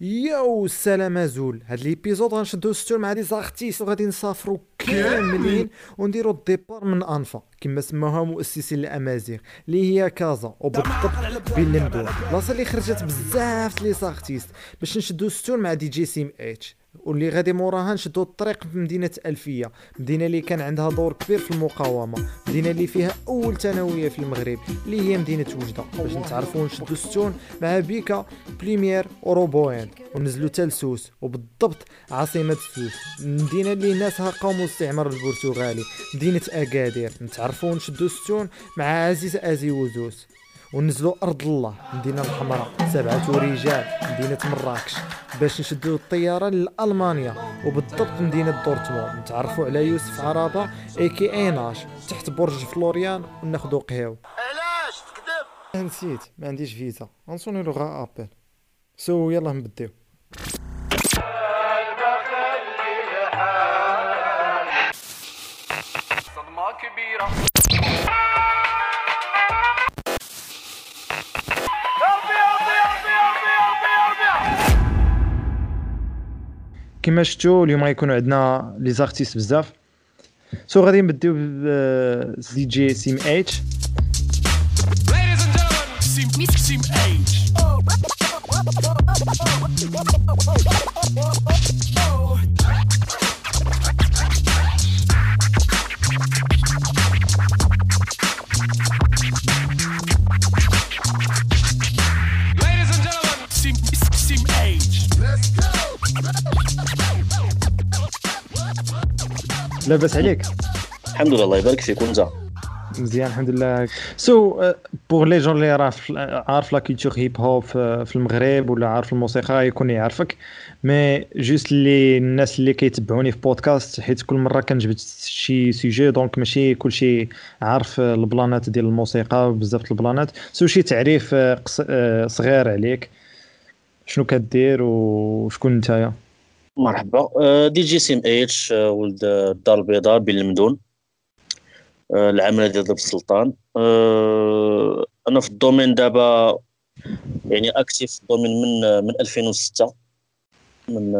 ياو السلام زول. هاد ليبيزود غنشدو ستور مع لي زارتيست وغادي نسافرو كاملين ونديرو الديبار من انفا كما سماوها مؤسسين الامازيغ اللي هي كازا وبالضبط بلندور، بلاصه اللي خرجت بزاف لي زارتيست باش نشدو ستور مع دي جي سيم اتش، واللي غادي موراها نشدو الطريق في مدينه الفيه، مدينه اللي كان عندها دور كبير في المقاومه، مدينه اللي فيها اول ثانويه في المغرب اللي هي مدينه وجده، باش نتعرفوا ونشدو ستون مع بيكا بليمير وروبوين ونزلو حتى لسوس وبالضبط عاصمه سوس، مدينه اللي ناسها قاوموا الاستعمار البرتغالي، مدينه اكادير نتعرفوا ونشدو ستون مع عزيز ازي وزوس ونزلو ارض الله مدينه الحمراء سبعه رجال مدينه مراكش باش نشدو الطياره لالمانيا وبالضبط مدينه دورتموند نتعرفوا على يوسف عرابه اي كي ايناش تحت برج فلوريان وناخذوا قهوه. علاش تكذب؟ نسيت ما عنديش فيزا غنصوني له غا ابل سو يلاه نبداو. صدمه كبيره كما شفتوا اليوم غيكونوا عندنا لي زارتيست بزاف، سو غادي نبداو دي جي سيم اتش. لاباس عليك؟ الحمد لله الله يبارك فيك وانت مزيان الحمد لله. سو بور لي جون لي راه عارف لا كولتور هيب هوب في المغرب ولا عارف الموسيقى يكون يعرفك، مي جوست لي الناس اللي كيتبعوني في بودكاست حيت كل مره كنجبد شي سوجي دونك ماشي كلشي عارف البلانات ديال الموسيقى بزاف البلانات. سو شي تعريف صغير عليك، شنو كدير وشكون نتايا؟ مرحبا، دي جي سيم اتش ولد الدار البيضاء بالمدون، العامله ديال ضرب السلطان. انا في الدومين دابا يعني اكتيف في الدومين من 2006، من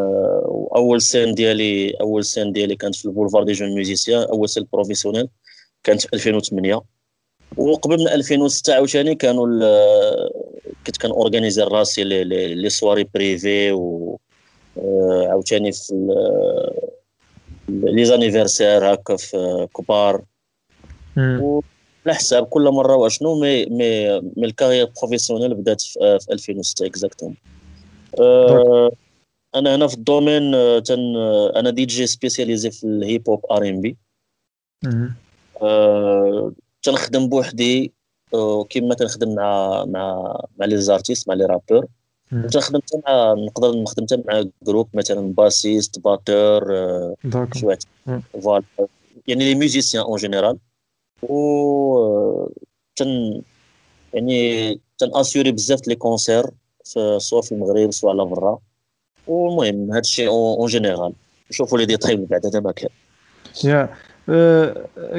اول سين ديالي كانت في البولفار دي جون ميوزيسيان، اول سين بروفيسيونيل كانت في 2008، وقبل من 2006 عاوتاني كنت اورغانيزي راسي لي سواري بريفي و عاوتاني في لي زانيفيرسير هكا في كبار وعلى حساب كل مره واشنو. مي الكارير بروفيسيونيل بدات في 2006 اكزاكتوم. انا هنا في الدومين انا دي جي سبيسياليزي في الهيب هوب ار ام بي، تنخدم بوحدي كيما كنخدم مع لي زارتيست مع لي رابور، تخدمت مع نقدر نخدم مع جروب مثلا باسيست باتور شويه فوالا يعني لي ميوزيسيان اون جينيرال، و يعني تناسيوري بزاف لي كونسير سواء في المغرب سواء على برا، والمهم هذا الشيء اون جينيرال نشوفوا لي ديتايل بعد هذا ما كان يا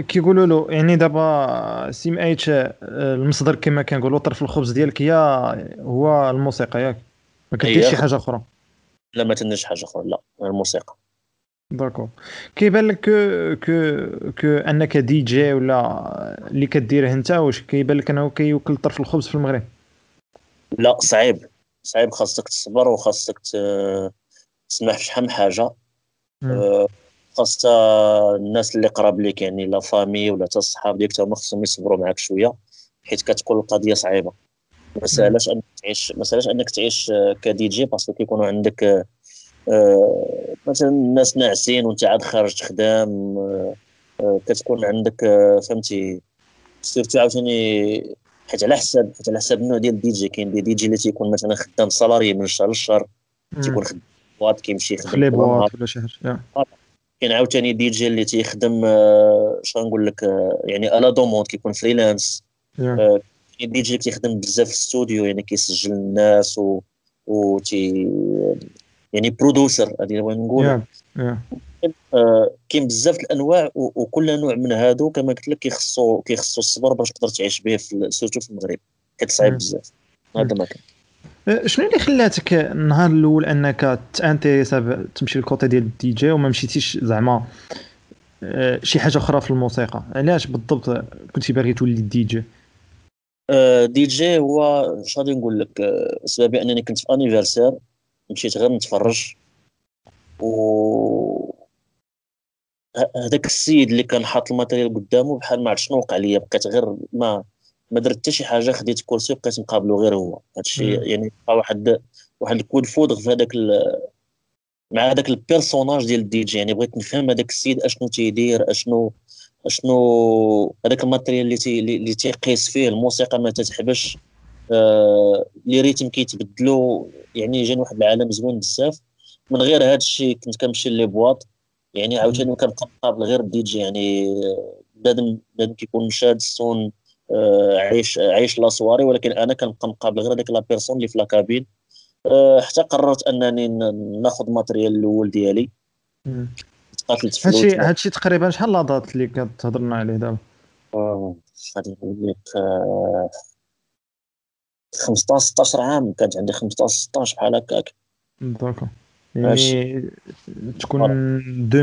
كيقولوا له. يعني دابا سيم ايتش المصدر كما كنقولوا طرف الخبز ديالك هو الموسيقى ياك، ما كديرش شي حاجه اخرى؟ لا ما تنديرش حاجه اخرى، لا الموسيقى. داكو كيبان لك كو انك دي جي ولا اللي كديره انت، واش كيبان لك انه كيوكل طرف الخبز في المغرب؟ لا صعيب خاصك تصبر وخاصك تسمح في شحال من حاجه، خاصة الناس اللي قراب ليك يعني لا فامي ولا حتى الصحاب ديالك تا هما خصهم يصبروا معاك شويه حيت كتكون القضيه صعيبه. ما سالاش انك تعيش كدي جي باسكو كيكونوا عندك مثلا الناس ناعسين وانت عاد خارج تخدم، كتكون عندك فهمتي سيرتو عاوتاني حيت على حساب النوع ديال الدي جي. كاين دي جي اللي تيكون مثلا خدام سالاري من شهر لشهر تيكون خدام بواط كيمشي يخدم بواط ولا شهر، كاين عاوتاني دي جي اللي تيخدم شنو نقول لك يعني الا دوموند كيكون فريلانس، كاين دي جي كيخدم بزاف في الاستوديو يعني كيسجل الناس و يعني برودوسر هذه بغينا نقولوا. كاين بزاف الانواع وكل نوع من هادو كما قلت لك كيخصو الصبر باش تقدر تعيش به سورتو في المغرب كتصعيب بزاف هذا ما كان. شنو اللي خلاتك النهار الاول انك تانتيريسا تمشي للكوتي ديال الدي جي وما مشيتيش زعما شي حاجه اخرى في الموسيقى؟ علاش بالضبط كنتي باغي تولي دي جي؟ دي جي هو اش غادي نقول لك، السبب انني كنت في انيفرسير مشيت غير نتفرج، و هذاك السيد اللي كان حاط الماتيريال قدامه بحال ما عرفت شنو وقع ليا، بقيت غير ما درت حتى شي حاجه، خديت كورسي وبقيت نقابلو غير هو. هادشي يعني بقى واحد الكود فودغ في هذاك مع هذاك البيرسوناج ديال الدي جي. يعني بغيت نفهم هذاك السيد اشنو تيدير، اشنو هذاك الماتيريال اللي تيقيس فيه الموسيقى ما تتحبش، لي ريتم كيتبدلوا. يعني جاني واحد العالم زوين بزاف. من غير هادشي كنت كنمشي لي بواط، يعني عاوتاني كنبقى نقابل غير الدي جي. يعني بنادم كيكون مشى السون عايش لا سواري، ولكن انا كنبقى نقابل غير هذاك لا بيرسون اللي في لا كابين. حتى قررت انني ناخذ ماتريال الاول ديالي. تقاتلت هادشي تقريبا شحال لادات اللي كتهضرنا عليه دابا؟ غادي نقول لك 15 16 عام، كانت عندي 15 16 بحال هكاك. داكو يعني تكون 2000؟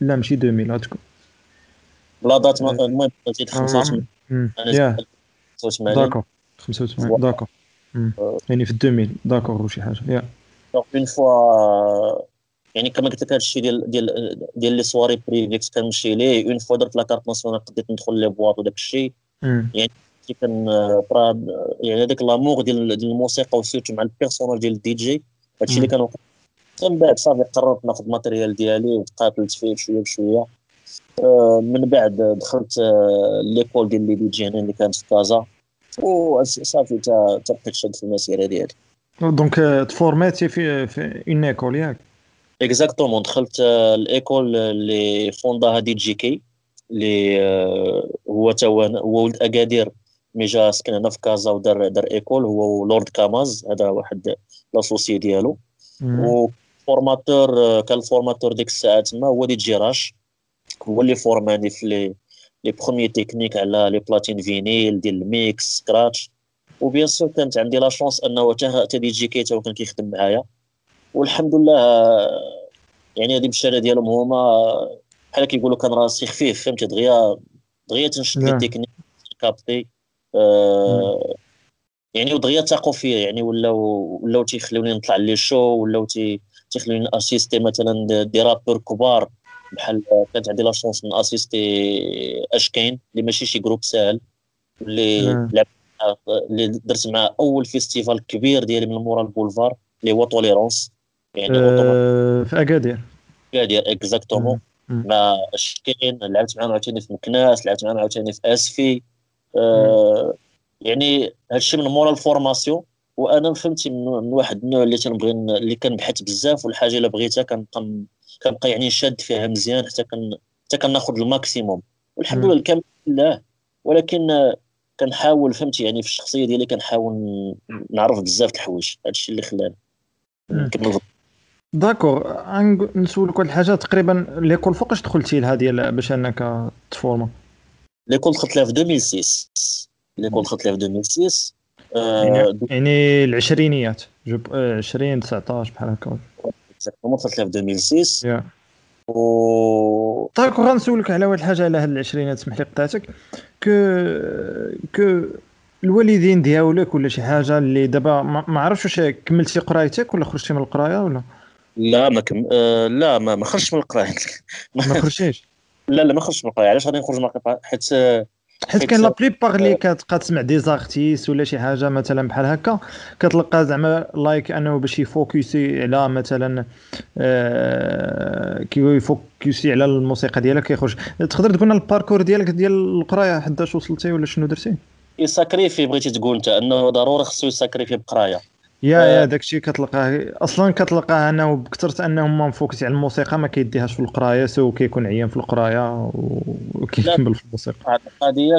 لا ماشي 2000، غتكون لادات المهم بديت 85. انا صوت معايا داكو 85 داكو. يعني في 2000 داكور وشي حاجه. دونك اون فوا يعني كما قلت لك هادشي ديال لي سواري بريفيكس كنمشي ليه. اون فوا درت لا كارت ناسيونال قديت ندخل لي بواط وداك الشيء. يعني كان براد يعني هذاك لامور ديال الموسيقى وسيرت مع البيرسوناج ديال الدي جي. هادشي اللي كان من بعد صافي قررت ناخذ الماتيريال ديالي وتقاتلت فيه شويه بشويه. من بعد دخلت ليكول ديال لي دي جي هنا اللي كانت في كازا، و صافي تبقيت شاد في المسيره ديالي. دونك تفورماتي في اون ايكول ياك؟ اكزاكتومون، دخلت الايكول اللي فونداها دي جي كي اللي هو ولد اكادير، مي جا سكن هنا في كازا ودار ايكول، هو لورد كاماز، هذا واحد لاسوسي ديالو. وفورماتور كان الفورماتور ديك الساعه تما هو دي جي راش، هو اللي فورماني في لي بروميير تكنيك على لي بلاتين فينيل ديال الميكس سكراتش. وبيان سور كانت عندي لا شونس انه حتى دي جي كي كان كيخدم معايا، والحمد لله. يعني هذه المشاريع ديالهم هما بحال كيقولوا كان راسي خفيف، فهمتي، دغيا تنشد لي تكنيك كابتي. يعني ودغيا تاقوا فيا، يعني ولاو تيخليوني نطلع لي شو، ولاو تيخليوني اسيستي مثلا دي رابور كبار. بحال كانت عندي لا شونس من اسيستي اشكين اللي ماشي شي جروب ساهل، اللي درت مع اول فيستيفال كبير ديالي من مورا البولفار اللي هو توليرونس، يعني في اكادير اكزاكتومون. مع اشكين لعبت معاهم عاوتاني في مكناس، لعبت معاهم عاوتاني في اسفي. يعني هادشي من مورا الفورماسيون. وانا فهمتي من واحد النوع اللي تنبغي اللي كنبحث بزاف، والحاجه اللي بغيتها كنبقى يعني شاد فيها مزيان حتى كناخذ الماكسيموم، والحمد لله الكامل لله. ولكن كنحاول، فهمتي، يعني في الشخصيه ديالي كنحاول نعرف بزاف د الحوايج. هادشي اللي خلاني نكمل. داكور، نسولك واحد الحاجه. تقريبا ليكول فوقاش دخلتي لها ديال باش انك تفورما؟ ليكول دخلت لها في 2006. ليكول دخلت لها في 2006 يعني العشرينيات، 20 19 بحال هكا. دخلت لها في 2006. طيب غنسولك على واحد الحاجه على هاد العشرينات، سمح لي قطعتك. كو الوالدين ديالك ولا شي حاجه اللي دابا ما عرفتش واش كملتي قرايتك ولا خرجتي من القرايه ولا لا؟ لا ما خرجتش من القرايه. ما خرجتيش؟ لا ما خرجتش من القرايه. علاش غادي نخرج من القرايه؟ حيت كاين لا بليبار اللي كتبقى تسمع دي زارتيست ولا شي حاجه مثلا بحال هكا، كتلقى زعما لايك انه باش يفوكسي على مثلا كي يفوكسي على الموسيقى ديالك كيخرج. تقدر تقول لنا الباركور ديالك ديال القرايه حداش وصلتي ولا شنو درتي؟ يساكريفي، بغيتي تقول انت انه ضروري خصو يساكريفي بالقرايه. يا داكشي كتلقاه اصلا، كتلقاه انا بكثره انهم ما مفوكسين على الموسيقى، ما كيديهاش في القرايه، سو كيكون عيان في القرايه وكيكمل في الموسيقى. هذه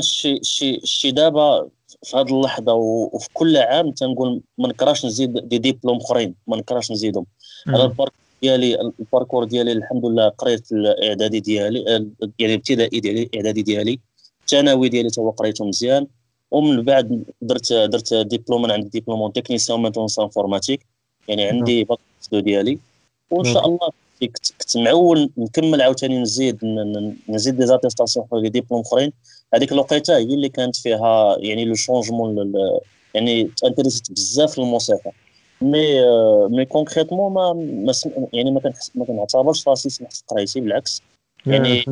شي دابا في هذه اللحظه وفي كل عام تنقول ما نكراش نزيد دي ديبلوم اخرين، ما نكراش نزيدهم. انا الباركور ديالي الحمد لله قريت الاعدادي ديالي، يعني الابتدائي ديالي، الاعدادي ديالي، الثانوي ديالي تا هو قريته مزيان. ومن بعد درت دبلوم، انا عندي دبلوم تكنيسيان مينتونس انفورماتيك، يعني عندي باك دو ديالي، وان شاء الله كنت معول نكمل عاوتاني نزيد دي زاتيستاسيون ديال دبلوم اخرين. هذيك الوقيته هي اللي كانت فيها يعني لو شونجمون، يعني انتريست بزاف في الموسيقى، مي كونكريتمون ما كنعتبرش راسي سمحت قرايتي، بالعكس يعني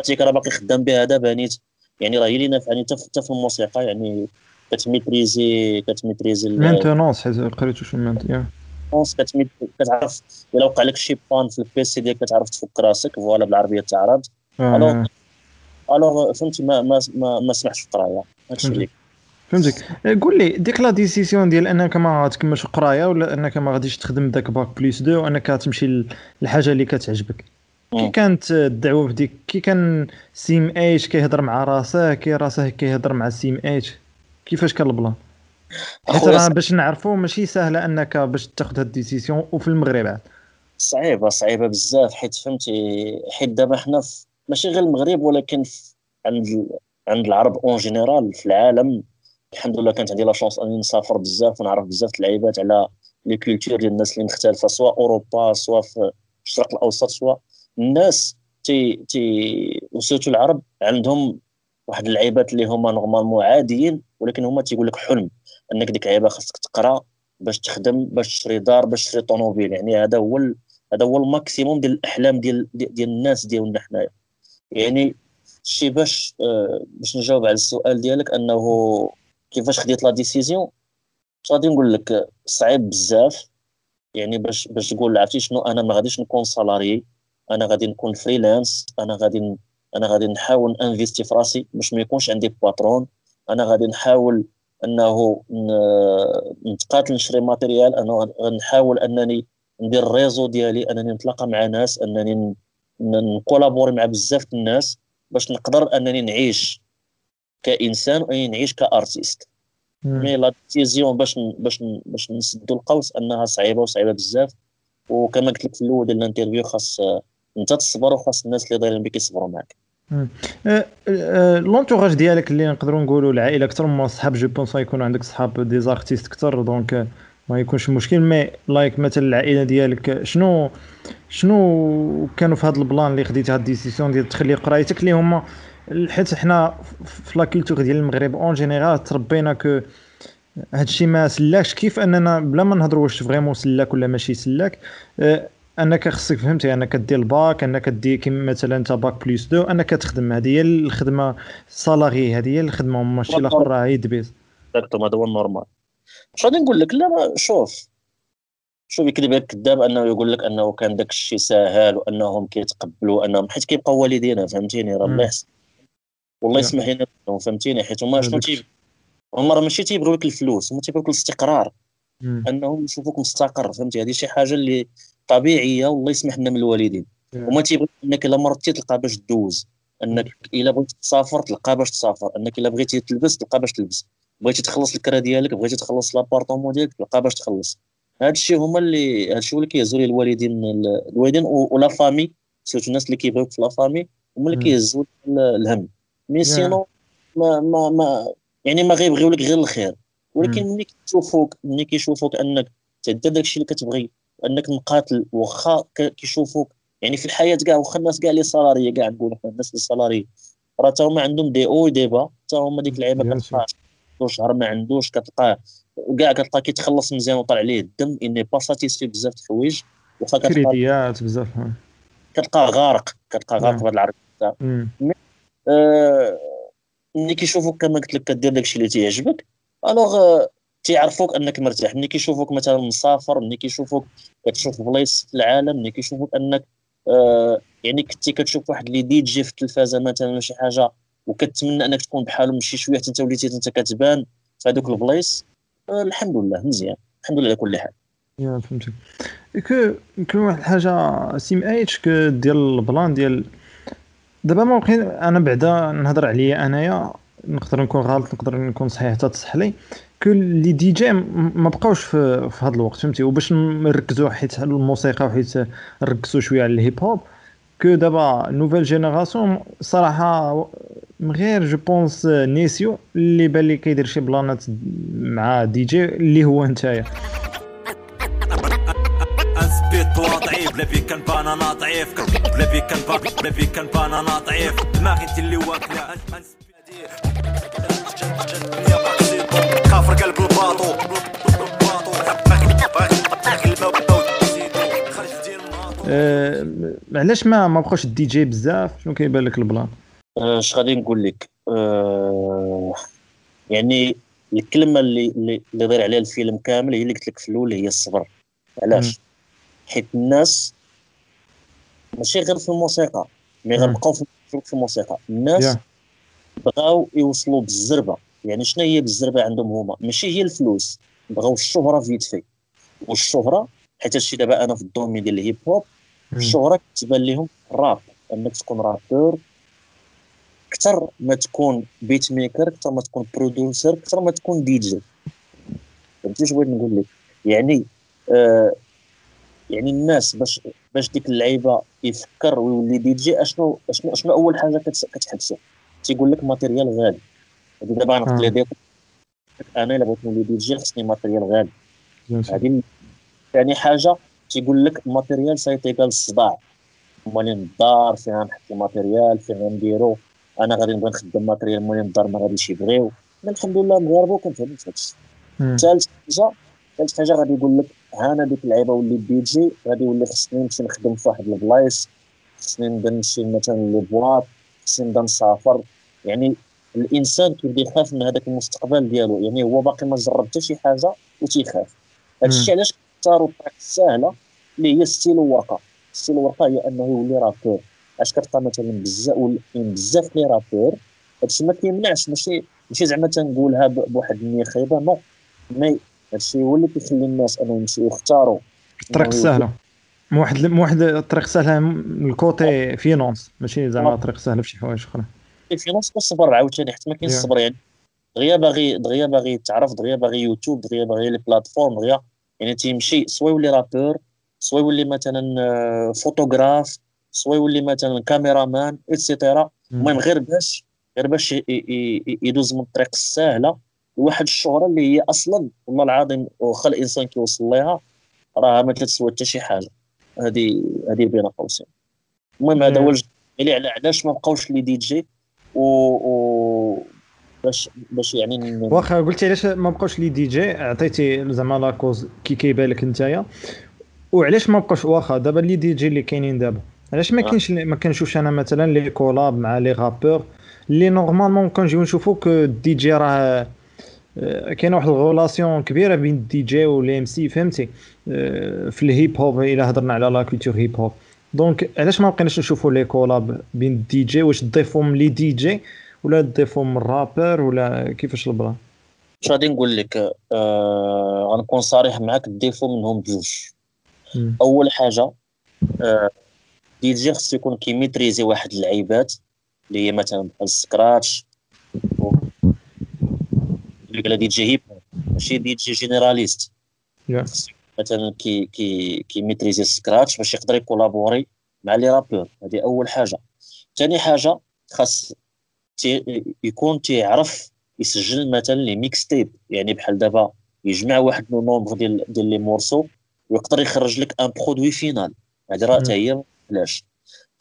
التيك راه باقي خدام بها دابا نيت، يعني راه هي اللي نافعني حتى في الموسيقى، يعني كتميتريزي مينتونس، حيت قريتو شي مينتونس كتعرف الا وقع لك شي بان في البيسي ديالك كتعرف تفك راسك، فوالا بالعربيه تعرض الوغ فهمتي، ما سمحتش القرايه. هادشي اللي فهمتك. قول لي ديك لا ديسيسيون ديال انك ما تكملش القرايه، ولا انك ما غاديش تخدم داك باك بليس 2 وانك تمشي للحاجه اللي كتعجبك، كي كانت الدعوه في ديك؟ كي كان سيم ايش كيهضر مع راسه، راسه كيهضر مع سيم ايش، كيفاش كان البلان؟ حيت راه باش نعرفوا ماشي سهله انك باش تاخذ هاد ديسيسيون، وفي المغرب عاد صعيبه بزاف، حيت فهمتي حيت دابا حنا ماشي غير المغرب، ولكن عند العرب اون جينيرال في العالم. الحمد لله كانت عندي لا شانس اني نسافر بزاف ونعرف بزاف اللعيبات على لي كولتور ديال الناس اللي مختلفه، سواء اوروبا سواء في الشرق الاوسط، سواء الناس تي وسوتو العرب عندهم واحد اللعيبات اللي هما نورمالمون عاديين، ولكن هما تيقول لك حلم انك ديك اللعيبه خاصك تقرا باش تخدم باش تشري دار باش تشري طوموبيل، يعني هذا هو الماكسيموم ديال الاحلام ديال الناس ديالنا حنايا. يعني شي باش نجاوب على السؤال ديالك انه كيفاش خديت لا ديسيزيون، غادي نقول لك صعيب بزاف، يعني باش تقول عرفتي شنو، انا ما غاديش نكون سالاري، انا غادي نكون فريلانس، انا غادي نحاول انفيستي في راسي باش ما يكونش عندي باترون، انا غادي نحاول انه نتقاتل نشري ماتيريال، انا غنحاول انني ندير الريزو ديالي، انني نتلاقى مع ناس، انني نكولابوري مع بزاف الناس باش نقدر انني نعيش كانسان ونعيش كارتيست. مي لا ديسيزيون باش نسدوا القوس انها صعيبه بزاف، وكما قلت لك في الاول ديال الانترفيو خاص انت تصبر، وخاص الناس اللي دايرين بك يصبروا معك. لونتوراج ديالك اللي نقدروا نقولوا العائله اكثر من الصحاب، جو بونس يكون عندك صحاب دي زارتيست اكثر، دونك ما يكونش مشكل. مي لايك مثلا العائله ديالك شنو كانوا في هذا البلان اللي خديتي هاد ديسيسيون ديال تخلي قرايتك اللي هما، حيت حنا في لا كولتور ديال المغرب اون جينيرال تربينا كو هادشي ما سلاكش، كيف اننا بلا ما نهضروا واش فريمون سلاك ولا ماشي سلاك، انك خصك فهمتي انك دير الباك، انك دير كيما مثلا انت باك بلس 2 انك تخدم، هذه هي الخدمه السالاري، هذه هي الخدمه ماشي الاخر، راه هي دبيز داكتو، هذا هو النورمال. واش غادي نقول لك؟ لا شوف يكذب لك الكذاب انه يقول لك انه كان داك الشيء ساهل وانهم كيتقبلوا، انهم حيت كيبقاو والدينا فهمتيني، راه الله يحسن والله يسمح لنا فهمتيني، حيت هما شنو هما راه ماشي تيبغيو لك الفلوس، هما تيبغيو لك الاستقرار، انهم يشوفوك مستقر فهمتي، هذه شي حاجه اللي طبيعيه والله يسمح لنا من الوالدين، وما تيبغيو انك الا مرضتي تلقى باش تدوز، انك الا بغيتي تسافر تلقى باش تسافر، انك الا بغيتي تلبس تلقى باش تلبس، بغيتي تخلص الكرا ديالك، بغيتي تخلص لابارطومون ديالك تلقى باش تخلص. هادشي هما اللي هادشي اللي كيهزوا لي الوالدين ولا فامي، سيرتو الناس اللي كيبغيوك في لا فامي هما اللي كيهزوا الهم، مي سينو ما يعني ما غيبغيو لك غير الخير، ولكن ملي كيشوفوك انك تعدى داكشي اللي كتبغي، انك مقاتل، واخا كيشوفوك يعني في الحياه كاع، واخا الناس كاع اللي صالاريه كاع نقولوا الناس اللي صالاريه راه تا هما عندهم دي او دي با، تا هما ديك اللعيبه كتلقى شهر ما عندوش، كتلقى كيتخلص مزيان وطلع عليه الدم، اني با ساتيسفي بزاف د الحوايج، واخا كريديات بزاف كتلقى غارق بهاد العربيه. ملي كيشوفوك كما قلت لك كدير داكشي اللي تيعجبك، الوغ تيعرفوك انك مرتاح. ملي كيشوفوك مثلا مسافر، ملي كيشوفوك كتشوف بلايص في العالم، ملي كيشوفوك انك يعني كنتي كتشوف واحد لي دي جي في التلفازه مثلا شي حاجه، وكتمنى انك تكون بحالو ماشي شويه، حتى انت وليتي انت كتبان في هذوك البلايص. الحمد لله مزيان، الحمد لله على كل حال. يا فهمتك. كل واحد الحاجه سيم ايتش ديال البلان ديال دابا ممكن انا بعدا نهضر عليا انايا، نقدر نكون غلط نقدر نكون صحيح حتى تصح لي، كل لي دي جي ما بقاوش في هذا الوقت فهمتي، وباش نركزوا حيت الموسيقى وحيت نركزوا شويه على الهيب هوب، كو دابا نوفيل جينيراسيون صراحه من غير جو بونس نيسيو اللي بان لي كيدير شي بلانات مع دي جي اللي هو نتايا علاش ما بقاوش الدي جي بزاف؟ شنو كيبان لك البلان؟ اش غادي نقول لك؟ يعني الكلمه اللي داير عليها الفيلم كامل هي اللي قلت لك في الاول، هي الصبر. علاش؟ حيت الناس ماشي غير في الموسيقى، مي غنبقاو في الموسيقى. الناس بغاو يوصلوا بالزربه. يعني شنو هي بالزربه عندهم هما؟ ماشي هي الفلوس، بغاو الشهره فيت في. والشهره حيت هادشي دابا انا في الدومين ديال الهيب هوب الشهره كتبان لهم الراب، انك تكون رابور اكثر ما تكون بيت ميكر، اكثر ما تكون برودوسر، اكثر ما تكون دي جي. فهمتي شنو بغيت نقول لك؟ يعني يعني الناس باش ديك اللعيبه يفكر ويولي دي جي، اشنو اول حاجه كتحبسه؟ تيقول لك ماتيريال غالي. هادي دابا غنقلي انا الا بغيت نولي دي جي خصني ماتيريال غالي. هادي ثاني حاجه تيقول لك ماتيريال سايتيكال الصداع، ملي الدار فيها نحط الماتيريال فيها نديرو، انا غادي نبغي نخدم ماتيريال ملي الدار ما غاديش يبغيو. الحمد لله مغاربه وكنفهموا في هادشي. ثالث حاجه غادي يقول لك هانا ديك اللعيبه ولي دي جي غادي يولي خصني نمشي نخدم في واحد البلايص، خصني نمشي مثلا للبواط، خصني نبدا نسافر. يعني الانسان كيبدا يخاف من هذاك المستقبل ديالو، يعني هو باقي ما جرب حتى شي حاجه وتيخاف. هادشي علاش اختاروا الطريق السهله اللي هي الستيل ورقه هي انه يولي رابور. اش كتلقى مثلا بزاف لي رابور، هادشي ما كيمنعش، ماشي زعما تنقولها بواحد النيه خايبه، نو مي هادشي هو اللي كيخلي الناس انهم يمشيو يختاروا الطريق السهله. واحد الطريق سهله من الكوتي فينونس، ماشي زعما طريق سهله فشي حوايج اخرى. الفينونس والصبر عاوتاني، حيت ما كاينش الصبر. يعني دغيا باغي تعرف، دغيا باغي يوتيوب، دغيا باغي لي بلاتفورم، دغيا يعني تيمشي سوا يولي رابور، سوا يولي مثلا فوتوغراف، سوا يولي مثلا كاميرامان ايتترا. المهم غير باش يدوز من الطريق السهله لواحد الشهره اللي هي اصلا والله العظيم واخا الانسان كيوصل ليها راه ما تتسوى حتى شي حاجه. هذه بين قوسين. المهم هذا هو اللي على علاش ما بقاوش لي دي جي و باش يعني واخا قلتي علاش ما بقاوش لي دي جي، عطيتي زعما لاكوز كي كيبان لك نتايا، وعلاش ما بقاوش واخا دابا لي دي جي اللي كاينين دابا، علاش ما كنشوفش انا مثلا لي كولاب مع لي غابور اللي نورمالمون كنجيو نشوفو كو الدي جي راه كاينه واحد الغولاسيون كبيره بين الدي جي والام ام سي، فهمتي؟ في الهيب هوب الا هضرنا على لا كولتور هيب هوب، دونك علاش ما بقيناش نشوفو لي كولاب بين الدي جي؟ واش تضيفهم لي دي جي ولا تضيفهم الرابر ولا كيفاش البلان؟ اش غادي نقول لك؟ غنكون صريح معاك، تضيفو منهم بجوج. اول حاجه دي جي خصو يكون كيميتريزي واحد اللعيبات اللي هي مثلا بحال السكراتش، ولا دي جي هيب ماشي دي جي جينيراليست. مثلا كي كي كيميتريزي السكراتش باش يقدر يكولابوري مع لي رابور. هذه اول حاجه. ثاني حاجه خاص يكون تيعرف يسجل مثلا لي ميكس تيب، يعني بحال دابا يجمع واحد لو نومبر ديال لي مورسو ويقدر يخرج لك ان برودوي فينال. هذه راه حتى هي علاش.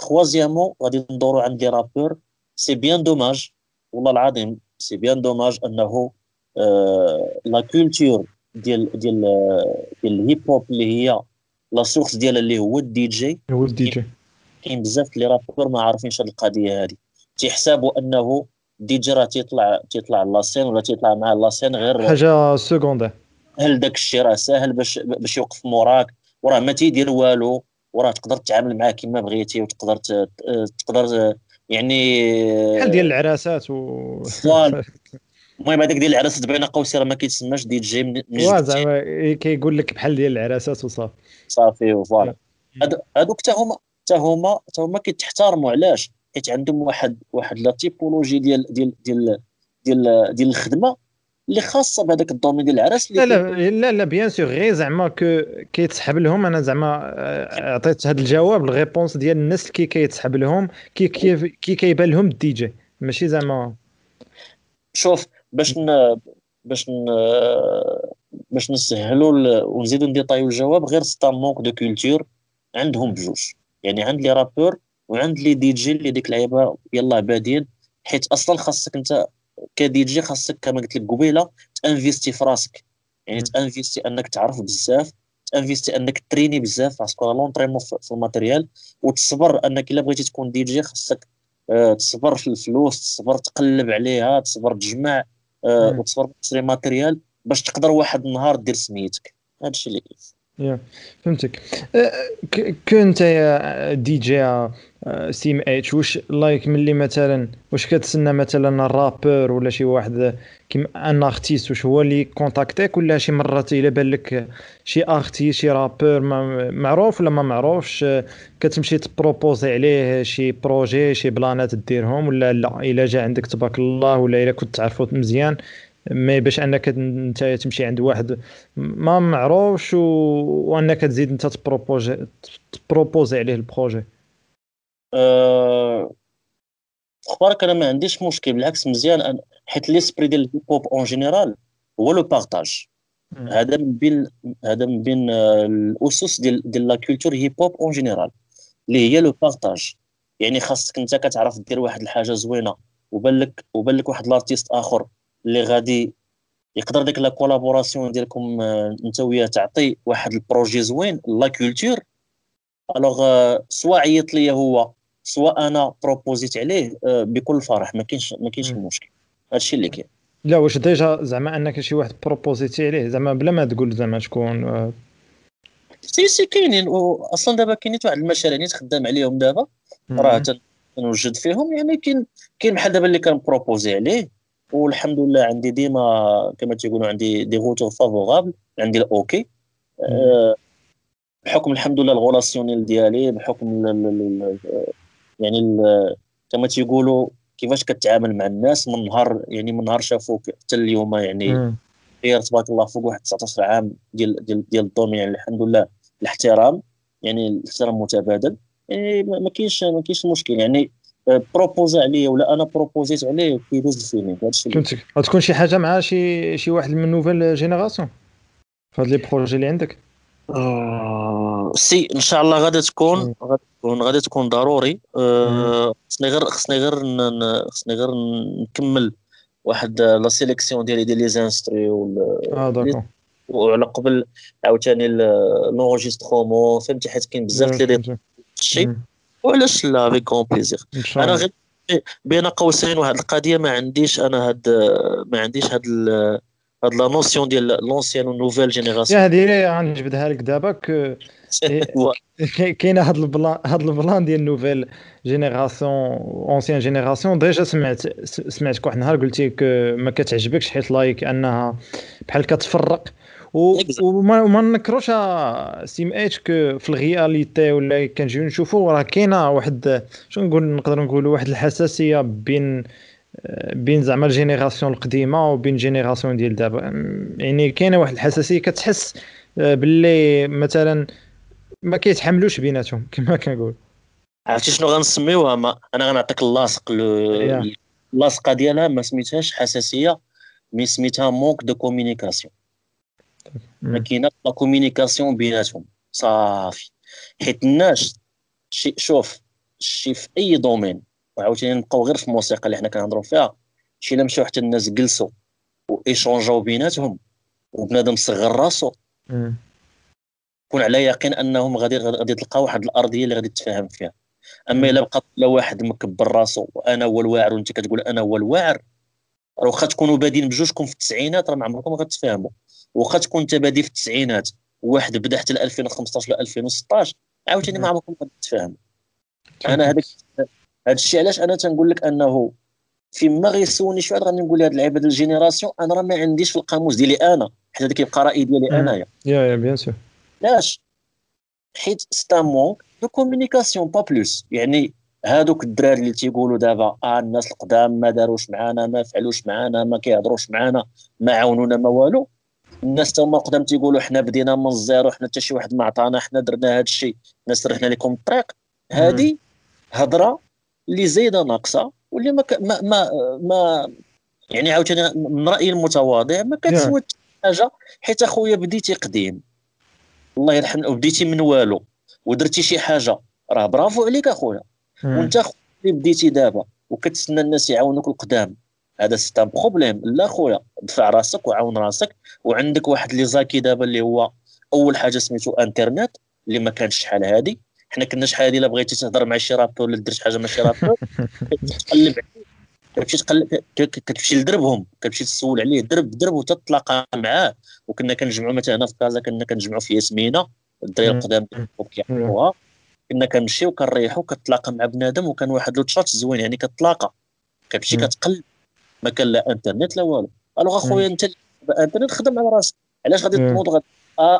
ثالثا غادي ندورو عند لي رابور. سي بيان دوماج والله العظيم، سي بيان دوماج انه لا كولتور ديال الهيب هوب اللي هي لا سورس ديالها اللي هو الدي جي كاين بزاف لي رابور ما عارفينش هاد القضيه هذه، تيحسبوا انه دي جي راه تيطلع لاسين ولا تيطلع مع لاسين غير حاجه سكوندير. هل داك الشيء راه ساهل باش يوقف موراك، وراه ما تيدير والو، وراه تقدر تتعامل معاه كما بغيتي، وتقدر تقدر يعني بحال ديال العراسات و المهم هذاك ديال العراسات بين قوسين راه ما كيتسماش دي جي من زعما كيقول لك بحال ديال العراسات وصافي وفوالا. هادوك حتى هما كيتحترموا. علاش؟ حيت عندهم واحد لا تيبولوجي ديال الخدمه اللي خاصه بهذاك الدومين ديال العرس. لا لا لا لا بيان سور غير زعما كيتسحب لهم. انا زعما عطيت هذا الجواب الريبونس ديال الناس اللي كيتسحب لهم كي كيبان لهم الدي جي ماشي زعما. شوف باش نسهلوا ونزيدوا نديطايو الجواب، غير ستا مونك دو كولتور عندهم بجوج، يعني عند لي رابور وعند لي دي جي اللي ديك اللعيبه يلا بادين. حيت اصلا خاصك انت كدي جي، خاصك كما قلت لك قبيله تانفيستي في راسك، يعني تانفيستي انك تعرف بزاف، تانفيستي انك تريني بزاف، باسكو لونطريمون في الماتيريال، وتصبر انك الا بغيتي تكون دي جي خاصك تصبر في الفلوس، تصبر تقلب عليها، تصبر تجمع وتصبر تشري ماتيريال باش تقدر واحد النهار دير سميتك. هذا الشيء اللي يا فهمتك. كنت يا دي جي سيم اتش، واش لايك ملي مثلا واش كتسنى مثلا الرابور ولا شي واحد كيما ان ارتيست واش هو اللي كونتاكتيك، ولا شي مرات الا بان لك شي ارتيست شي رابور معروف ولا ما معروفش كتمشي تبروبوزي عليه شي بروجي شي بلانات ديرهم، ولا لا الا جا عندك تبارك الله ولا الا كنت تعرفو مزيان، ما باش انك انت تمشي عند واحد ما معروفش وانك تزيد انت تبروبوزي عليه البروجي؟ اخبارك انا ما عنديش مشكل، بالعكس مزيان، حيت ليسبري ديال الهيب هوب اون جينيرال هو لو بارطاج. هذا من بين الاسس ديال لا كولتور هيب هوب اون جينيرال اللي هي لو بارطاج. يعني خاصك انت كتعرف دير واحد الحاجه زوينه وبان لك واحد الارتيست اخر اللي غادي يقدر ديك لا كولابوراسيون ديالكم انت وياه تعطي واحد البروجي زوين لا كولتور. الوغ سواء عيط ليا هو سواء انا بروبوزيت عليه بكل فرح، ما كاينش المشكل. هادشي اللي كاين. لا واش ديجا زعما انك شي واحد بروبوزيتي عليه زعما بلا ما تقول زعما شكون؟ سي كاينين اصلا دابا كاينين واحد المشاريع اللي تخدم عليهم دابا راه تنوجد فيهم، يعني كاين بحال دابا اللي كنبروبوزي عليه، والحمد لله عندي ديما كما تيقولوا عندي دي غوتور فافورابل، عندي الاوكي بحكم الحمد لله الغولاسيونيل ديالي، بحكم يعني كما تيقولوا كيفاش كتعامل مع الناس من نهار، يعني من نهار شافوك حتى اليوم، يعني غير تبارك الله فوق واحد 19 عام ديال الدومين، يعني الحمد لله الاحترام، يعني الاحترام متبادل، يعني ما كاينش مشكل، يعني بروبوزي عليه ولا انا بروبوزيت عليه كيدوز الفيلم. هذا الشيء فهمتك. غتكون شي حاجه مع شي واحد من نوفيل جينيراسيون في هاد لي بروجي اللي عندك؟ سي ان شاء الله غادي تكون ضروري. خصني غير نكمل واحد لا سيليكسيون ديالي ديال لي زانستري وال وعلى قبل عاوتاني لونجيسترومون، فهمتي، حيت كاين بزاف ديال الشيء. وعلاش لا، بي كون بليزير. انا غير بين قوسين واحد القضيه ما عنديش هاد هاد لا نوسيون ديال لونسيان ونوفيل جينيراسيون. هذه غنجبدها لك دابا. كاينه هاد البلان ديال نوفيل جينيراسيون اونسيان جينيراسيون. ديجا سمعتك واحد النهار قلتي ما كتعجبكش حيت لايك انها بحال كتفرق، وما نكروش سيم اتش في الرياليتي ولا كنجيو نشوفوا راه كاينه واحد شنو نقول، نقدر نقولوا واحد الحساسيه بين زعما الجينيراسيون القديمه وبين جينيراسيون ديال دابا. يعني كاينه واحد الحساسيه، كتحس باللي مثلا ما كيتحملوش بيناتهم كما كنقول. عرفتي شنو غنسميوها؟ انا غنعطيك اللاصق اللاصقه ديالها ما سميتهاش حساسيه، مي سميتها مونك دو كومونيكاسيون. ما كاينه لا كومونيكاسيون بيناتهم صافي. حيت الناس شوف شي في اي دومين، وعاوتاني نبقاو غير في الموسيقى اللي حنا كنهضروا فيها، شي الا مشاو حتى الناس جلسوا وايشونجاو بيناتهم وبنادم صغر راسو، كون على يقين انهم غادي تلقاو واحد الارضيه اللي غادي تتفاهم فيها. اما الا بقى واحد مكبر راسو وانا هو الواعر وانت كتقول انا هو الواعر، واخا تكونوا بادين بجوجكم في التسعينات راه ما عمركم غتتفاهموا. واخا تكون انت بادي في التسعينات وواحد بدا حتى 2015 ولا 2016 عاوتاني ما عمركم غتتفاهموا. انا هذا الشيء علاش انا تنقول لك انه فيما غيسوني شي واحد غادي نقول له هاد اللعيبه ديال الجينيراسيون انا راه ما عنديش في القاموس ديالي انا، حيت هذا كيبقى راي ديالي انايا. يا بيان سور. علاش؟ حيت ستا مونك دو كومونيكاسيون با بلوس، يعني هادوك الدراري اللي تيقولوا دابا الناس القدام ما داروش معانا، ما فعلوش معانا، ما كيهضروش معانا، ما عاونونا، ما والو. الناس تا هما القدام تيقولوا حنا بدينا من الزيرو، حنا حتى شي واحد ما عطانا، حنا درنا هذا الشيء، حنا سرحنا لكم الطريق. هذه هضره اللي زايده ناقصه، واللي ما يعني عاوتاني من رايي المتواضع ما كتسوى حاجه، حيت اخويا بديتي قديم الله يرحم، وبديتي من والو ودرتي شي حاجه، راه برافو عليك اخويا. وانت اللي بديتي دابا وكتسنى الناس يعاونوك القدام، هذا سيت ان بروبليم. لا خويا، دفع راسك وعاون راسك. وعندك واحد لي زاكي دابا اللي هو اول حاجه سميتو انترنت، اللي ما كانش شحال هادي. حنا كنا شحال هادي الا بغيتي تهضر مع شي رابور ولا دير شي حاجه مع شي رابور كتقلب عليه، كتمشي لدربهم، كتمشي تسول عليه درب وتتلاقى معاه. وكنا كنجمعوا مثلا هنا في كازا، كنا كنجمعوا في ياسمينه، الدراري القدام كيعرفوها، كنا كنمشيو كنريحو، كتلاقى مع بنادم، وكان واحد لو تشات زوين يعني كتلاقى، كتمشي كتقلب، ما كان لا انترنت لا والو. الوغ اخويا انت الانترنت خدم على راسك، علاش غادي تنوض غادي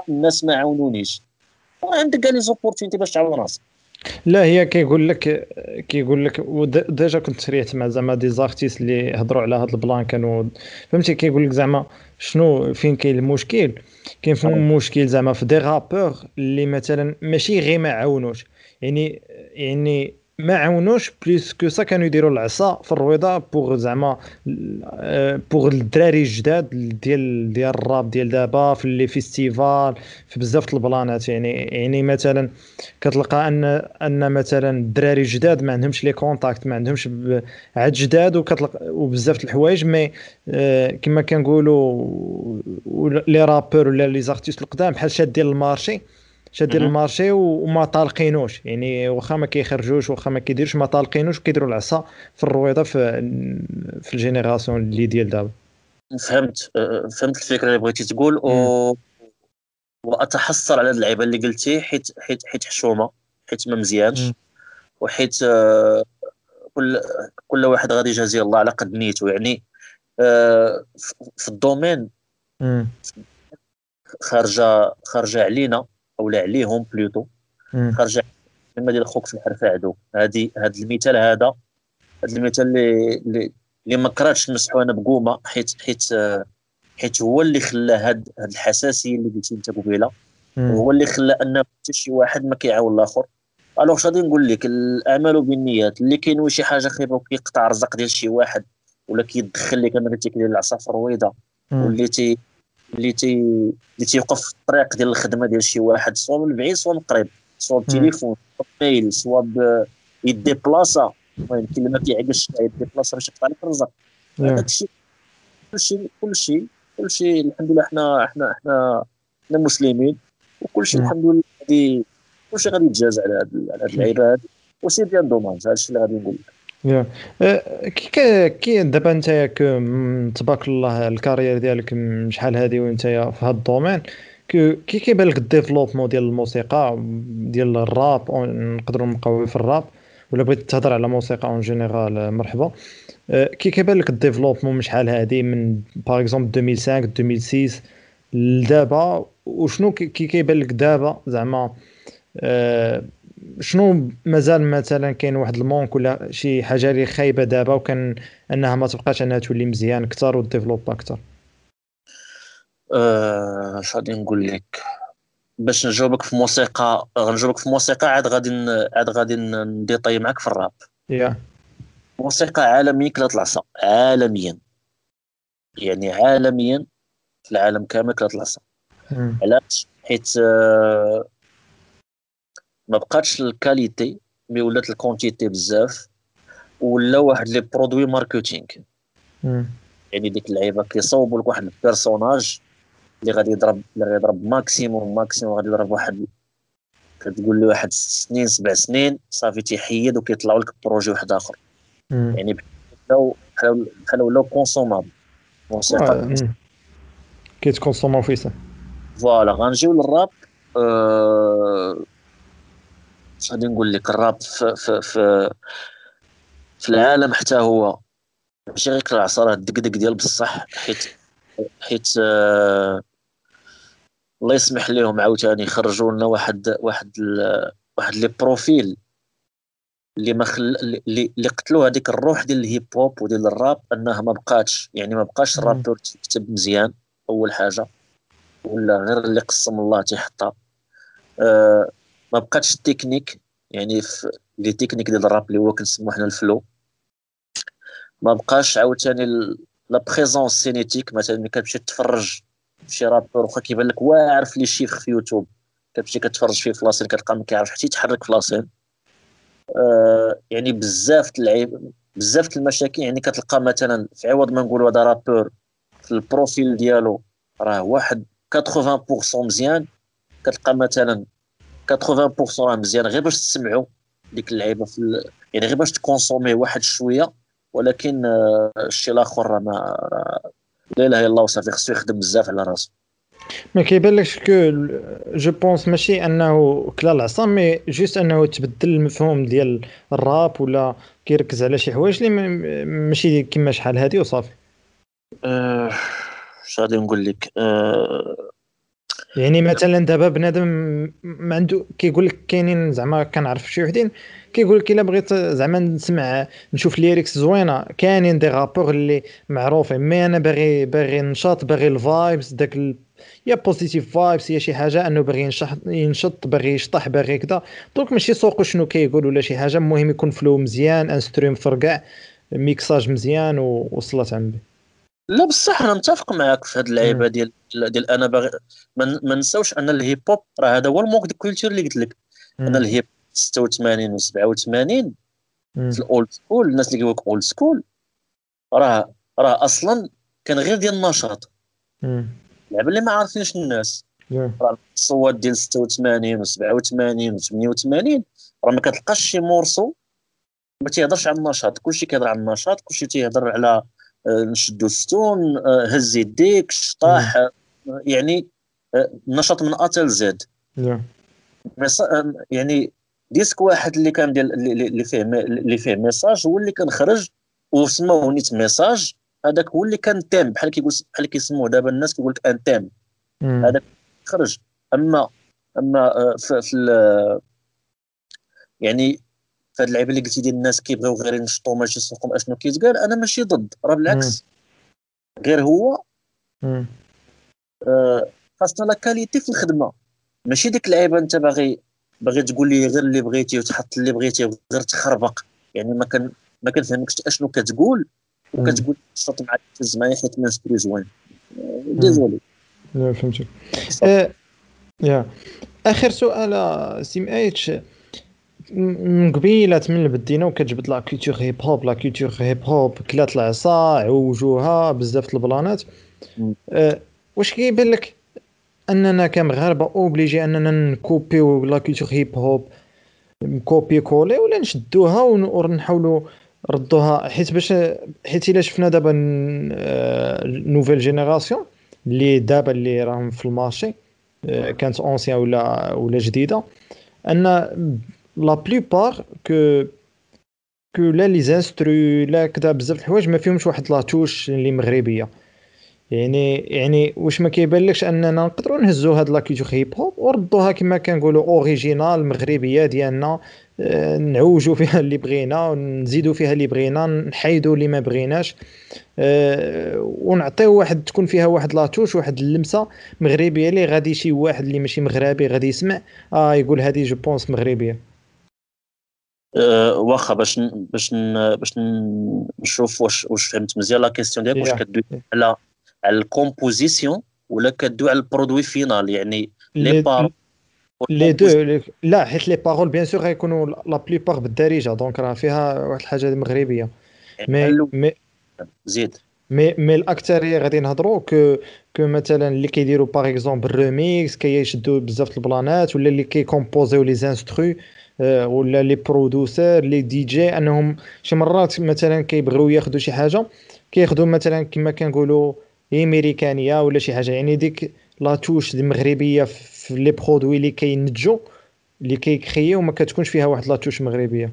الناس ما عاونونيش؟ عندك كاع لي زوبورتينيتي باش تعاون راسك. لا هي كيقول لك ديجا كنت سريعت مع زعما دي زارتيست اللي هضروا على هذا البلان، كانوا فهمتي كيقول لك زعما شنو فين كاين المشكل. كاين في المشكل زعما في دي رابور اللي مثلا ماشي غير ما عاونوش، يعني ما عاونوش بليس كو سا، كانوا يديروا العصا في الرويضه بوغ زعما بوغ الدراري الجداد ديال الراب ديال دابا في لي فيستيفال في بزاف البلانات. يعني مثلا كتلقى ان مثلا الدراري الجداد ما عندهمش لي كونتاكت، ما عندهمش عاد جداد، وبزاف الحوايج مي كما كنقولوا لي رابور ولا لي زارتيست القدام بحال شادين المارشي شادين المارشي وما طالقينوش، يعني واخا ما كيخرجوش واخا ما كيديروش ما طالقينوش، كيديروا العصا في الرويضه في الجينيراسيون اللي ديال دابا. فهمت الفكره اللي بغيتي تقول، واتحسر على هاد اللعيبه اللي قلتي، حيت حشومه، حيت ما مزيانش، وحيت كل واحد غادي يجازي الله على قد نيته. يعني في الدومين خارجه علينا اولا عليهم بلوتو، خرج لما ديال خوك في الحرفه عدو. هذا المثال، اللي ما كرهتش نمسحو انا بقومه، حيت هو اللي خلى هاد الحساسيه اللي قلتي انت قبيله، هو اللي خلى ان حتى شي واحد ما كيعاون الاخر. الوغ اش غادي نقول لك، الاعمال بالنيات، اللي كينوي شي حاجه خايبه وكيقطع الرزق ديال شي واحد، ولا كيدخل لك انا تيكدير العصا في الرويضه، اللي تيوقف في الطريق ديال الخدمه ديال شي واحد، سواء من بعيد سواء من قريب، سواء بالتليفون سواء بالميل سواء بيدي بلاصه، المهم كلمه ما كيعقلش يدي بلاصه باش يقطع لك الرزق. هذاك الشيء كلشي الحمد لله، حنا مسلمين، وكلشي الحمد لله غادي كلشي غادي يتجازى على هاد اللعيبه هادي، وسي بيان دوماج. هذا الشيء اللي غادي نقول لك. يا كي دابا نتايا تبارك الله الكارير ديالك شحال هذه وانتيا في هذا الدومين، كي كيبان لك الديفلوبمون ديال الموسيقى ديال الراب، نقدروا نقويو في الراب، ولا بغيت تهضر على موسيقى اون جينيرال مرحبا. كي كيبان لك الديفلوبمون شحال هذه من باغ اكزومبل 2005 2006 لدابا، وشنو كي كيبان لك دابا زعما شنو مازال مثلا كاين واحد المونك ولا شي حاجه اللي خايبه دابا، وكان انها ما تبقاش انها تولي مزيان اكثر وديفلوب اكثر؟ اش غادي نقول لك باش نجاوبك في موسيقى، غنجاوبك في موسيقى، عاد غادي نديطاي معك في الراب. موسيقى عالميه كلات العصا، عالميا يعني عالميا في العالم كامل كلات العصا. علاش؟ حيت ما بقاتش الكاليتي، مي ولات الكونتيتي بزاف، ولا واحد لي برودوي ماركتينغ. يعني ديك اللعيبه كيصاوبوا لك واحد البيرسوناج اللي غادي يضرب ماكسيموم، غادي يضرب واحد، كتقول لي واحد 6 سنين 7 سنين صافي تيحيد، وكيطلعوا لك بروجي واحد اخر. يعني بحال ولاو كونسومابل، موسيقى كيتكونسوماو فيها. فوالا غنجيو للراب. غادي نقول لك الراب في العالم حتى هو ماشي غير العصارات الدقدق ديال بصح، حيت الله يسمح لهم عاوتاني يخرجوا لنا واحد لي بروفيل اللي قتلوا هذيك الروح ديال الهيب هوب وديال الراب، انها ما بقاش الرابور تكتب مزيان اول حاجه، ولا غير اللي قسم الله تيحطها. ما بقاتش التكنيك، يعني في لي تكنيك ديال الراب اللي هو كنسموه حنا الفلو. ما بقاش عاوتاني لا بريزونس سينيتيك، مثلا كتمشي تتفرج شي رابور واخا كيبان لك واعر في لي شيفر في يوتيوب، كتمشي كتفرج فيه في لاسين كتلقى ما كيعرفش حتى يتحرك في لاسين. يعني بزاف العيب، بزاف المشاكل. يعني كتلقى مثلا في عوض ما نقولوا هذا رابور في البروفيل ديالو راه واحد 80% مزيان، كتلقى مثلا 80% راه مزيان غير باش تسمعوا ديك اللعيبه في، يعني غير باش تكونسومي واحد شويه، ولكن الشيء الاخر راه ما لا اله الا الله، صافي خصو يخدم بزاف على راسو. ما كيبانلكش كو جو بونس ماشي انه كلا العصا، مي جوست انه تبدل المفهوم ديال الراب ولا كيركز على شي حوايج اللي ماشي كما شحال هذه وصافي. اش غادي نقول لك، يعني مثلا دابا بنادم ما عنده كيقول لك كاينين زعما كنعرف شي وحدين كيقول لك الا بغيت زعما نسمع نشوف ليريكس زوينه، كاينين دي رابور اللي معروفين، مي انا باغي نشاط، باغي الفايبس، داك يا بوزيتيف فايبس، يا شي حاجه انه باغي ينشط، باغي يشطح، باغي كذا. دونك ماشي سوق شنو كيقول ولا شي حاجه، المهم يكون فلو مزيان، انستروم فرقع، ميكساج مزيان، ووصلت عندي. لا بصح انا متفق معاك في هاد اللعيبه ديال انا باغي ما نساوش ان الهيب هوب راه هذا هو الموك دو كولتور اللي قلت لك. انا الهيب 86 و 87 في الاولد سكول، الناس اللي كيقولوا اولد سكول راه اصلا كان غير ديال النشاط، لعبه اللي ما عارفينش الناس. راه الصوت ديال 86 و 87 و 88 راه ما كتلقاش شي مورسو ما تيهضرش على النشاط، كلشي كيهضر على النشاط، كلشي تيهضر على نشدو الستون، هز يديك، شطاح، يعني نشاط من اتل زد. يعني ديسك واحد اللي كان ديال اللي فيه ميساج هو اللي كنخرج وسموه نيت ميساج، هذاك هو اللي كان تيم، بحال كيسموه دابا الناس كيقول لك ان تيم، هذاك خرج. اما في يعني فهاد اللعيبه اللي قلتي ديال الناس كيبغيو غير ينشطوا ماشي يسوقوا اشنو كيتقال، انا ماشي ضد، راه بالعكس غير هو خاصنا لا كاليتي في الخدمه، ماشي ديك اللعيبه انت باغي تقول لي غير اللي بغيتي وتحط اللي بغيتي وغير تخربق، يعني ما كنفهمكش اشنو كتقول وكتقول نشط مع الزمايه حيت ما سبري زوين. ديزولي لا فهمتك. يا اخر سؤال سيم اتش، من قبيله من بدينا وكتجبد لا كولتور هيب هوب كلات العصا عوجوها بزاف د البلانات. واش كيبان لك اننا كمغاربه اوبليجي اننا نكوبيو لا كولتور هيب هوب نكوبي كولي ولا نشدوها ونحاولوا ردوها؟ حيت الا شفنا دابا نوفيل جينيراسيون اللي دابا اللي راهم في المارشي، كانت اونسيان ولا جديده، ان لا بليبار كو لا لي زانسترو لا كذا بزاف د الحوايج ما فيهمش واحد لا توش اللي مغربيه. يعني واش ما كيبانلكش اننا نقدروا نهزوا هاد لا كولتور هيب هوب وردوها كما كنقولوا اوريجينال مغربيه ديالنا، نعوجوا فيها اللي بغينا ونزيدوا فيها اللي بغينا، نحيدوا اللي ما بغيناش، ونعطيو واحد تكون فيها واحد لا توش، واحد اللمسه مغربيه اللي غادي شي واحد اللي ماشي مغربي غادي يسمع يقول هذه جو بونس مغربيه. واخا باش نشوف واش فهمت مزيان لا كيسيون ديالك، واش كدوي على الكومبوزيسيون ولا كدوي على البرودوي فينال؟ يعني لي بار لي دو، لا حيت لي بارول بيان سور غيكونوا لا بليبار بالدارجه، دونك راه فيها واحد الحاجه مغربيه، مي زيد مي الاكثريه غادي نهضروا كو مثلا اللي كيديروا باغ اكزومبل ريميكس كيشدوا بزاف البلانات، ولا اللي كيكومبوزيو لي زانسترو ولا لي برودوسور لي دي جي، انهم شي مرات مثلا كيبغيو ياخذوا شي حاجه كياخذوا مثلا كما كنقولوا امريكانيه ولا شي حاجه، يعني ديك لا توش المغربيه في لي برودوي اللي كينتجوا اللي كيكرييو وما كتكونش فيها واحد لا توش مغربيه.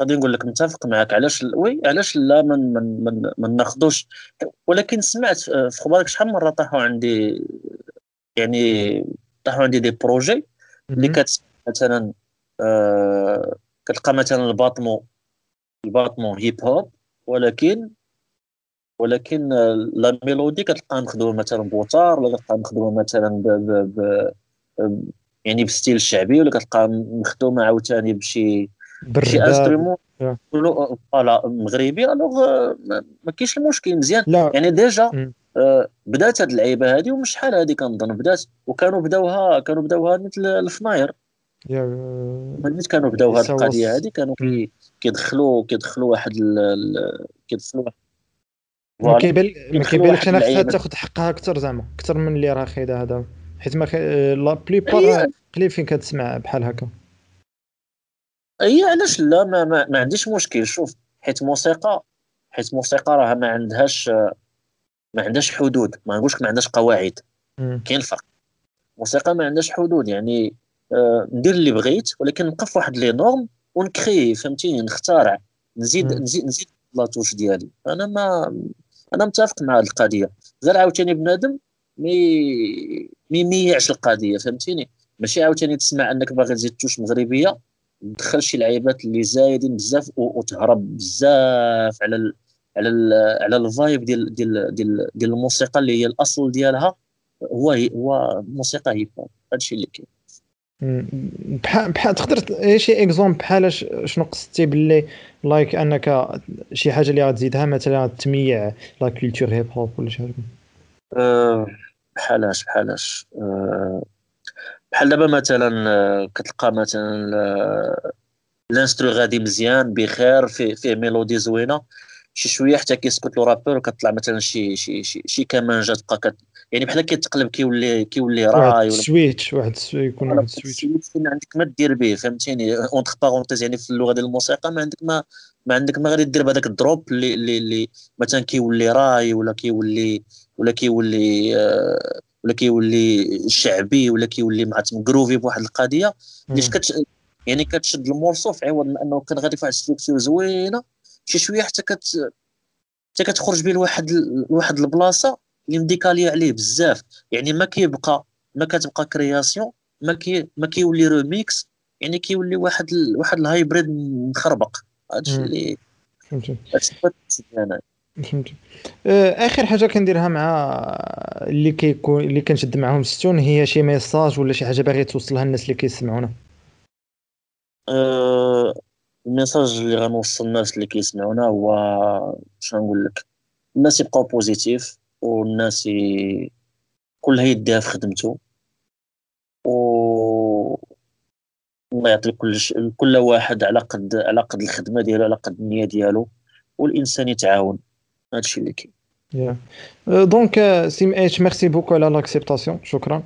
غادي نقول لك متفق معك، علاش لا من ناخذوش، ولكن سمعت في خبارك شحال مره طاحوا عندي دي بروجي اللي كت مثلا كتلقى مثلا الباطمو هيب هوب، ولكن لا ميلودي كتلقى مخدومه مثلا بوتار، ولا كتلقى مخدومه مثلا يعني بستيل شعبي، ولا كتلقى مخدومه عاوتاني بشي انسترومون مغربي. الوغ ما كاينش المشكل مزيان. يعني ديجا بدات هاد اللعيبه هادي، ومش شحال هادي كنظن بدات، وكانوا بداوها مثل الفناير، ملي كانوا بداو هاد القضيه هادي كانوا كيدخلوا واحد ما كيبانش انا خصها تاخذ حقها اكثر، زعما اكثر من اللي راه خايده هذا، حيت ما لا بليبار قليل فين كتسمع بحال هكا. اي علاش لا، ما عنديش مشكل. شوف، حيت موسيقى راه ما عندهاش حدود، ما نقولش ما عندهاش قواعد. كاين الفرق، الموسيقى ما عندهاش حدود، يعني ندير اللي بغيت، ولكن نبقى في واحد لي نورم ونكري، فهمتيني، نخترع، نزيد لاطوش ديالي. انا متفق مع هذه القضيه، غير عاوتاني بنادم ميميعش القضيه، فهمتيني. ماشي عاوتاني تسمع انك باغي تزيد توش مغربيه، تدخل شي لعيبات اللي زايدين بزاف وتهرب بزاف على ال على ال على الفايب ديال ديال ديال دي الموسيقى اللي هي الاصل ديالها هو موسيقى هيب هوب. هادشي اللي كاين. بحال تقدر شي اكزومبل بحال شنو قصدتي باللي لايك انك شي حاجه اللي غتزيدها مثلا تميع لا كولتور هيب هوب ولا شي حاجه بحالاش بحال دابا مثلا كتلقى مثلا الانسترو غادي مزيان بخير، فيه ميلودي زوينه، شي شويه حتى كيسكت لو رابور، وكتطلع مثلا شي كمانجه تبقى يعني بحال كيتقلب، كيولي راي ولا سويتش، واحد يكون واحد السويتش ما عندك ما دير به، فهمتيني، اونتر بارونتيز، يعني في اللغه ديال الموسيقى ما عندك ما غادي دير بهذاك الدروب اللي مثلا كيولي راي ولا كيولي شعبي، ولا كيولي مع تمكروفي بواحد القضيه باش يعني كتشد المورصوف، عوض من انه كان غادي فواحد ستركتور زوينه، شي شويه حتى كتخرج به لواحد البلاصه اللي مديكاليه عليه بزاف، يعني ما كتبقى كرياسيون، ما كيولي روميكس، يعني كيولي واحد الهايبريد مخربق. هادشي اللي فهمتي. اخر حاجه كنديرها مع اللي كنشد معهم ستون هي شي ميساج ولا شي حاجه باغي توصلها للناس اللي كيسمعونا. الميساج اللي غنوصل للناس اللي كيسمعونا هو شنو نقول لك، الناس يبقاو بوزيتيف، والناس كلها يديها في خدمته، والله يعطي كل واحد على قد الخدمه ديالو، على قد النيه ديالو، والانسان يتعاون. هادشي اللي كاين. دونك سيم اتش، ميرسي بوكو على لاكسبتاسيون. شكرا.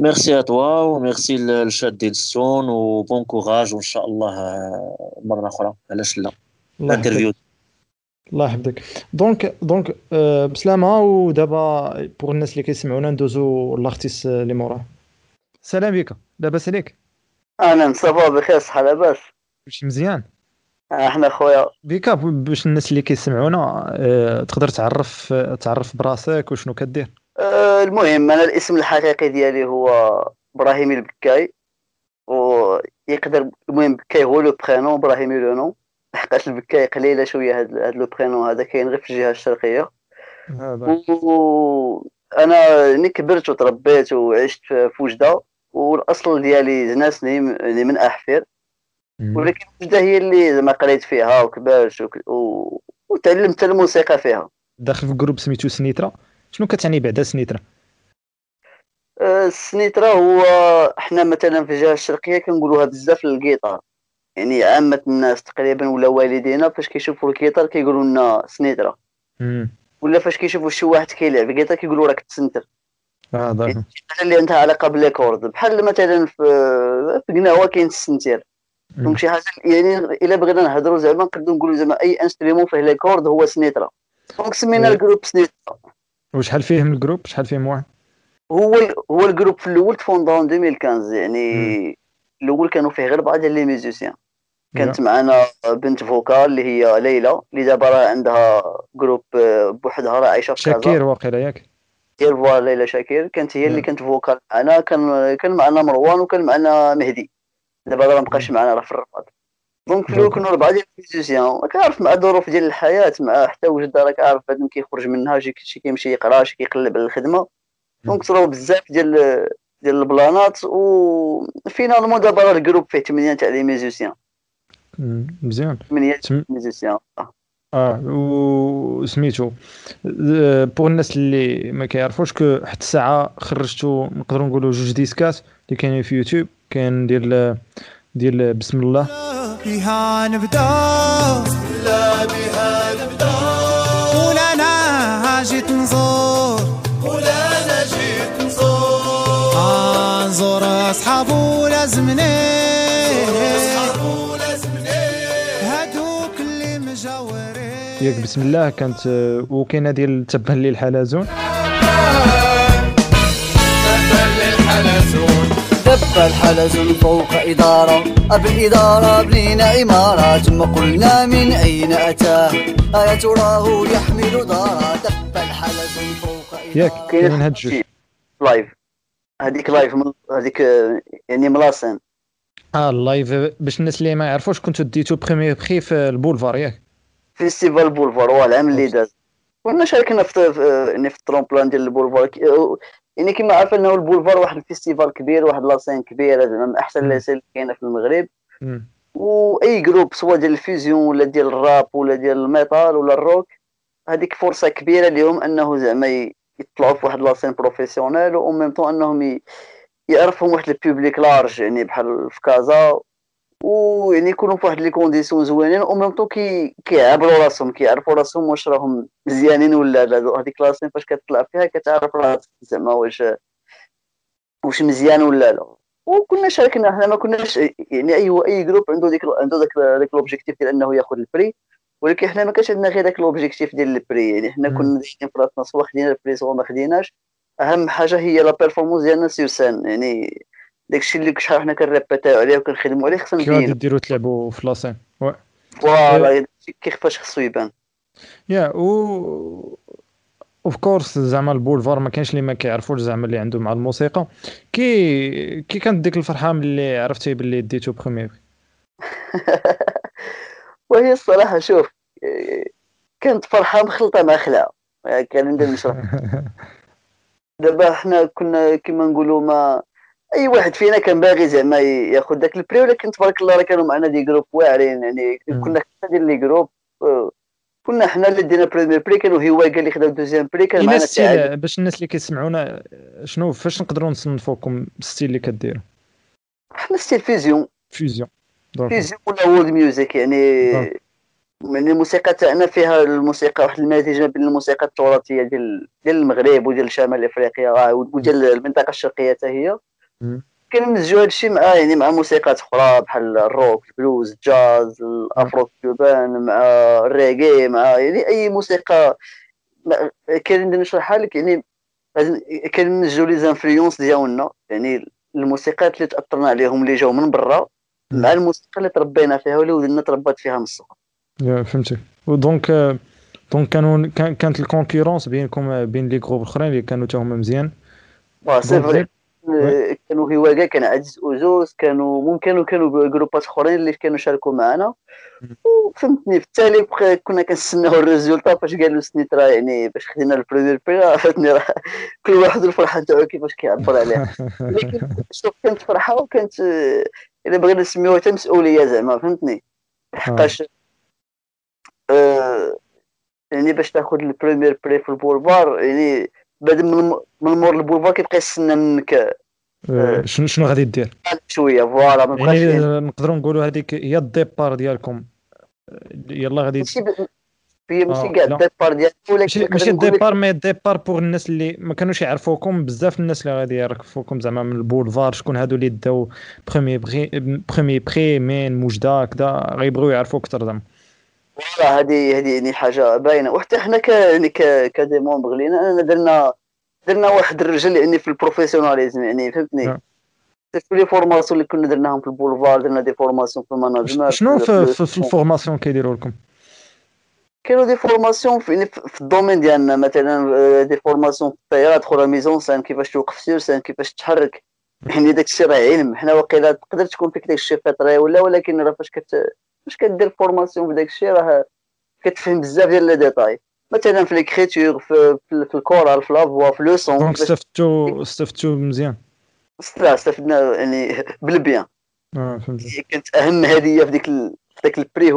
ميرسي ا توا، وميرسي لشادين ستون، وبون كوراج، وان شاء الله مره اخرى علاش لا انترفيو. الله يحفظك. دونك بسلامه. ودابا بور الناس اللي كيسمعونا ندوزو لارتيست اللي موراه. السلام عليكم، لاباس عليك؟ اهلا، صافا بخير، صحه لاباس؟ كلشي مزيان. احنا خويا بك باش الناس اللي كيسمعونا تقدر تعرف براسك وشنو كدير. المهم انا الاسم الحقيقي ديالي هو ابراهيم البكاي، ويقدر المهم بكاي هو لو برينو، ابراهيم لو نو، حقاش البكاي قليله شويه هاد لو برينو هذا كاين غير في الجهه الشرقيه. وانا كبرت وتربيت وعشت في وجده، والاصل ديالي ناسني من احفير، ولكن وجده هي اللي زعما قريت فيها وكبرت وتعلمت الموسيقى فيها. داخل في جروب سميتو سنيترا، شنو كتعني بعدا سنيترا؟ السنيترا هو احنا مثلا في الجهه الشرقيه كنقولوها بزاف للجيتار، يعني عامه الناس تقريبا ولا والدينا فاش كيشوفوا الجيتار كيقولوا لنا سنيترا، ولا فاش كيشوفوا شي واحد كيلعب الجيتار كيقولوا راك تسنتر. داك اللي عندها علاقه بالكورد، بحال مثلا في قناوه كاين السنتير. دونك شي حاجه يعني الا بغينا نهضروا زعما نقدروا نقولوا زعما اي انسترومون فيه لي كورد هو سنيترا، دونك سمينا الجروب سنيترا. وشحال فيهم الجروب؟ شحال فيهم واحد؟ هو الجروب في الاول تفوندون 2015، يعني الاول كانوا فيه غير بعض لي ميوزيسيان. كانت معنا بنت فوكال اللي هي ليلى، اللي دابا راه عندها جروب بوحدها، راه عايشه في كازا. شاكير واقيلا ياك؟ ديال فوالا، ليلى شاكير كانت هي اللي كانت فوكال معنا. كان معنا مروان، وكان معنا مهدي. دابا راه مابقاش معنا راه في الرباط دونك في الاول كنا ربعه ديال الميوزيسيان كنعرف مع الظروف ديال الحياه مع حتى وجد راك عارف هذا كيخرج منها شي كيمشي يقرا شي كيقلب على الخدمه دونك صراو بزاف ديال البلانات وفينالمون دابا راه الجروب فيه 8 تاع لي ميوزيسيان مزيان 8 ميوزيسيان وسميتو بوغ الناس اللي ما كيعرفوش كو حتى الساعه خرجتو نقدروا نقولوا جوج ديسكات اللي كاينين في يوتيوب كاين ديال بسم الله بها نبدا لا بها نبدا ولا انا جيت نزور ولا انا جيت نزور نزور اصحابو لازمني اصحابو لازمني هادوك اللي مجاورين ياك بسم الله كانت وكاينه ديال تبه لي الحلزون تبه الحلزون فوق إدارة قبل إدارة بلينا إمارة ثم قلنا من أين أتاه أيا تراه يحمل دارة تبه الحلزون فوق إدارة ياك كاين هاد الجوج لايف هذيك لايف هذيك يعني ملاصن اللايف باش الناس اللي ما يعرفوش كنتو ديتو بريمير بري في البولفار ياك فيستيفال بولفار هو العام اللي داز كنا شاركنا في الترومبلان ديال البولفار يعني كما عارفين انه البولفار واحد الفيستيفال كبير واحد لاسين كبيره زعما من احسن لاسين اللي كاينه في المغرب واي جروب سواء ديال الفيزيون ولا ديال الراب ولا ديال الميتال ولا الروك هذيك فرصه كبيره لهم انه زعما يطلعوا في واحد لاسين بروفيسيونيل و ميم طون انهم يعرفهم واحد البوبليك لارج يعني بحال في كازا ويعني يكونوا فواحد لي كونديسيون زوينين وميم طو كيعبروا راسهم كيعرفوا راسهم واش راهم مزيانين ولا لا هذيك لاسين فاش كتطلع فيها كتعرف راسك زعما واش مزيان ولا لا وكنا شاركنا حنا ما كناش يعني اي جروب عنده داك لوبجيكتيف ديال انه ياخذ البري ولكن حنا ما كانش عندنا غير داك لوبجيكتيف ديال البري يعني حنا كنا شتين في راسنا سوا خدينا البري سوا ما خديناش اهم حاجه هي لا بيرفورمانس ديالنا سيوسان يعني داكشي اللي شحال حنا كنريبيتاو عليه وكنخدموا عليه خصنا نديرو كيفاش ديروا تلعبوا في لاسين واه فوالا كيفاش خصو يبان يا او اوف كورس زعما البولفار ما كاينش اللي ما كيعرفوش زعما اللي عنده مع الموسيقى كي كانت ديك الفرحه ملي عرفتي باللي ديتو بريمير وهي الصراحه شوف كانت فرحه مخلطه مع خلعه كنبدا نشرح دابا حنا كنا كما نقولوا ما اي واحد فينا كان باغي زعما ياخذ داك البري ولكن تبارك الله راه كانوا معنا دي جروب واعرين يعني كنا حتى ديال لي جروب كنا حنا اللي دينا بريمير بري كانوا هو قال لي خداو دوزيام بري كان معنا التعادل باش الناس اللي كيسمعونا شنو فاش نقدروا نصنفوكم بالستيل اللي كديروا حنا ستيل فيزيون ولا وورد ميوزيك يعني الموسيقى تاعنا فيها الموسيقى واحد المزيج بين الموسيقى التراثيه ديال المغرب وديال شمال افريقيا وديال المنطقه الشرقيه حتى هي كنمزجو هادشي مع يعني مع موسيقات اخرى بحال الروك البلوز الجاز الافرو كيوبان مع الريغي مع يعني اي موسيقى كاين نشرحها لك يعني كنمزجو لي زانفلونس ديالنا يعني الموسيقات اللي تاثرنا عليهم اللي جاو من برا مع الموسيقى اللي تربينا فيها ولا ولادنا تربات فيها من الصغر يا فهمتي دونك كانت الكونكورونس بينكم بين لي جروب الاخرين اللي كانوا حتى هما مزيان واه سي فري كانوا هو كاع كان عجز وجوز كانوا ممكن كانوا جروبات اخرين اللي كانوا شاركوا معنا وفهمتني في التالي كنا كنستناو الريزولتا فاش قالوا سنيترا يعني باش خدينا البريمير بري فهمتني راه كل واحد الفرحه تاعو كيفاش كيعبر عليها ولكن شوف كانت فرحه وكانت الا بغينا نسميوها حتى مسؤوليه زعما فهمتني حقاش يعني باش تاخذ البريمير بري في البولفار يعني بعد من مور البولفار كيبقى يستنى منك شنو غادي دير شويه فوالا ما بقاش يعني نقدروا نقولوا هذيك هي الديبار ديالكم يلا غادي هي ماشي كاع الديبار ديالك ولكن ماشي الديبار مي الديبار بوغ الناس اللي ما كانوش يعرفوكم بزاف الناس اللي غادي يعرفوكم زعما من البولفار شكون هادو اللي داو بريمي مين موجده كذا غيبغيو يعرفوا اكثر زعما والله هذه يعني حاجه باينه وحتى حنا يعني كدي مونبغ لينا درنا واحد الرجل يعني في البروفيسيوناليزم يعني فهمتني شفتوا لي فورماسيون اللي كنا درناهم في البولفار درنا دي فورماسيون في الماناجمنت شنو في الفورماسيون كيديروا لكم كانوا دي فورماسيون في الدومين ديالنا مثلا دي فورماسيون في الطيارات اخرى ميزون سان كيفاش توقف سير سان كيفاش تحرك يعني داك الشيء راه علم. حنا واقيلا تقدر تكون فيك داك الشيء فطري ولا، ولكن راه فاش كدير فورماسيون في داك الشيء راه كتفهم بزاف ديال لي ديتاي، مثلا في ليكريتور، في الكورال، في لافوا، في لو سون. استفدتو مزيان، استفدنا يعني بالبيان. فهمتي، كانت اهم هديه في داك البري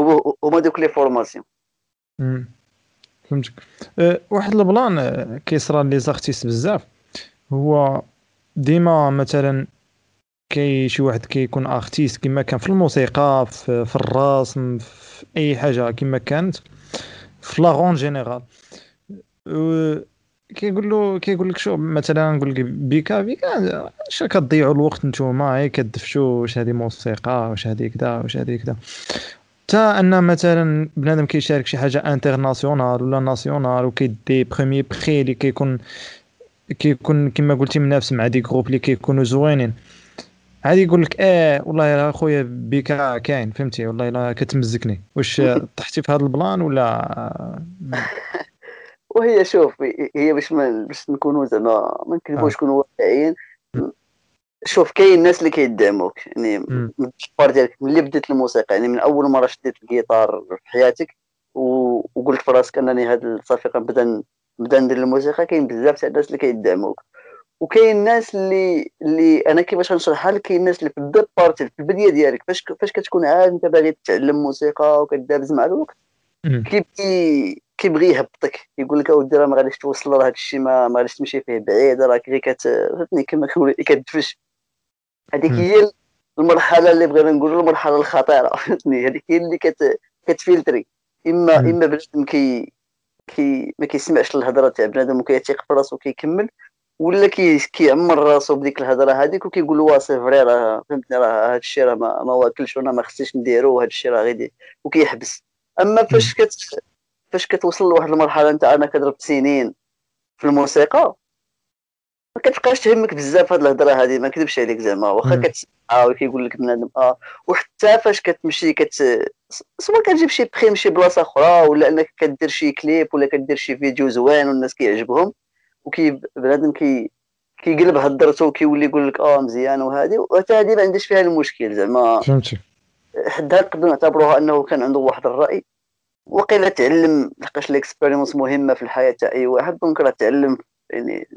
هما دوك لي فورماسيون. فهمتك. واحد البلان كيصرا لي زارتيست بزاف هو ديما مثلا كاي شي واحد كيكون ارتيست كما كان في الموسيقى، في الرسم، في اي حاجه كما كانت في لاغون جينيرال، كيقول لك شو مثلا، نقول لك بيكا اش كتضيعوا الوقت نتوما، هي كتدفشوا واش هذه موسيقى، واش هذه كذا، واش هذه كذا، حتى ان مثلا بنادم كيشارك شي حاجه انترناسيونال ولا ناسيونال وكيدي بروميي بري اللي كيكون كما قلتي منافس مع دي جروب اللي كيكونوا زوينين، عادي يقول لك والله راه خويا بيكا كاين، فهمتي، والله الا كتمزكني. واش طحتي في هذا البلان ولا؟ وهي شوف، هي باش نكونوا زعما ما نكذبوش، نكونوا واقعيين. شوف، كاين الناس اللي كيدعموك، يعني من الشبار ديالك ملي بديت الموسيقى، يعني من اول مره شديت الجيتار في حياتك وقلت في راسك انني هذه الصافي بدا ندير الموسيقى، كاين بزاف تاع الناس اللي كيدعموك، وكاين الناس اللي انا كيفاش غنشرحها لك، كاين الناس اللي في الديب بارت، في البدايه ديالك، فاش كتكون عاد انت باغي تتعلم موسيقى وكدابز مع الوقت، كيبغي يهبطك، يقول لك اودي راه ما غاديش توصل لهذا الشيء، ما غاديش تمشي فيه بعيد، راه غير فهمتني كما كتدفش. هذيك هي المرحله اللي بغينا نقولوا المرحله الخطيره، فهمتني، هذيك هي اللي كتفلتري، اما بنادم ما كيسمعش الهضره تاع بنادم وكيتيق في راسو وكيكمل، ولا كيعمر راسو بديك الهضره هذيك وكيقول وا سي فري، راه فهمتني، راه هذا الشيء راه ما واكلش وانا ما خصنيش نديرو، هذا الشيء راه غادي وكيحبس. اما فاش كتوصل لواحد المرحله انت، انا كضرب سنين في الموسيقى، ما كتبقاش تهمك بزاف هاد الهضره هذه، ما نكذبش عليك زعما، واخا كتسمعها وكيقول لك بنادم وحتى فاش كتمشي سواء كتجيب شي بريم شي بلاصه اخرى، ولا انك كدير شي كليب ولا كدير شي فيديو زوين والناس كيعجبهم، بنادم كيقلب هضرته وكيولي يقول لك مزيان، وهذه حتى هذه ما عنديش فيها المشكل زعما، فهمتي، حدها نقدروا نعتبروها انه كان عنده واحد الراي، وقيلا تعلم، لحقاش ليكسبيريونس مهمه في الحياه تاع اي واحد، دونك راه تعلم، يعني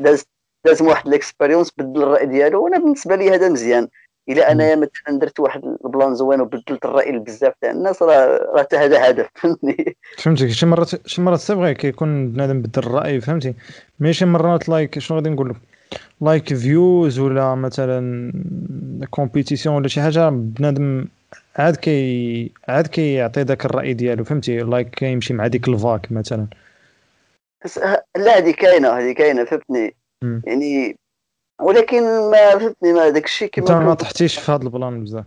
لازم واحد ليكسبيريونس بدل الراي ديالو، وانا بالنسبه لي هذا مزيان. الا انايا مثلا درت واحد البلان زوين وبدلت الراي لبزاف تاع الناس، راه حتى هذا هدف، فهمتني. فهمتك. شي مرات سي فغي كيكون بنادم بدل الراي، فهمتي، مي شي مرات لايك، شنو غادي نقول لك، لايك فيوز ولا مثلا كومبيتيسيون ولا شي حاجه، بنادم عاد كي يعطي داك الراي ديالو، فهمتي، لايك كيمشي مع ديك الفاك مثلا. لا، هذه كاينه فهمتني، يعني ولكن ما فهمتني، ما داك الشيء كيما ما طحتيش في هذا البلان بزاف،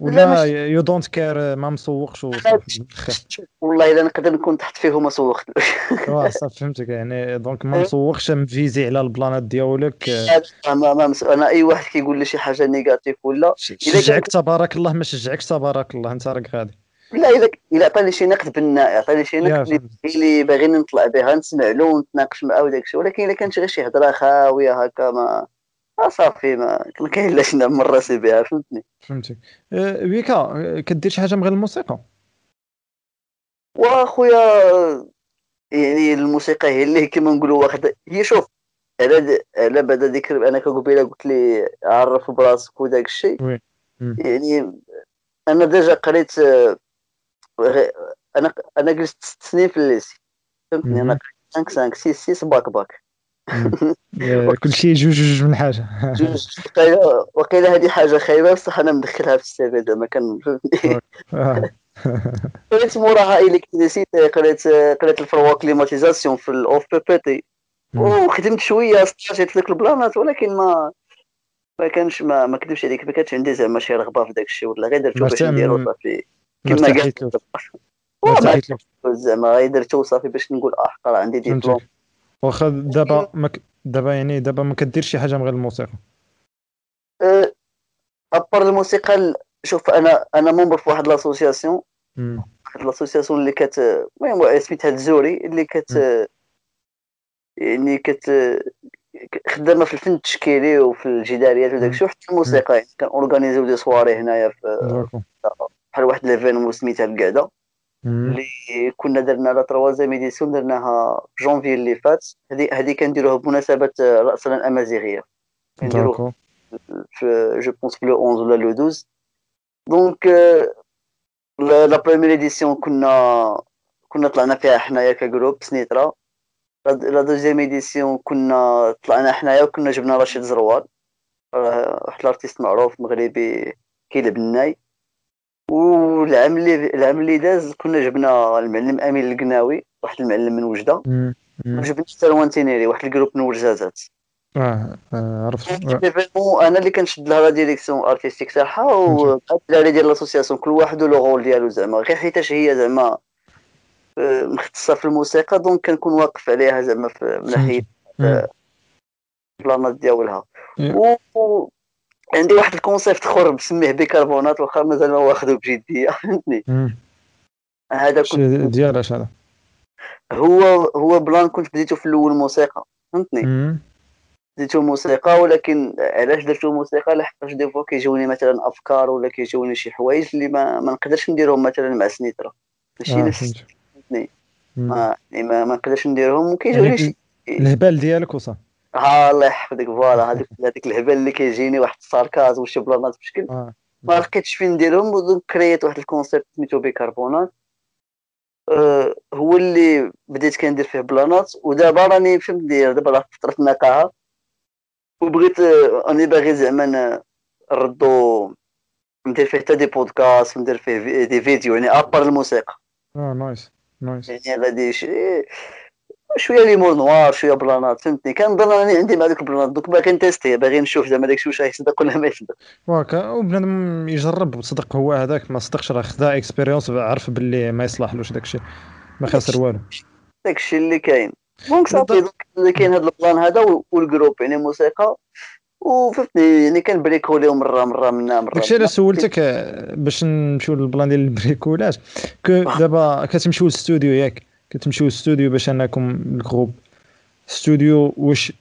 ولا يو دونت كير، ما مسوقش والله الا نقدر نكون تحت فيه وما سوقتلوش. صافي، فهمتك، يعني دونك ما مسوقش، مفيزي على البلانات ديالك. انا اي واحد كيقول لي شي حاجه نيجاتيف ولا شجعك تبارك الله، ما شجعكش تبارك الله، انت راك غادي. لا، الا عطاني شي نقد بناء، عطاني شي نقد اللي باغيني نطلع بها، نسمع له ونتناقش معاه وداك الشيء، ولكن الا كانت غير شي هضره خاويه هكا، ما صافي، ما كاين لاش نعمر راسي بها، فهمتك. بيكا كدير شي حاجه من غير الموسيقى؟ واخويا يعني الموسيقى هي اللي كما نقولوا واخد، هي شوف، على بدا ذكر انا قبيله قلت لي عرف براسك وداك الشيء، يعني انا ديجا قريت، انا جلست 6 سنين في الليسي، فهمتني، انا 5 6 باك كلشي جوج من حاجه، جوج وقيله هذه حاجه خايبه، بصح انا مدخلها في السيفي زعما، كنفهمني. قريت موراها الكتريسي، قريت الفروا كليماتيزاسيون في الاوف بي تي، وخدمت شويه استشريت لك البلانات، ولكن ما كانش، ما كدبش عليك، ما كانش عندي زعما شي رغبه في داك الشيء، ولا غير درتو باش نديرو صافي كما قلت، زعما غير درتو صافي باش نقول حق راه عندي ديبلوم. واخا دابا يعني دابا ما كديرش شي حاجه من غير الموسيقى؟ ابار الموسيقى، شوف، انا ممبر في واحد لاسوسياسيون، اللي المهم سميتها الزوري، اللي يعني خدامه في الفن التشكيلي وفي الجداريات وداك الشيء وحتى الموسيقى. يعني كنورغانيزيو دي سواري هنايا في بحال واحد ليفينمون سميتها الكعده اللي كنا درنا لا 3 ميديسيون درناها جونفي اللي فات. هذه كنديروها بمناسبه راس السنه الامازيغيه، كنديروها في جو بونس في لو 11 ولا لو 12. دونك لا بروميير ايديسيون كنا طلعنا فيها حنايا كجروب سنيترا. لا دوزيام ايديسيون كنا طلعنا حنايا وكنا جبنا رشيد زروال، واحد الارتيست معروف مغربي كيلعب الناي. والعام اللي داز كنا جبنا المعلم امين القناوي، واحد المعلم من وجده، وجبنا تروان تينيري واحد الجروب من ورزازات. عرفت انا اللي كنشد لها لا ديريكسيون ارتستيك تاعها والدراري ديال لاسوسياسيون، كل واحد له غول ديالو زعما، غير حيتاش هي زعما مختصه في الموسيقى دونك كنكون واقف عليها زعما من ناحيه البلانات ديالها. عندي واحد الكونسيبت اخر بسميه بيكربونات واخا مازال ما واخدو بجديه، فهمتني. هذا كنت ديال اش هذا هو بلان كنت بديتو في الاول موسيقى، فهمتني. بديتو موسيقى ولكن علاش درتو موسيقى؟ لحقاش دي فوا كيجوني مثلا افكار ولا كيجوني شي حوايج اللي ما نقدرش نديرهم مثلا مع سنيترا، ماشي نفس فهمتني، ما نقدرش نديرهم وكيجوني شي الهبال ديالك وصافي. الله يحفظك. فوالا هذيك الهبل اللي كيجيني واحد الساركاز وشي بلانات بشكل ما لقيتش فين نديرهم، ودونك كرييت واحد الكونسيبت سميتو بيكربونات. هو اللي بديت كندير فيه بلانات، ودابا راني فهمتني دابا راه فتره نقاها وبغيت اني باغي زعما نردو ندير فيه حتى دي بودكاست وندير فيه دي فيديو يعني ابار الموسيقى. نايس. يعني غادي شويه ليمور نوار شويه بلانات، فهمتني. كنظن راني عندي مع دوك البلانات دوك باغي نتيستيه، باغي نشوف زعما داكشي واش يصدق ولا ما يصدق. واكا وبنادم يجرب صدق، هو هذاك ما صدقش راه خدا اكسبيريونس عرف باللي ما يصلحلوش داكشي، ما خاسر والو داكشي اللي كاين. دونك صافي كاين هذا البلان هذا والجروب يعني موسيقى وفهمتني، يعني كنبريكوليو مره داكشي علاش سولتك باش نمشيو للبلان ديال البريكولاج. دابا كتمشيو للاستوديو ياك، كتمشيو للاستوديو باش انكم الجروب استوديو واش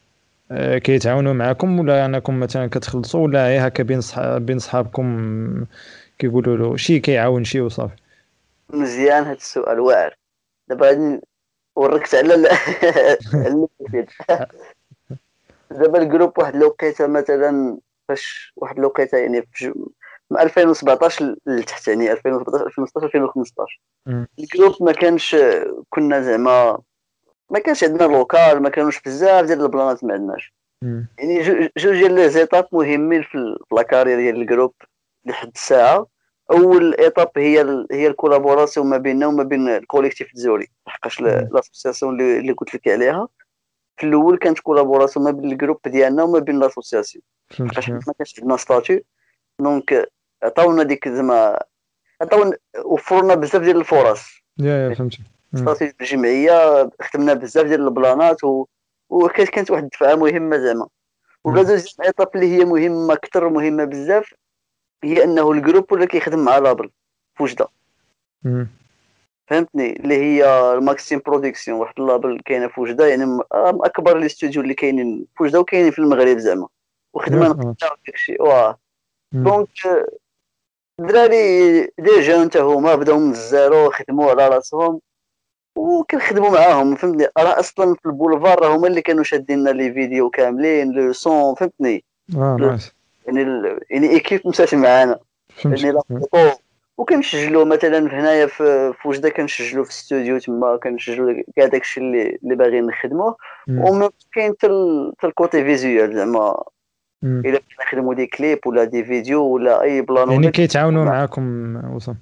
كيتعاونوا معكم ولا انكم مثلا كتخلصوا ولا هي هكا بين صحابكم كيقولوا له شي كيعاون شي وصافي؟ مزيان هذا السؤال واعر. دابا وركت على المفيد. دابا الجروب واحد الوقيته مثلا فاش واحد الوقيته يعني من 2017 لتحت، يعني 2017 2016 2015 الجروب ما كانش كنا زعما ما كانش عندنا لوكال، ما كانوش بزاف ديال البلانات ما عندناش. يعني جوج ديال لي زيطاب مهمين في لاكارير ديال الجروب لحد الساعه. اول ايطاب هي الكولابوراسيون ما بيننا وما بين الكوليكتيف الزوري، لحقاش لاسوسياسيون اللي قلت لك عليها في الاول كانت كولابوراسيون ما بين الجروب ديالنا وما بين لاسوسياسيون، لحقاش ما كانش عندنا ستاتيو. دونك عطاونا ديك زعما وفرنا بزاف ديال الفرص. فهمتي ستاتيو الجمعيه، خدمنا بزاف ديال البلانات وكانت واحد الدفعه مهمه زعما. وكازوج ايطاب اللي هي مهمه اكثر، مهمه بزاف، هي انه الجروب ولا كيخدم مع لابل في وجده، فهمتني، اللي هي الماكسيم برودكسيون، واحد اللابل كاينه في وجده، يعني من اكبر لي استوديو اللي كاينين في وجده وكاينين في المغرب زعما، وخدمه نقدر داكشي. دونك الدراري ديجا حتى هما بداو من الزيرو، خدموا على راسهم وكنخدموا معاهم، فهمتني. راه اصلا في البولفار راه هما اللي كانوا شادين لنا لي فيديو كاملين لو سون، فهمتني. يعني ايكيب مشات معانا، يعني لاقطو وكنسجلوا مثلا هنايا في وجده، كنسجلوا في الاستوديو تما، كنسجلوا كاع داكشي اللي باغيين نخدموه. وكاين حتى الكوتي فيزيوال زعما، الا كنخدموا دي كليب ولا دي فيديو ولا اي بلان، يعني كيتعاونوا معاكم وصافي.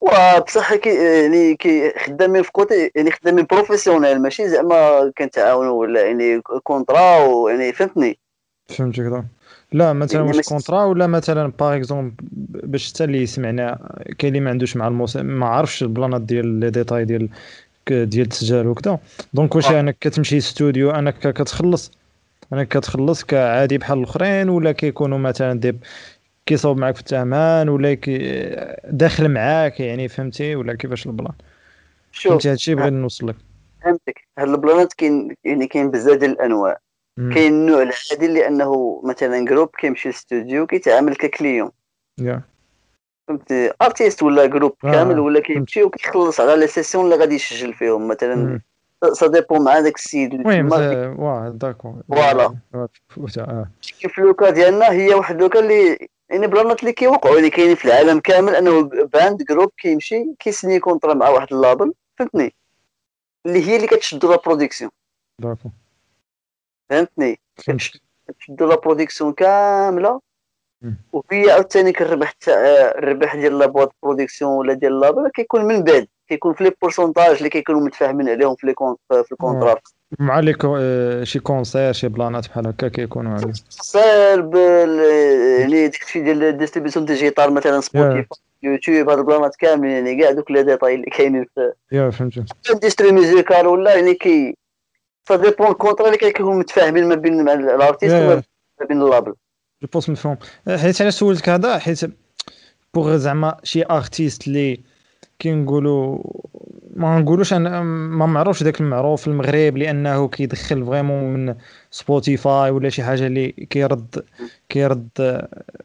وبصح يعني خدامين في كوتي، يعني خدامين بروفيسيونيل، ماشي زعما كنتعاونوا ولا يعني كونطرا ويعني فهمتي كدا. لا مثلا واش كونطرا ولا مثلا باغ اكزومبل باش حتى اللي سمعنا كاين اللي ما عندوش مع ما عارفش البلانات ديال لي ديتاي ديال التسجيل وكذا. دونك واش انك كتمشي للاستوديو انك كتخلص كعادي بحال الاخرين، ولا كيكونوا مثلا ديب كيصاوب معك في الثمن ولا داخل معاك، يعني فهمتي ولا كيفاش البلان؟ شوف هادشي بغيت نوصل لك، فهمتك. هاد البلانات كاين يعني كاين بزاف ديال الانواع، كاين النوع العادي اللي انه مثلا جروب كيمشي للاستوديو كيتعامل ككليون فهمتي ارتيست ولا جروب كامل ولا كيمشي وكيخلص على لي سيسيون اللي غادي يسجل فيهم مثلا سا ديبون مع داك السيد اللي واه داكو فوالا كيف لوكا ديالنا هي واحد لوكا اللي يعني بلانات اللي كيوقعوا اللي كاينين في العالم كامل انه باند جروب كيمشي كيسني كونطرا مع واحد اللابل فهمتني اللي هي اللي كتشدوا لا برودكسيون داكو فهمتني كتشدوا لا برودكسيون كامله وفي عاوتاني كنربح الربح ديال لا بواط برودكسيون ولا ديال اللابل كيكون من بعد كيكون في لي بورسونتاج اللي كيكونوا متفاهمين عليهم في لي في الكونترات مع لي شي كونسير شي بلانات بحال هكا كيكونوا عليه سالب يعني داكشي ديال الديستريبيسيون ديجيتال مثلا سبوتيفاي يوتيوب هاد البلانات كاملين يعني كاع دوك لي ديتاي اللي كاينين في يا فهمتي ديستري ميوزيكال ولا يعني كي سا ديبون الكونترا اللي كيكونوا متفاهمين ما بين الارتيست وما بين اللابل جو بونس مفهوم حيت علاش سولتك هذا حيت بوغ زعما شي ارتيست اللي كنقولوا ما نقولوش انا ما معروفش داك المعروف في المغرب لانه كيدخل فريمون من سبوتيفاي ولا شي حاجه اللي كيرد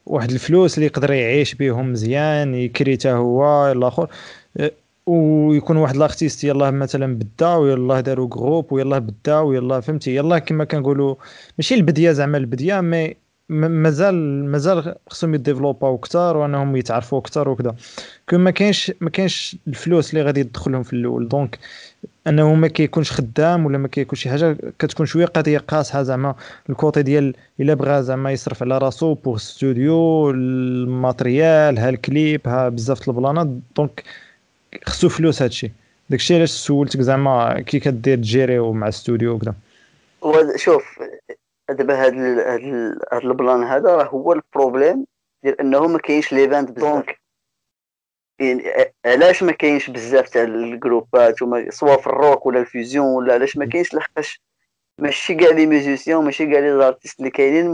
واحد الفلوس اللي يقدر يعيش بهم مزيان يكري حتى هو الاخر ويكون واحد الارتيست يلاه مثلا بداو يلاه داروا جروب ويلاه بداو يلاه فهمتي يلاه كما كنقولوا ماشي البديه زعما البديه مي مازال خصهم يديفلوباو اكثر وانهم يتعرفوا اكثر وكذا ما كاينش الفلوس اللي غادي يدخلهم في الاول دونك انه ما كيكونش خدام ولا ما كيكونش شي حاجه كتكون شويه قضيه قاصحه زعما الكوتي ديال الا بغى زعما يصرف على راسو بوغ ستوديو الماتريال ها الكليب ها بزاف د البلانات دونك خصو فلوس هادشي داكشي علاش سولتك زعما كي كدير تجيريو مع ستوديو وكذا شوف دابا هاد البلان هذا راه هو البروبليم ديال انه ما كاينش ليفانت بزاف يعني علاش ما كاينش بزاف تاع الجروبات سواء في الروك ولا الفيزيون ولا علاش ما كاينش لحقاش ماشي كاع لي ميوزيسيون ماشي كاع لي زارتيست اللي كاينين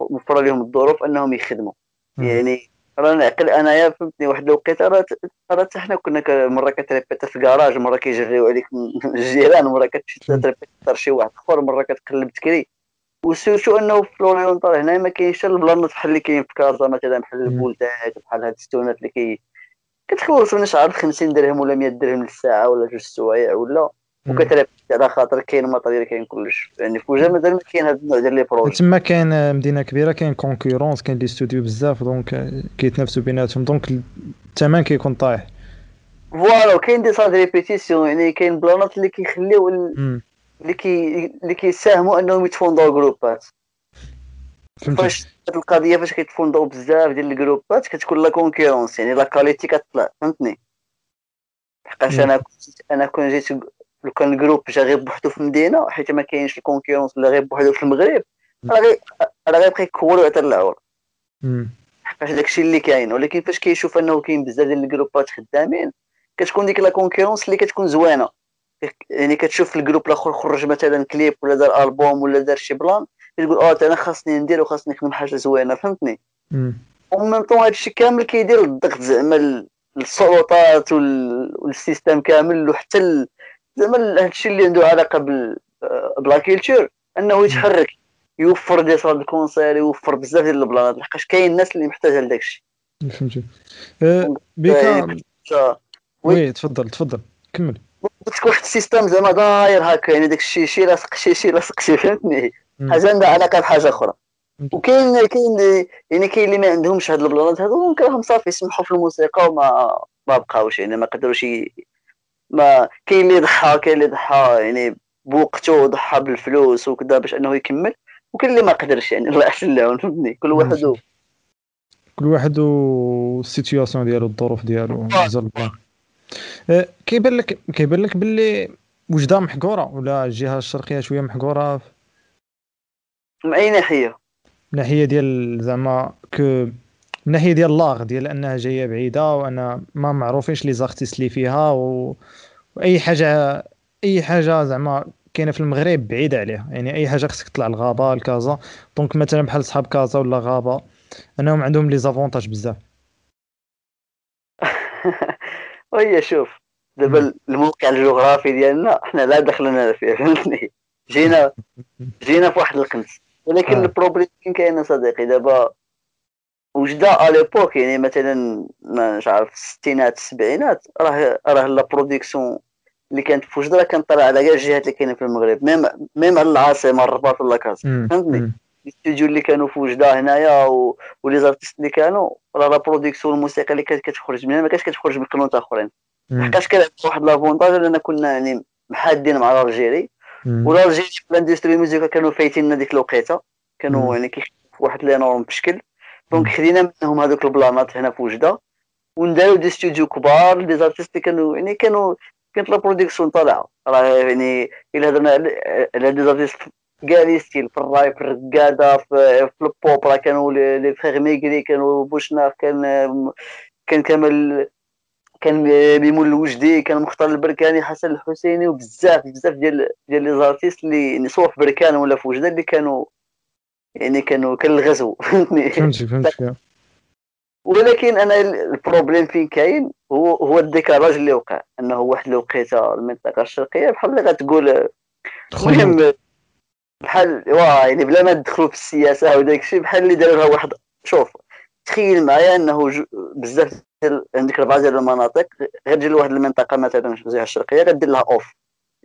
موفره لهم الظروف انهم يخدموا يعني راه نعقل انايا فهمتني واحد الوقيته راه حتى حنا كنا مره كتريبيتا في كراج مره كيجريو عليك الجيران مره كتمشي تريبيتا شي واحد اخر مره كتقلب تكري وسيرتو انه في لوريونطال هنا ما كاينش البلانات بحال اللي كاين في كازا مثلا بحال البولدات بحال هاد الستونات اللي كتخلص من شعار 50 درهم ولا 100 درهم للساعه ولا جوج السوايع ولا وكتربح على خاطر كاين ماتيريال كاين كلش يعني فوجا مازال ما كاين هاد النوع ديال لي بروجي تما كاين مدينه كبيره كاين كونكورونس كاين لي ستوديو بزاف دونك كيتنافسوا بيناتهم دونك الثمن كيكون طايح فوالا كاين دي صاد ريبيتيسيون يعني كاين بلانات اللي كيخليو اللي كيساهموا انهم يتفوندوا جروبات فاش القضيه فاش كيتفوندوا بزاف ديال الجروبات كتكون لا كونكورونس يعني لا كاليتي كتطلع فهمتني حقاش انا كون جيت لو كان الجروب جا غير بوحدو في المدينه حيت ما كاينش الكونكورونس ولا غير بوحدو في المغرب راه غير بقى يكولو على العور حقاش داكشي اللي كاين ولكن فاش كيشوف انه كاين بزاف ديال الجروبات خدامين كتكون ديك لا كونكورونس اللي كتكون زوينه يعني كتشوف الجروب الاخر خرج مثلا كليب ولا دار البوم ولا دار شي بلان كتقول انا خاصني ندير وخاصني نخدم حاجه زوينه فهمتني ومن طون هادشي كامل كيدير الضغط زعما السلطات والسيستم كامل وحتى زعما هادشي اللي عنده علاقه بالبلاكيلتور انه يتحرك يوفر دي صال الكونسير يوفر بزاف ديال البلانات لحقاش كاين الناس اللي محتاجه لداكشي فهمتي بك وي تفضل كمل قلت واحد السيستم زعما داير هكا يعني داكشي شي لاصق شي فهمتني حاجه عندها علاقه بحاجه اخرى وكاين يعني كاين اللي ما عندهمش هاد البلانات هادو كراهم صافي يسمحوا في الموسيقى وما بقاوش يعني ما قدروش ما كاين اللي ضحى يعني بوقته ضحى بالفلوس وكذا باش انه يكمل وكاين اللي ما قدرش يعني الله يحسن له فهمتني كل واحد والسيتوياسيون ديالو الظروف ديالو زلبا كيبان لك باللي وجده محقوره ولا الجهه الشرقيه شويه محقوره من اي ناحيه الناحيه ديال زعما من ناحيه ديال لاغ ديال انها جايه بعيده وانا ما معروفينش لي زارتيست اللي فيها اي حاجه زعما كاينه في المغرب بعيده عليها يعني اي حاجه خصك تطلع للغابه لكازا دونك مثلا بحال صحاب كازا ولا غابه انهم عندهم لي زافونتاج بزاف وي شوف دابا الموقع الجغرافي ديالنا حنا لا دخلنا فيه فهمتني جينا في واحد القنص. ولكن البروبليم كاين صديقي دابا وجده اليبوك، يعني مثلا ما عارف الستينات السبعينات راه لا برودكسيون اللي كانت في وجده كانت طالعه على كاع الجهات اللي كاينين في المغرب، ميم على العاصمه الرباط ولا كاز، فهمتني؟ الاستوديو اللي كانوا في وجده هنايا ولي زارتيست اللي كانوا راه لا برودكسيون الموسيقى اللي كانت كتخرج منها ما كانتش كتخرج من قنوات اخرين. حقاش كان واحد لافونتاج لان كنا يعني محادين مع الجيري، والجيري في الاندستري الموسيقى كانوا فايتيننا ديك الوقيته، كانوا يعني كيخدموا واحد لي نورم بشكل. دونك خدينا منهم هذوك البلانات هنا في وجده ونداروا دي ستوديو كبار دي زارتيست اللي كانوا يعني كانت لا برودكسيون طالعه. راه يعني الا هضرنا على دي زارتيست كاع لي ستيل في الراي في الركاده في البوب، راه كانوا لي فغ ميغري، كانوا بوشناخ، كان كامل، كان ميمون الوجدي، كان مختار البركاني، حسن الحسيني، وبزاف ديال لي زارتيست اللي سواء في بركان ولا في وجده اللي كانوا كالغزو، فهمتني؟ فهمتك. ولكن انا البروبليم فين كاين هو الديكاراج اللي وقع، انه واحد الوقيته المنطقه الشرقيه بحال اللي غتقول المهم بحال يعني بلا ما تدخلوا في السياسه وداك الشيء، بحال اللي داروها واحد. شوف تخيل معايا انه بزاف عندك 4 ديال المناطق، غتجي لواحد المنطقه مثلا في الجهه الشرقيه غدير لها اوف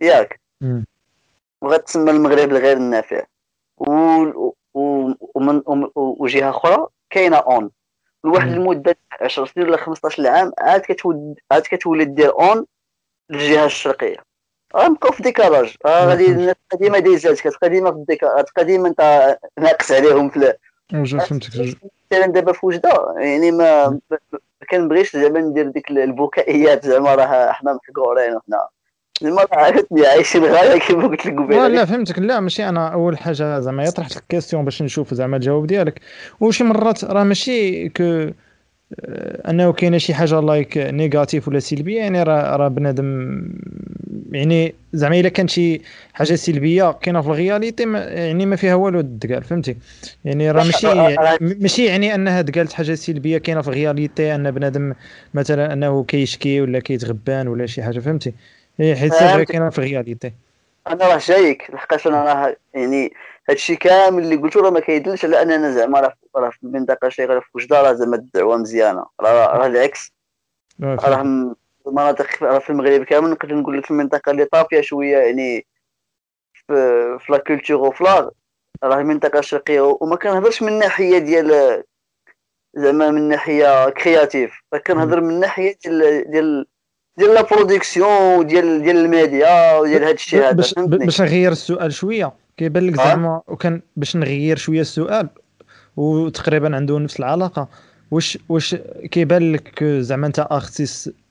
ياك، وغتسمى المغرب الغير النافع، وجهه اخرى كاينه اون لواحد المده 10 سنين ولا 15 عام عاد كتولد دير اون للجهه الشرقيه. غنبقاو في ديكاراج، غادي الناس القديمه ديزاتك قديمه في الديكاراج قديمه، انت ناقص عليهم في فهمتك. مثلا دابا في وجده يعني ما كنبغيش زعما ندير ديك البكائيات، زعما راه حنا محقورين وحنا زعما عرفتني عايشين غايه كيما قلت لك قبيله. لا فهمتك. لا ماشي انا اول حاجه زعما طرحت لك كيسيون باش نشوف زعما الجواب ديالك. وشي مرات راه ماشي انه كاينه شي حاجه لايك نيجاتيف ولا سلبيه، يعني راه بنادم يعني زعما الا كان شي حاجه سلبيه كاينه في الرياليتي يعني ما فيها والو تقال، فهمتي؟ يعني راه ماشي يعني انها تقالت حاجه سلبيه كاينه في الرياليتي، ان بنادم مثلا انه كيشكي ولا كيتغبان ولا شي حاجه، فهمتي؟ حيت راه كاينه في الرياليتي. انا راه جايك لحقاش انا راه يعني هادشي كامل اللي قلتو راه ما كيدلش على اننا زعما راه في المنطقه الشرقيه في وجده راه زعما الدعوه مزيانه، راه العكس. راه المناطق في المغرب كامل نقدر نقول لك المنطقه اللي طافيه شويه يعني في لا كولتور وفلا راه المنطقه الشرقيه. وما كنهضرش من ناحيه ديال زعما من ناحيه كرياتيف، كنهضر من ناحيه ديال لا برودكسيون ديال الميديا وديال هذا الشيء هذا، فهمتني؟ باش نغير السؤال شويه كيبان لك زعما، وكان باش نغير شويه السؤال وتقريبا عنده نفس العلاقه. واش كيبان لك زعما انت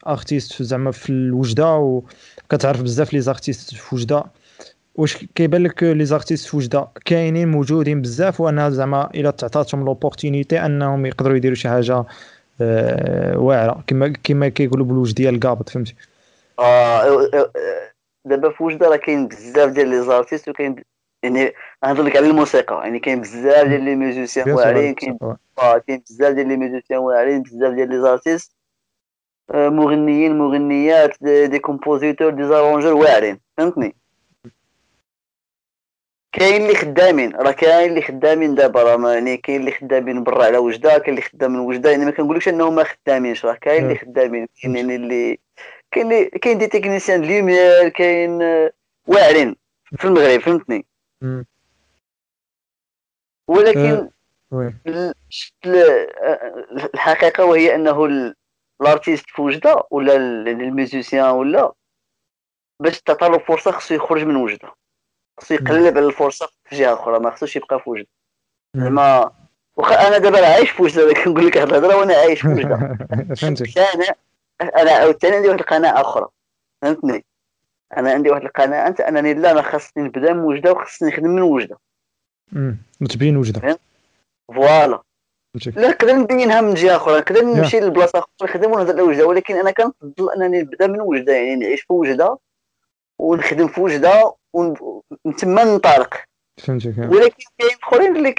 ارتيست زعما في الوجده وكتعرف بزاف لي زارتيست في وجده، واش كيبان لك لي زارتيست في وجده كاينين موجودين بزاف وانا زعما الا تعطاتهم لوبورتونيتي انهم يقدروا يديروا شي حاجه واعره كما كيقولوا بالوجديه القابط، فهمتي؟ دابا في وجده راه كاين بزاف ديال لي زارتيست، وكاين يعني نهضر لك على الموسيقى، يعني كاين بزاف ديال لي ميوزيسيان واعرين، كاين بزاف ديال لي ميوزيسيان واعرين، بزاف ديال لي زارتيست مغنيين مغنيات دي كومبوزيتور دي زارونجور واعرين، فهمتني؟ كاين اللي خدامين، راه كاين اللي خدامين دابا، راه يعني كاين اللي خدامين برا على وجده، كاين اللي خدام من وجده، يعني ما كنقولكش انهم ما خدامينش، راه كاين اللي خدامين، يعني اللي كاين دي تكنيسيان لوميير كاين واعرين في المغرب، فهمتني؟ ولكن الحقيقه وهي انه الارتيست في وجده ولا الميوزيسيان ولا باش تعطى فرصه خصو يخرج من وجده، خصو يقلب على الفرصه في جهه اخرى، ما خصوش يبقى في وجده. زعما واخا انا دابا عايش في وجده كنقول لك هاد الهضره وانا عايش في وجده، فهمتي؟ انا عاوتاني عندي واحد القناعه اخرى، فهمتني؟ انا عندي واحد القناعه انني لا خاصني نبدا من وجده وخاصني نخدم من وجده، نتبين وجده فوالا. لا نقدر نبينها من جهه اخرى، نقدر نمشي لبلاصه اخرى نخدم ونهضر على وجده، ولكن انا كنفضل انني نبدا من وجده، يعني نعيش في وجده ونخدم في وجده وتما ننطلق، فهمتك؟ ولكن كاين اخرين اللي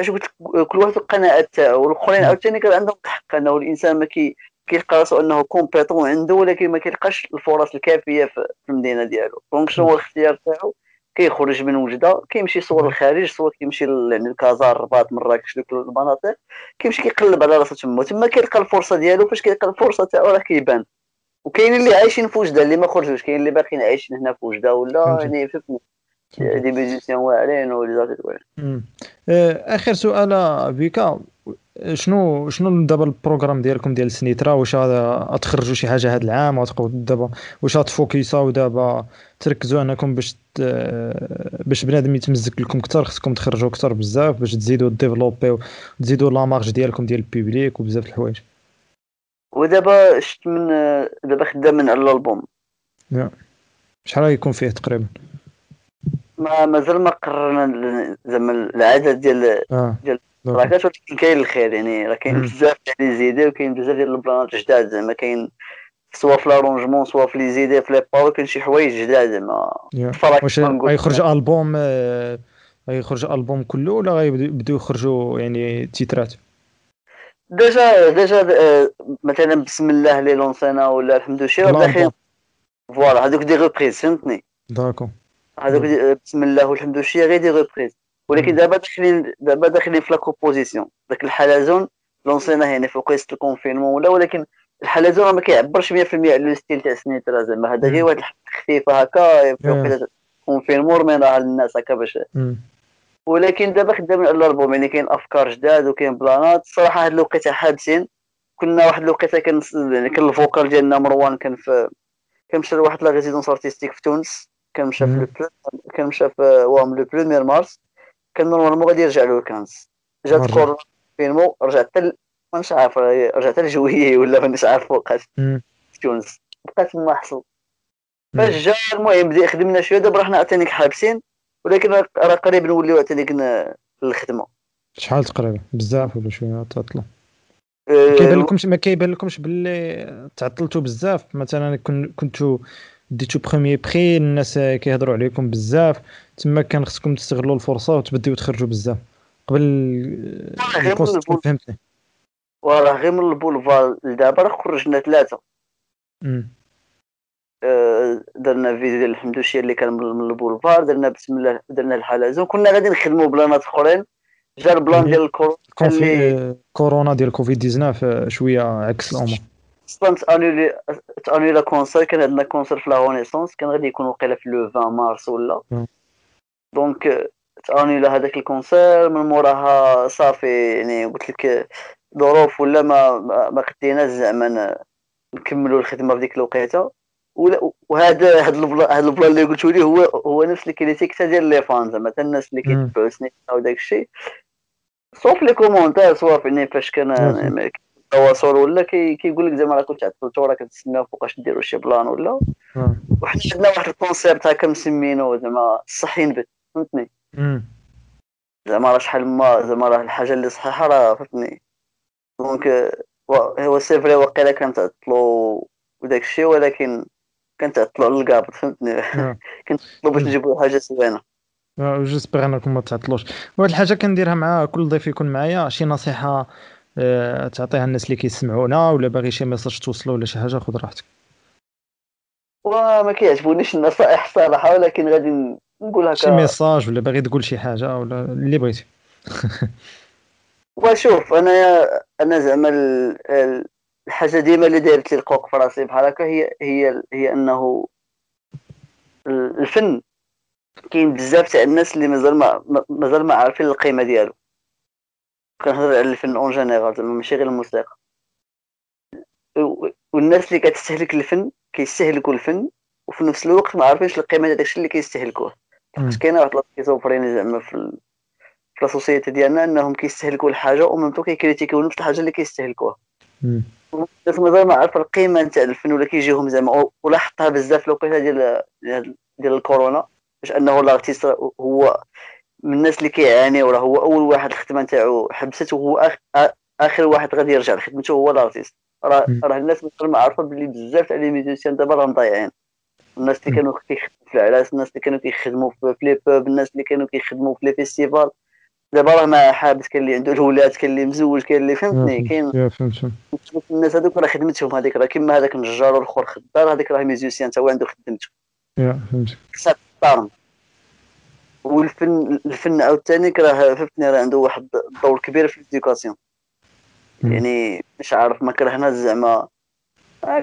اش قلت كل واحد القناعه تاعو، والاخرين عاوتاني كان عندهم الحق انه الانسان ما كيلقى راسو انه كومبيتون عنده، ولكن ما كيلقاش الفرص الكافيه في المدينه ديالو. دونك شنو هو الاختيار تاعو؟ كيخرج من وجده كيمشي يصور الخارج، سواء كيمشي لكازا، الرباط، مراكش، دوك المناطق، كيمشي كيقلب على راسو تما تما كيلقى الفرصه ديالو. فاش كيلقى الفرصه تاعو راه كيبان. وكاينين اللي عايشين في وجده اللي ما خرجوش، كاين اللي باقيين عايشين هنا في وجده، ولا يعني فهمتني دي ميزيسيان واعرين وليزات واعرين. اخر سؤال بيكا، شنو دابا البروغرام ديالكم ديال سنيترا؟ واش غتخرجوا شي حاجه هذا العام؟ غتبقاو دابا واش غتفوكيساو دابا تركزوا انكم باش بنادم يتمزك لكم اكثر، خصكم تخرجوا اكثر بزاف باش تزيدوا ديفلوبيو تزيدوا لا مارج ديالكم ديال البوبليك وبزاف د الحوايج. ودابا شفت من دابا خدامين على الالبوم، شحال غيكون فيه تقريبا؟ مازال ما قررنا زعما العدد ديال البلاكات، ولكن كاين الخير يعني راه كاين بزاف تاع لي زيدي، وكاين بزاف ديال البلانات جداد زعما كاين، سواء في لارونجمون سواء في لي زيدي في لي باور، كاين شي حوايج جداد زعما. واش غيخرج البوم كله ولا غيبداو يخرجوا يعني تيترات؟ ديجا مثلا بسم الله لي لونسينا ولا الحمد لله داخلين فوالا هذوك دي ريبريز، فهمتني؟ داكو هذوك بسم الله والحمد لله غير دي ريبريز، ولكن دابا داخلين في لا كومبوزيسيون. داك الحلزون لونسينا هنا في وقت الكونفينمون ولكن الحلزون راه ما كيعبرش 100% على الستيل تاع سنيترا زعما، هذا غير واحد الحق خفيفه هكا في وقت الكونفينمون رميناها للناس هكا باش. ولكن دابا خدامين على الالبوم يعني كاين افكار جداد وكاين بلانات. صراحه هاد الوقيته حادثين، كنا واحد الوقيته كان الفوكال ديالنا مروان كان مشى لواحد لا ريزيدونس ارتستيك في تونس، كان مشى في وام لو بروميير مارس، كان نورمالمون غادي يرجع له الكنز، جات كورونا فيلمو رجع حتى مانيش عارف رجع حتى الجويه ولا مانيش عارف وقعت في تونس، بقات ما حصل. فاش جا المهم بدي خدمنا شويه، دابا حنا عاوتاني حابسين، ولكن راه قريب نوليو عاوتاني للخدمه. شحال تقريبا بزاف ولا شويه تعطلوا؟ ما كيبان لكمش باللي تعطلتوا بزاف؟ مثلا كنتو ديتو بروميير بري، الناس كيهضروا عليكم بزاف تما، كان خصكم تستغلوا الفرصه وتبداو تخرجوا بزاف قبل. فهمتني؟ وراه غير من البولفار لدابا راه خرجنا 3. درنا فيديو ديال الحمد لله اللي كان من البولفار، درنا بسم الله، درنا الحلزون. كنا غادي نخدموا بلانات اخرين، جا البلان ديال كورونا ديال كوفيد 19 شويه عكس الامور، سبانت اني لا كونسير. كان عندنا كونسير في لا رونيسونس كان غادي يكون وقيله في لو 20 مارس ولا دونك اني لا هذاك الكونسير. من موراها صافي يعني قلت لك ظروف ولا ما قديناش زعما نكملوا الخدمه في ديك الوقيته. وهذا البلان اللي قلتوا لي هو نفس اللي كليتيكتا ديال لي فان زعما، الناس اللي كيتبعوا سنيت او داك الشيء، سواء في لي كومونتير سواء في فاش كان التواصل ولا كيقول لك زعما راكم تعطلتوا، راه كتسناو فوقاش ديروا شي بلان ولا. وحنا عندنا واحد الكونسيبت هكا مسمينو زعما الصح ينبت، فهمتني؟ زعما راه شحال ما زعما راه الحاجه اللي صحيحه راه، فهمتني؟ دونك هو سي فري واقيلا كنتعطلوا وداك الشيء، ولكن كنتعطلوا على القابض، فهمتني؟ كنتطلبوا باش نجيبوا حاجه زوينه. جيسبر انكم ما تعطلوش. واحد الحاجه كنديرها مع كل ضيف يكون معايا، شي نصيحه تعطيها الناس اللي كيسمعونا، ولا باغي شي ميساج توصلوا ولا شي حاجه، خذ راحتك. وما كيعجبونيش النصائح صراحه، ولكن غادي نقولها شي ميساج ولا باغي تقول شي حاجه ولا اللي بغيتي. وشوف انا زعما الحاجه ديما اللي دارت لي القوق في راسي بحال هكا هي انه الفن كاين بزاف تاع الناس اللي مازال ما عارفين القيمه ديالو. كنهضر على الفن اون جينيرال زعما ماشي غير الموسيقى، والناس اللي كتستهلك الفن كيستهلكوا الفن وفي نفس الوقت ما عارفينش القيمه ديال داكشي اللي كيستهلكوه. حيت كاينه واحد الكيسوفرين زعما في السوسيتي ديالنا، انهم كيستهلكوا الحاجه وممكن كيكريتيكيو نفس الحاجه اللي كيستهلكوها. الناس مازال ما عارفه القيمه نتاع الفن، ولا كيجيهم زعما ولاحظتها بزاف في الوقيته ديال الكورونا، باش انه الارتيست هو من الناس اللي كيعاني، وراه هو اول واحد الخدمه نتاعو حبست، وهو اخر واحد غادي يرجع لخدمته هو الارتيست. راه الناس ما عارفه بلي بزاف تاع لي ميوزيسيان دابا راهم ضايعين. الناس اللي كانوا كيخدموا في العراس، الناس اللي كانوا كيخدموا في لي بوب، الناس اللي كانوا كيخدموا في لي فيستيفال، دابا راه ما حابس. كاين اللي عنده الولاد، كاين اللي مزوج، كاين اللي فهمتني، كاين الناس هذوك راه خدمتهم هذيك راه كيما هذاك النجار والاخر خدار، هذيك راه ميوزيسيان تا هو عنده خدمته. فهمتك. والفن عاوتاني راه فهمتني راه عنده واحد الدور كبير في الديكاسيون يعني مش عارف ما كرهنا زعما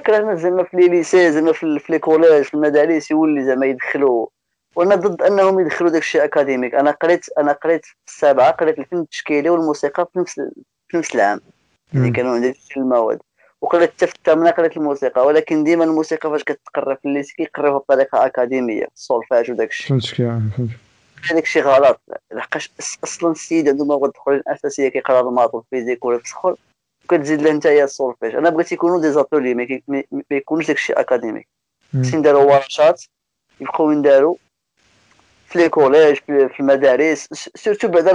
كرهنا زعما في لي ليسي زعما في لي كوليج في المدارس يولي زعما يدخلوا وانا ضد انهم يدخلوا داكشي اكاديميك. انا قريت في السابعه قريت الفن التشكيلي والموسيقى في نفس العام اللي كانوا عندي في المواد، وقريت حتى في الثامنه قريت الموسيقى، ولكن ديما الموسيقى فاش كتقرا في الليسي كيقراوها بطريقه اكاديميه السولفاج وداكشي فهمتك داكشي غلط لحقاش اصلا السيد عنده مواد اخرين اساسيه كيقرا الماط والفيزيك ولا الفسخول وكتزيد له نتايا السولفاج. انا بغيت يكونوا دي زاتولي ما يكونش داكشي اكاديميك، خصنا نديروا ورشات يبقاو نداروا في لي كوليج في المدارس سورتو بعد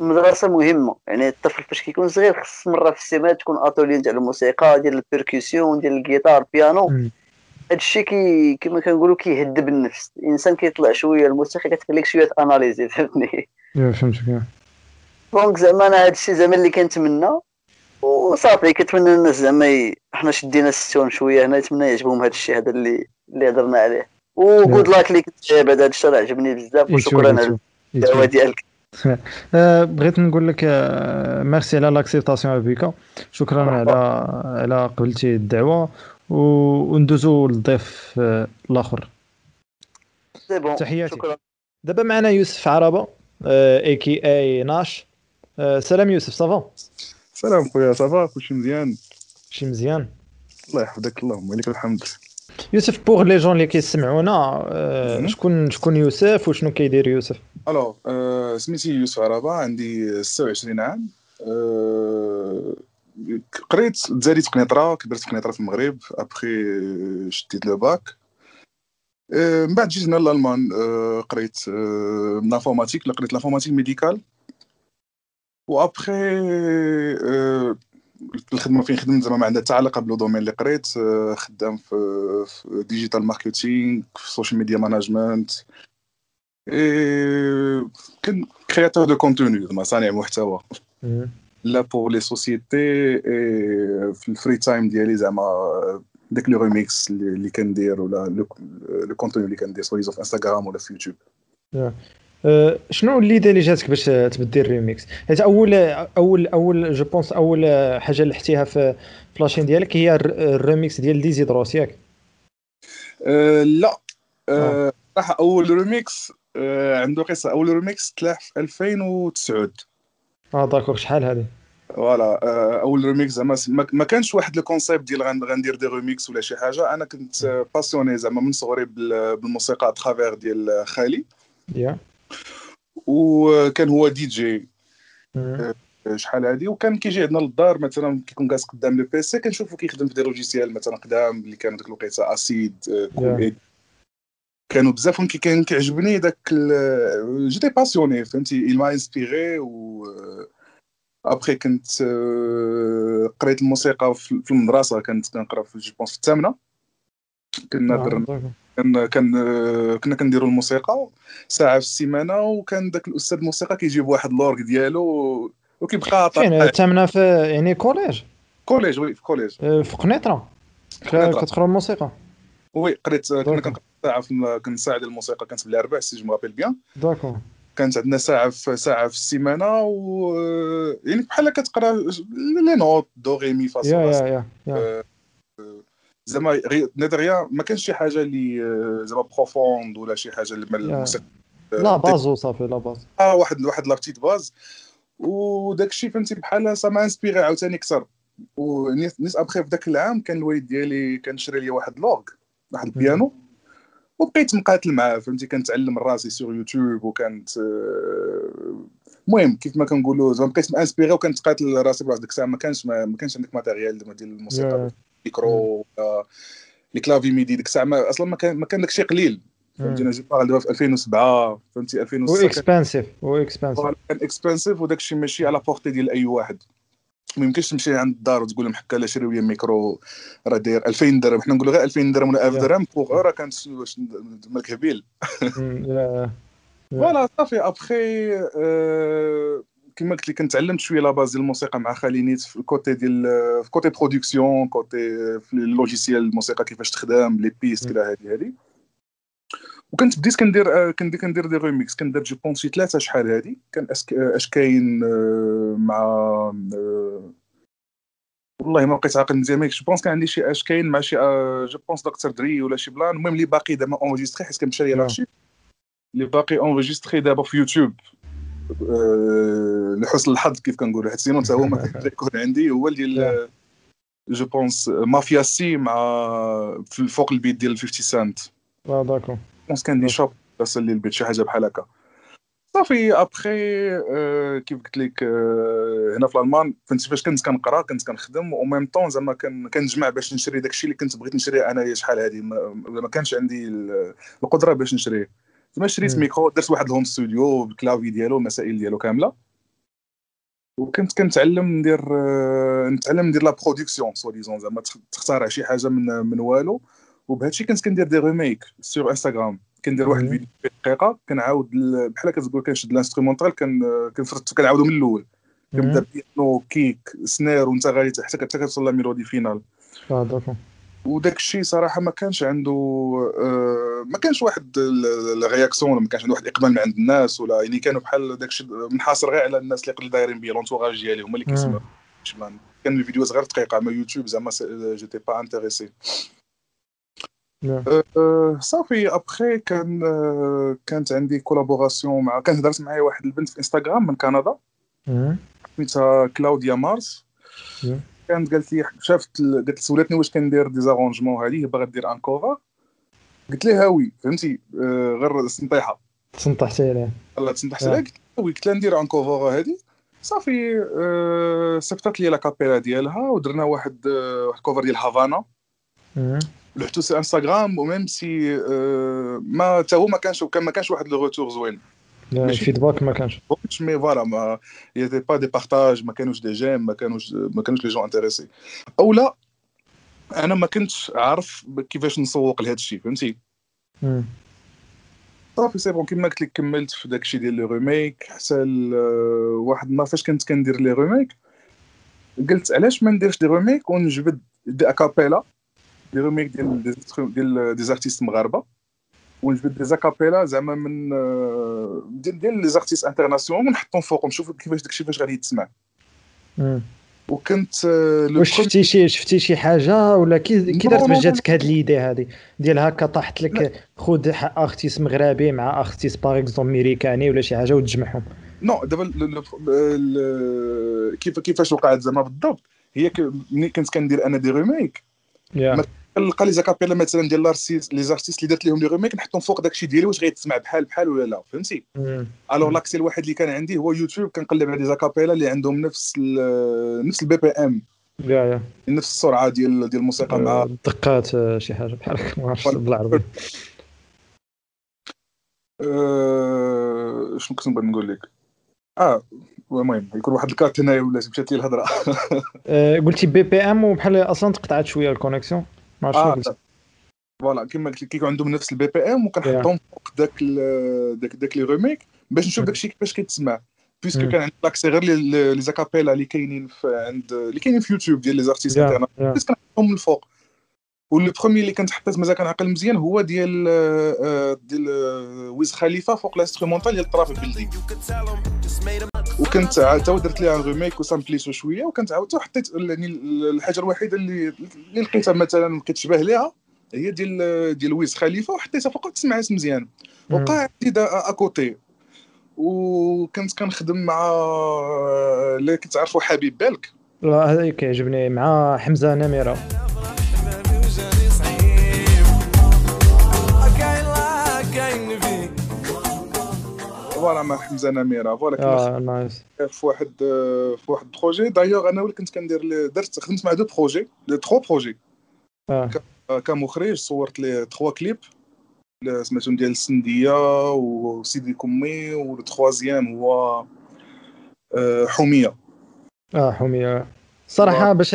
المدرسه مهمه يعني الطفل فاش كيكون صغير خص مره في السيمانه تكون اطوليه تاع الموسيقى ديال البيركوسيون ديال الجيتار بيانو. هادشي كيما كنقولوا كيهذب النفس الانسان كيطلع شويه الموسيقى كتخليك شويه اناليزي فهمتني فهمتك دونك زعما انا هادشي زعما اللي كنتمنى وصافي كنتمنى الناس زعما حنا شدينا السيون شويه هنا نتمنى يعجبهم هادشي هذا اللي هضرنا عليه وجود لاك ليك بعد هاد الشرع عجبني بزاف وشكرا على الدعوه ديالك. بغيت نقول لك ميرسي على لاكسيبتاسيون بيكا، شكرا على قبلتي الدعوه وندوزو للضيف الاخر. تحياتي. دابا معنا يوسف عربه اي كي اي ناش. سلام يوسف، صافا؟ سلام خويا، صافا كلشي مزيان؟ كلشي مزيان الله يحفظك اللهم ولك الحمد. يوسف بوغ لي جون اللي كيسمعونا شكون يوسف وشنو كيدير يوسف؟ الو سميتي يوسف عربه عندي 26 عام، قريت دزاري في قنيطره كبرت في قنيطره في المغرب ابخي شديت لو باك من بعد جيت هنا لالمان قريت لانفورماتيك قريت لانفورماتيك ميديكال وابخي الخدمه فين خدمت زعما ما عندها حتى علاقه بلو دومين اللي قريت، خدام في ديجيتال ماركتينغ في سوشيال ميديا مانجمنت كن كرياتور دو كونتوني زعما صانع محتوى لا بور لي سوسيتي في الفري تايم ديالي زعما داك لو ريميكس اللي كندير ولا لو كونتوني اللي كندير سواء في انستغرام ولا في يوتيوب. شنو اللي جاتك باش تبدي الريميكس؟ حيت اول جو بونس اول حاجه اللي حتيها في فلاشين ديالك هي الريميكس ديال ديزيدروس ياك؟ لا صراحه اول ريميكس عنده قصه. اول ريميكس تلاح في 2009 داكوغ شحال هذه فوالا. اول ريميكس زعما ما كانش واحد الكونسيبت ديال غندير دي ريميكس ولا شي حاجه، انا كنت باسيوني زعما من صغري بالموسيقى ترافير ديال خالي وكان هو دي جي شحال هادي وكان كيجي عندنا للدار مثلا كيكون جالس قدام لو بيسي كنشوفو كيخدم في دي لوجيسيال مثلا قدام اللي كانوا ديك الوقيته اسيد كوميد كانوا بزافهم كان كيعجبني داك جيتي باسيوني فهمتي il m'a inspiré و ابخي كنت قريت الموسيقى في المدرسه كنت كنقرا في جو بونس في الثامنه كنا كنديروا الموسيقى ساعه في السيمانه وكان داك الاستاذ الموسيقى كيجيب واحد لورغ ديالو وكيبقى الثامنه في يعني كوليج وي في كوليج في قنيطره كتقرا الموسيقى وي قريت كنا كنقرا ساعه كنت ساعه ديال الموسيقى كانت بالاربع سي جو مابيل بيان داكو كانت عندنا ساعه في السيمانه و يعني بحال كتقرا لي نوت دو ري مي فا صا زعما نظريا ما كانش شي حاجه اللي زعما بروفوند ولا شي حاجه الموسيقى لا بازو صافي لا باز واحد لابتيت باز وداكشي فهمتي بحال سا ما انسبيري عاوتاني اكثر. ونيس ابخي في داك العام كان الوالد ديالي كان شري لي واحد لورغ واحد البيانو وبقيت مقاتل معاه فهمتي كنتعلم راسي سور يوتيوب وكانت المهم كيف ما كنقولوا زعما بقيت انسبيري وكنتقاتل راسي براسي. ديك الساعه ما كانش عندك ماتيريال ديال الموسيقى ميكرو لي كلافي ميدي ديك الساعه ما كان داكشي قليل فهمتينا جي بار دابا في 2007 فهمتي 2006 اكسبانسيف كان اكسبانسيف وداكشي ماشي على بورتي ديال اي واحد ما يمكنش تمشي عند الدار وتقول لهم حكا لا شريو لي ميكرو راه داير 2000 درهم حنا نقولوا غير 2000 درهم ولا 1000 درهم بوغ راه كانت مالك هبيل فوالا صافي ابخي كما قلت لك كنتعلمت شويه لا باز ديال الموسيقى مع خالي نيت في الكوتي ديال في كوتي برودكسيون كوتي في لوجيسيال الموسيقى كيفاش تخدم لي بيست كذا هذه وكنت بديت كندير دي ريميكس، كندير جو بونسي 3 شحال هادي، كان اش كاين مع والله ما بقيت عاقل مزيان، ماكش بونس كان عندي شي اش كاين مع شي جو بونس دكتور دري ولا شي بلان. المهم اللي باقي دابا اونجستري حيت كنمشي ليا الارشيف اللي باقي اونجستري دابا في يوتيوب لحسن الحظ كيف كنقولوا، حيت سينو حتى هو ما كيكون عندي، هو ديال جو بونس مافيا سي مع في الفوق البيت ديال 50 سنت. لا داكو بونس كان دي شوب وصل لي البيت شي حاجه بحال هكا صافي. ابخي كيف قلت لك هنا في الالمان كنت فاش كنت كنقرا كنت كنخدم او ميم طون زعما كنجمع باش نشري داكشي اللي كنت بغيت نشريه انايا شحال هذه، ولا ما كانش عندي القدره باش نشريه. زعما شريت ميكرو، درت واحد الهوم ستوديو بالكلاوي ديالو والمسائل ديالو كامله، وكنت كنتعلم ندير لا برودكسيون سو ديزون، زعما تختار شي حاجه من والو. وبهادشي كنت كندير دي ريميك سور انستغرام، كندير واحد الفيديو في دقيقه كنعاود بحال كتقول كنشد الانسترومونتال كنفرط كنعاودو من الاول، كنبدا بيانو كيك سنير وانت غادي حتى كتوصل لا ميلودي فينال. داكو وداك الشيء صراحه ما كانش واحد الرياكسيون، ما كانش عند واحد اقبال من عند الناس، ولا يعني كانوا بحال داك الشيء منحاصر غير على الناس اللي دايرين بيه لونتوراج ديالي، هما اللي كيسمعوا شبان. كان الفيديوهات غير دقيقه ما يوتيوب زعما جيتي با انتريسي. صافي ابخي كانت عندي كولابوراسيون مع، كانت هضرت معايا واحد البنت في انستغرام من كندا سميتها كلاوديا مارس. كانت قالت لي شافت قالت سولتني واش كندير ديزارونجمون هذه، باغا دير ان كوفر، قلت لها وي فهمتي غير السنطيحه تنطحت عليها والله تنطحت عليها، قلت لها ندير ان كوفر هذه صافي. صيفطات لي لاكابيلا ديالها ودرنا واحد كوفر ديال هافانا، لحتو سي انستغرام وميم سي ما حتى هو ما كانش واحد لو روتور زوين، الفيدباك ما كانش مي فوالا ما يتي با دي بارطاج، ما كانوش دي جيم، ما كانوش لي جون انتريسي، اولا انا ما كنتش عارف كيفاش نسوق لهذا الشيء فهمتي. صافي سي بون كيما قلت لك كملت في داك الشيء ديال لي ريميك حتى واحد النهار فاش كنت كندير لي ريميك قلت علاش ما نديرش دي ريميك ونجبد دي اكابيلا دي ريميك ديال ديزارتيست مغاربه، ونجبد ديزاكابيلا زعما من ديال ليزارتيست انترناسيونال ونحطهم فوقهم، شوف كيفاش داكشي فاش غادي يتسمع. وكنت شفتي شي حاجه ولا كي درت باش جاتك هاد ليدي هادي ديال هكا طاحت لك خذ ارتيست مغربي مع ارتيست باغ اكزومبل امريكاني ولا شي حاجه وتجمعهم؟ نو دابا كيفاش وقعت زعما بالضبط، هي ملي كنت كندير انا دي ريميك كنلقى لي زاكابيلا مثلا ديال لارسيس لي زارتيست اللي درت لهم لي ريميك نحطهم فوق داكشي ديالي واش غيتسمع بحال ولا لا فهمتي. الوغ لاكسي الواحد اللي كان عندي هو يوتيوب، كنقلب على لي زاكابيلا اللي عندهم نفس البي بي ام نفس السرعه ديال الموسيقى مع دقات شي حاجه بحال هكا ما عرفتش بالعربي. شنو كنت نبغي نقول لك؟ المهم يكون واحد الكات هنايا ولا مشات لي الهضره. قلتي بي بي ام وبحال اصلا تقطعت شويه الكونيكسيون ما عرفتش فوالا كما قلت لك كيكون عندهم نفس البي بي ام وكنحطهم فوق داك لي ريميك باش نشوف داكشي كيفاش كيتسمع، بيسكو كان عندي لاكسي غير لي زاكابيلا اللي كاينين في يوتيوب ديال لي زارتيست انترناسيونال، بس كنحطهم من الفوق. واللو بروميير اللي كنت حطيت مازال كنعقل مزيان هو ديال ويز خليفه فوق لانسترومونتال ديال الطرافي بيلدينغ، وكنت عاود درت ليها ريميك وسامبليتو شويه، وكنت عاود حطيت يعني الحاجه الوحيده اللي لقيتها مثلا كتشبه ليها هي ديال ويز خليفه وحطيتها فوق وتسمعات مزيان. وقاعد دا اكوتي وكنت كنخدم مع اللي كتعرفوا حبيب بالك، هذا كيعجبني مع حمزه نميره. فوالا مع حمزه نميره فوالا كنا في واحد البروجي دايوغ، انا اللي كنت كندير درت خدمت مع دو بروجي لي ترو بروجي كمخرج، صورت لي 3 كليب سميتهم ديال السنديه وسيدي كمي، ولو تخوازيام هو حميه. حميه صراحه باش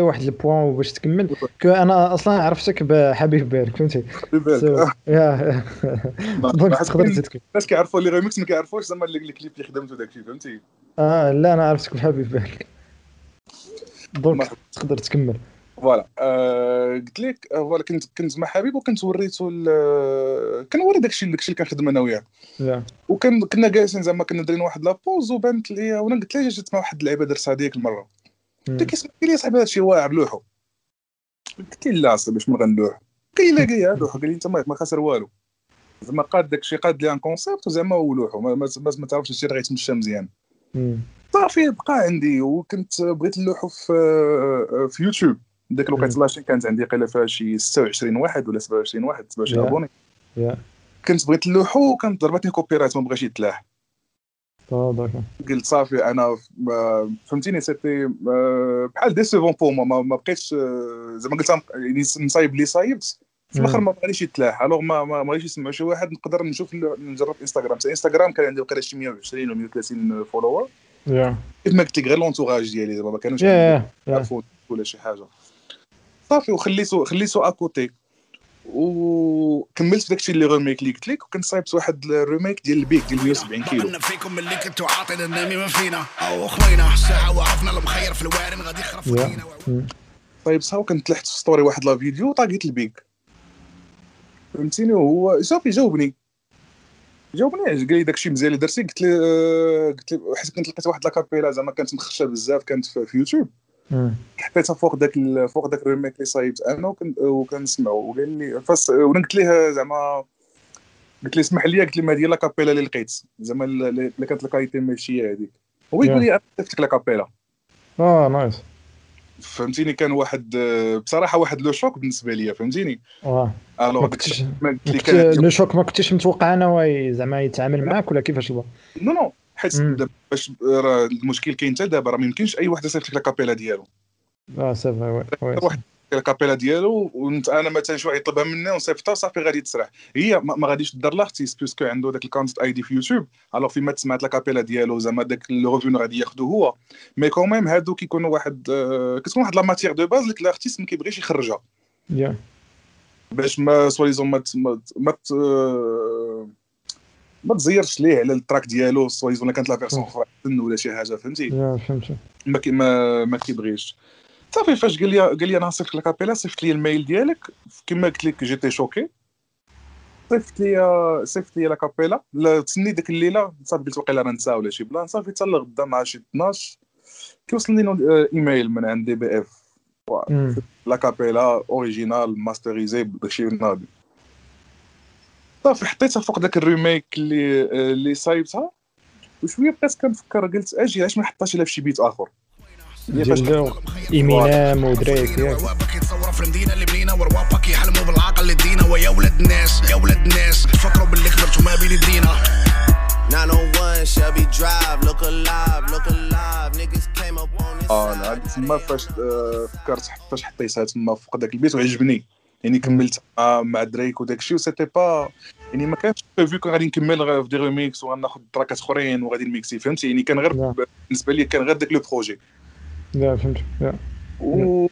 واحد البوان باش تكمل انا اصلا عرفتك بحبيب بالك فهمتي يا دونك تقدر تتكلم، الناس كيعرفوا لي ريميكس ما كيعرفوش زعما الكليب اللي خدمته داكشي فهمتي. لا انا عرفتك بحبيب بالك دونك تقدر تكمل. فوالا قلت لك فوالا كنت مع حبيب وكنت وريته كنوري داكشي اللي كنخدم انا وياه وكنا جالسين زعما كنا دايرين واحد لابوز وبانت ليا وانا قلت لها جات مع واحد اللعيبه درتها ديك المره قلت لك اسمح لي يا صاحبي هادشي واعر لوحو قلت لي لا صاحبي باش ما غنلوح قال لي كاع لوحو قال لي انت ما خاسر والو زعما قاد داكشي قاد لي ان كونسيبت وزعما ولوحو ما تعرفش شي راه يتمشى مزيان صافي بقى عندي وكنت بغيت نلوحو في يوتيوب داك الوقت لاشين كانت عندي قيله فيها شي 26 واحد ولا 27 واحد 27 ابوني كنت بغيت نلوحو وكانت ضربتني كوبيرايت ما بغاش يتلاح قلت صافي انا فهمتيني سيتي بحال ديسيفون بو ما بقيتش زعما قلت نصايب لي صايبت في الاخر ما بغانيش يتلاح الوغ ما بغيتش نسمع شي واحد نقدر نشوف نجرب انستغرام كان عندي وقيله شي 120 ولا 130 فولوور كيف ما قلت لك غير لونتوراج ديالي زعما ما كانوش عارفوا ولا شي حاجه صافي وخليتو اكوتي وكملت في داكشي اللي ريميك اللي قلت لك وكنت صايبت واحد الريميك ديال البيك ديال 170 كيلو فيكم اللي كنتو عاطين ما فينا او خلينا ساعه وعرفنا المخير في الوارم غادي يخرف لينا طيب صافي كنت لحت في ستوري واحد لا فيديو طاقيت البيك فهمتيني هو صافي جاوبني قال لي داكشي مزيان اللي درتي قلت له حيت كنت لقيت واحد لاكابيلا زعما كانت مخشه بزاف كانت في يوتيوب حطيتها فوق داك الريميك اللي صايبت انا وكنسمعو وقال لي فاس وانا قلت ليه زعما قلت ليه اسمح لي قلت ليه ما هذه لاكابيلا اللي لقيت زعما اللي كانت الكاليتي ماشي هذيك هو يقول لي عرفتك لاكابيلا نايس فهمتيني كان واحد بصراحه واحد لو شوك بالنسبه ليا فهمتيني الو اللي كان لو شوك ما كنتش متوقع انا زعما يتعامل معاك ولا كيفاش هو نو حيت باش راه المشكل كاين حتى دابا راه ما يمكنش اي واحد يصيفط لك لاكابيلا ديالو سي فري واحد الكابيلا ديالو وانت انا مثلا شي واحد يطلبها مني ونصيفطها صافي غادي تسرح هي ما غاديش تدار لاختي باسكو عنده داك الكونت اي دي في يوتيوب الو فيما تسمعت لاكابيلا ديالو زعما داك الريفيون غادي ياخذو هو مي كوميم هادو كيكونوا كتكون واحد لا ماتير دو باز اللي الارتيست ما كيبغيش يخرجها باش ما سواليزون ما تزيرش ليه على التراك ديالو سواليزون كانت لا فيرسون اخرى ولا شي حاجه فهمتي ما كيبغيش صافي فاش قال لي انا صيفط لك ابيلا صيفط لي الميل ديالك كما قلت لك جيتي شوكي صيفط لي لا كابيلا تسني ديك الليله صافي قلت وقيلا راه نسى ولا شي بلان صافي حتى لغدا مع شي 12 كيوصلني ايميل من عند دي بي اف لا كابيلا اوريجينال ماستريزي داكشي ناضي صافي حطيتها فوق داك الريميك اللي صايبتها وشويه بقيت كنفكر قلت اجي علاش ما نحطهاش الا فشي بيت اخر إيمينام ودريك كيتصوروا في المدينه اللي بنينا ورواقه كيحلموا بالعاقل اللي دينا ويا ولاد الناس يا ولاد الناس فكروا باللي خرجوا ما بين يدينا انا تما فاش فكرت فاش حطيتها تما فوق داك البيت وعجبني يعني كملت مع دريك وداكشي وسيتي با يعني ما كانش فيو كون غادي نكمل غير في دي ريميكس وغناخذ تراكات اخرين وغادي نميكسي فهمتي يعني كان غير بالنسبه لي كان غير داك لو بروجي لا فهمت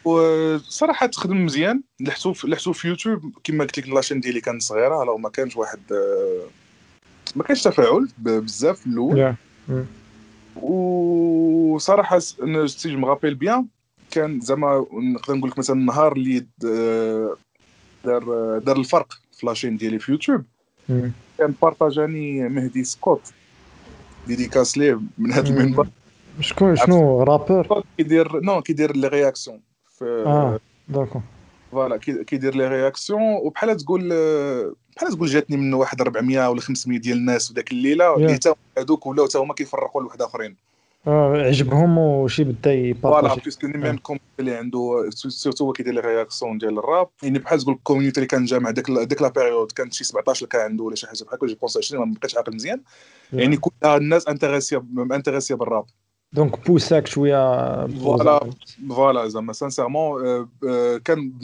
وصراحه تخدم مزيان لحتو في يوتيوب كما قلت لك لاشين ديالي كانت صغيره الو ما كانش تفاعل بزاف في الاول وصراحه نستيج مغابيل بيان كان زعما نقدر نقول لك مثلا النهار اللي دار الفرق في لاشين ديالي في يوتيوب كان بارطاجاني مهدي سكوت ديديكاس ليه من هذا المنبر شنو رابور كيدير لي رياكسيون داكو فوالا كيدير لي رياكسيون وبحال تقول جاتني من واحد 400 ولا 500 ديال الناس وداك الليله اللي حتى هذوك ولاو حتى هما كيفرقوا لواحد اخرين عجبهم وشي بدا يبارطاجي فوالا باسكو نيميم كوم اللي عنده سورتو هو كيدير لي رياكسيون ديال الراب يعني بحال تقول الكوميونيتي اللي كان جامع ديك لا بيريود كانت شي 17 كان عنده ولا شي حاجه بحال هكا جو بونس 20 ما بقيتش عاقل مزيان يعني كل الناس انتريسيه بالراب دونك بوساك شويه فوالا زعما سانسيرمون كان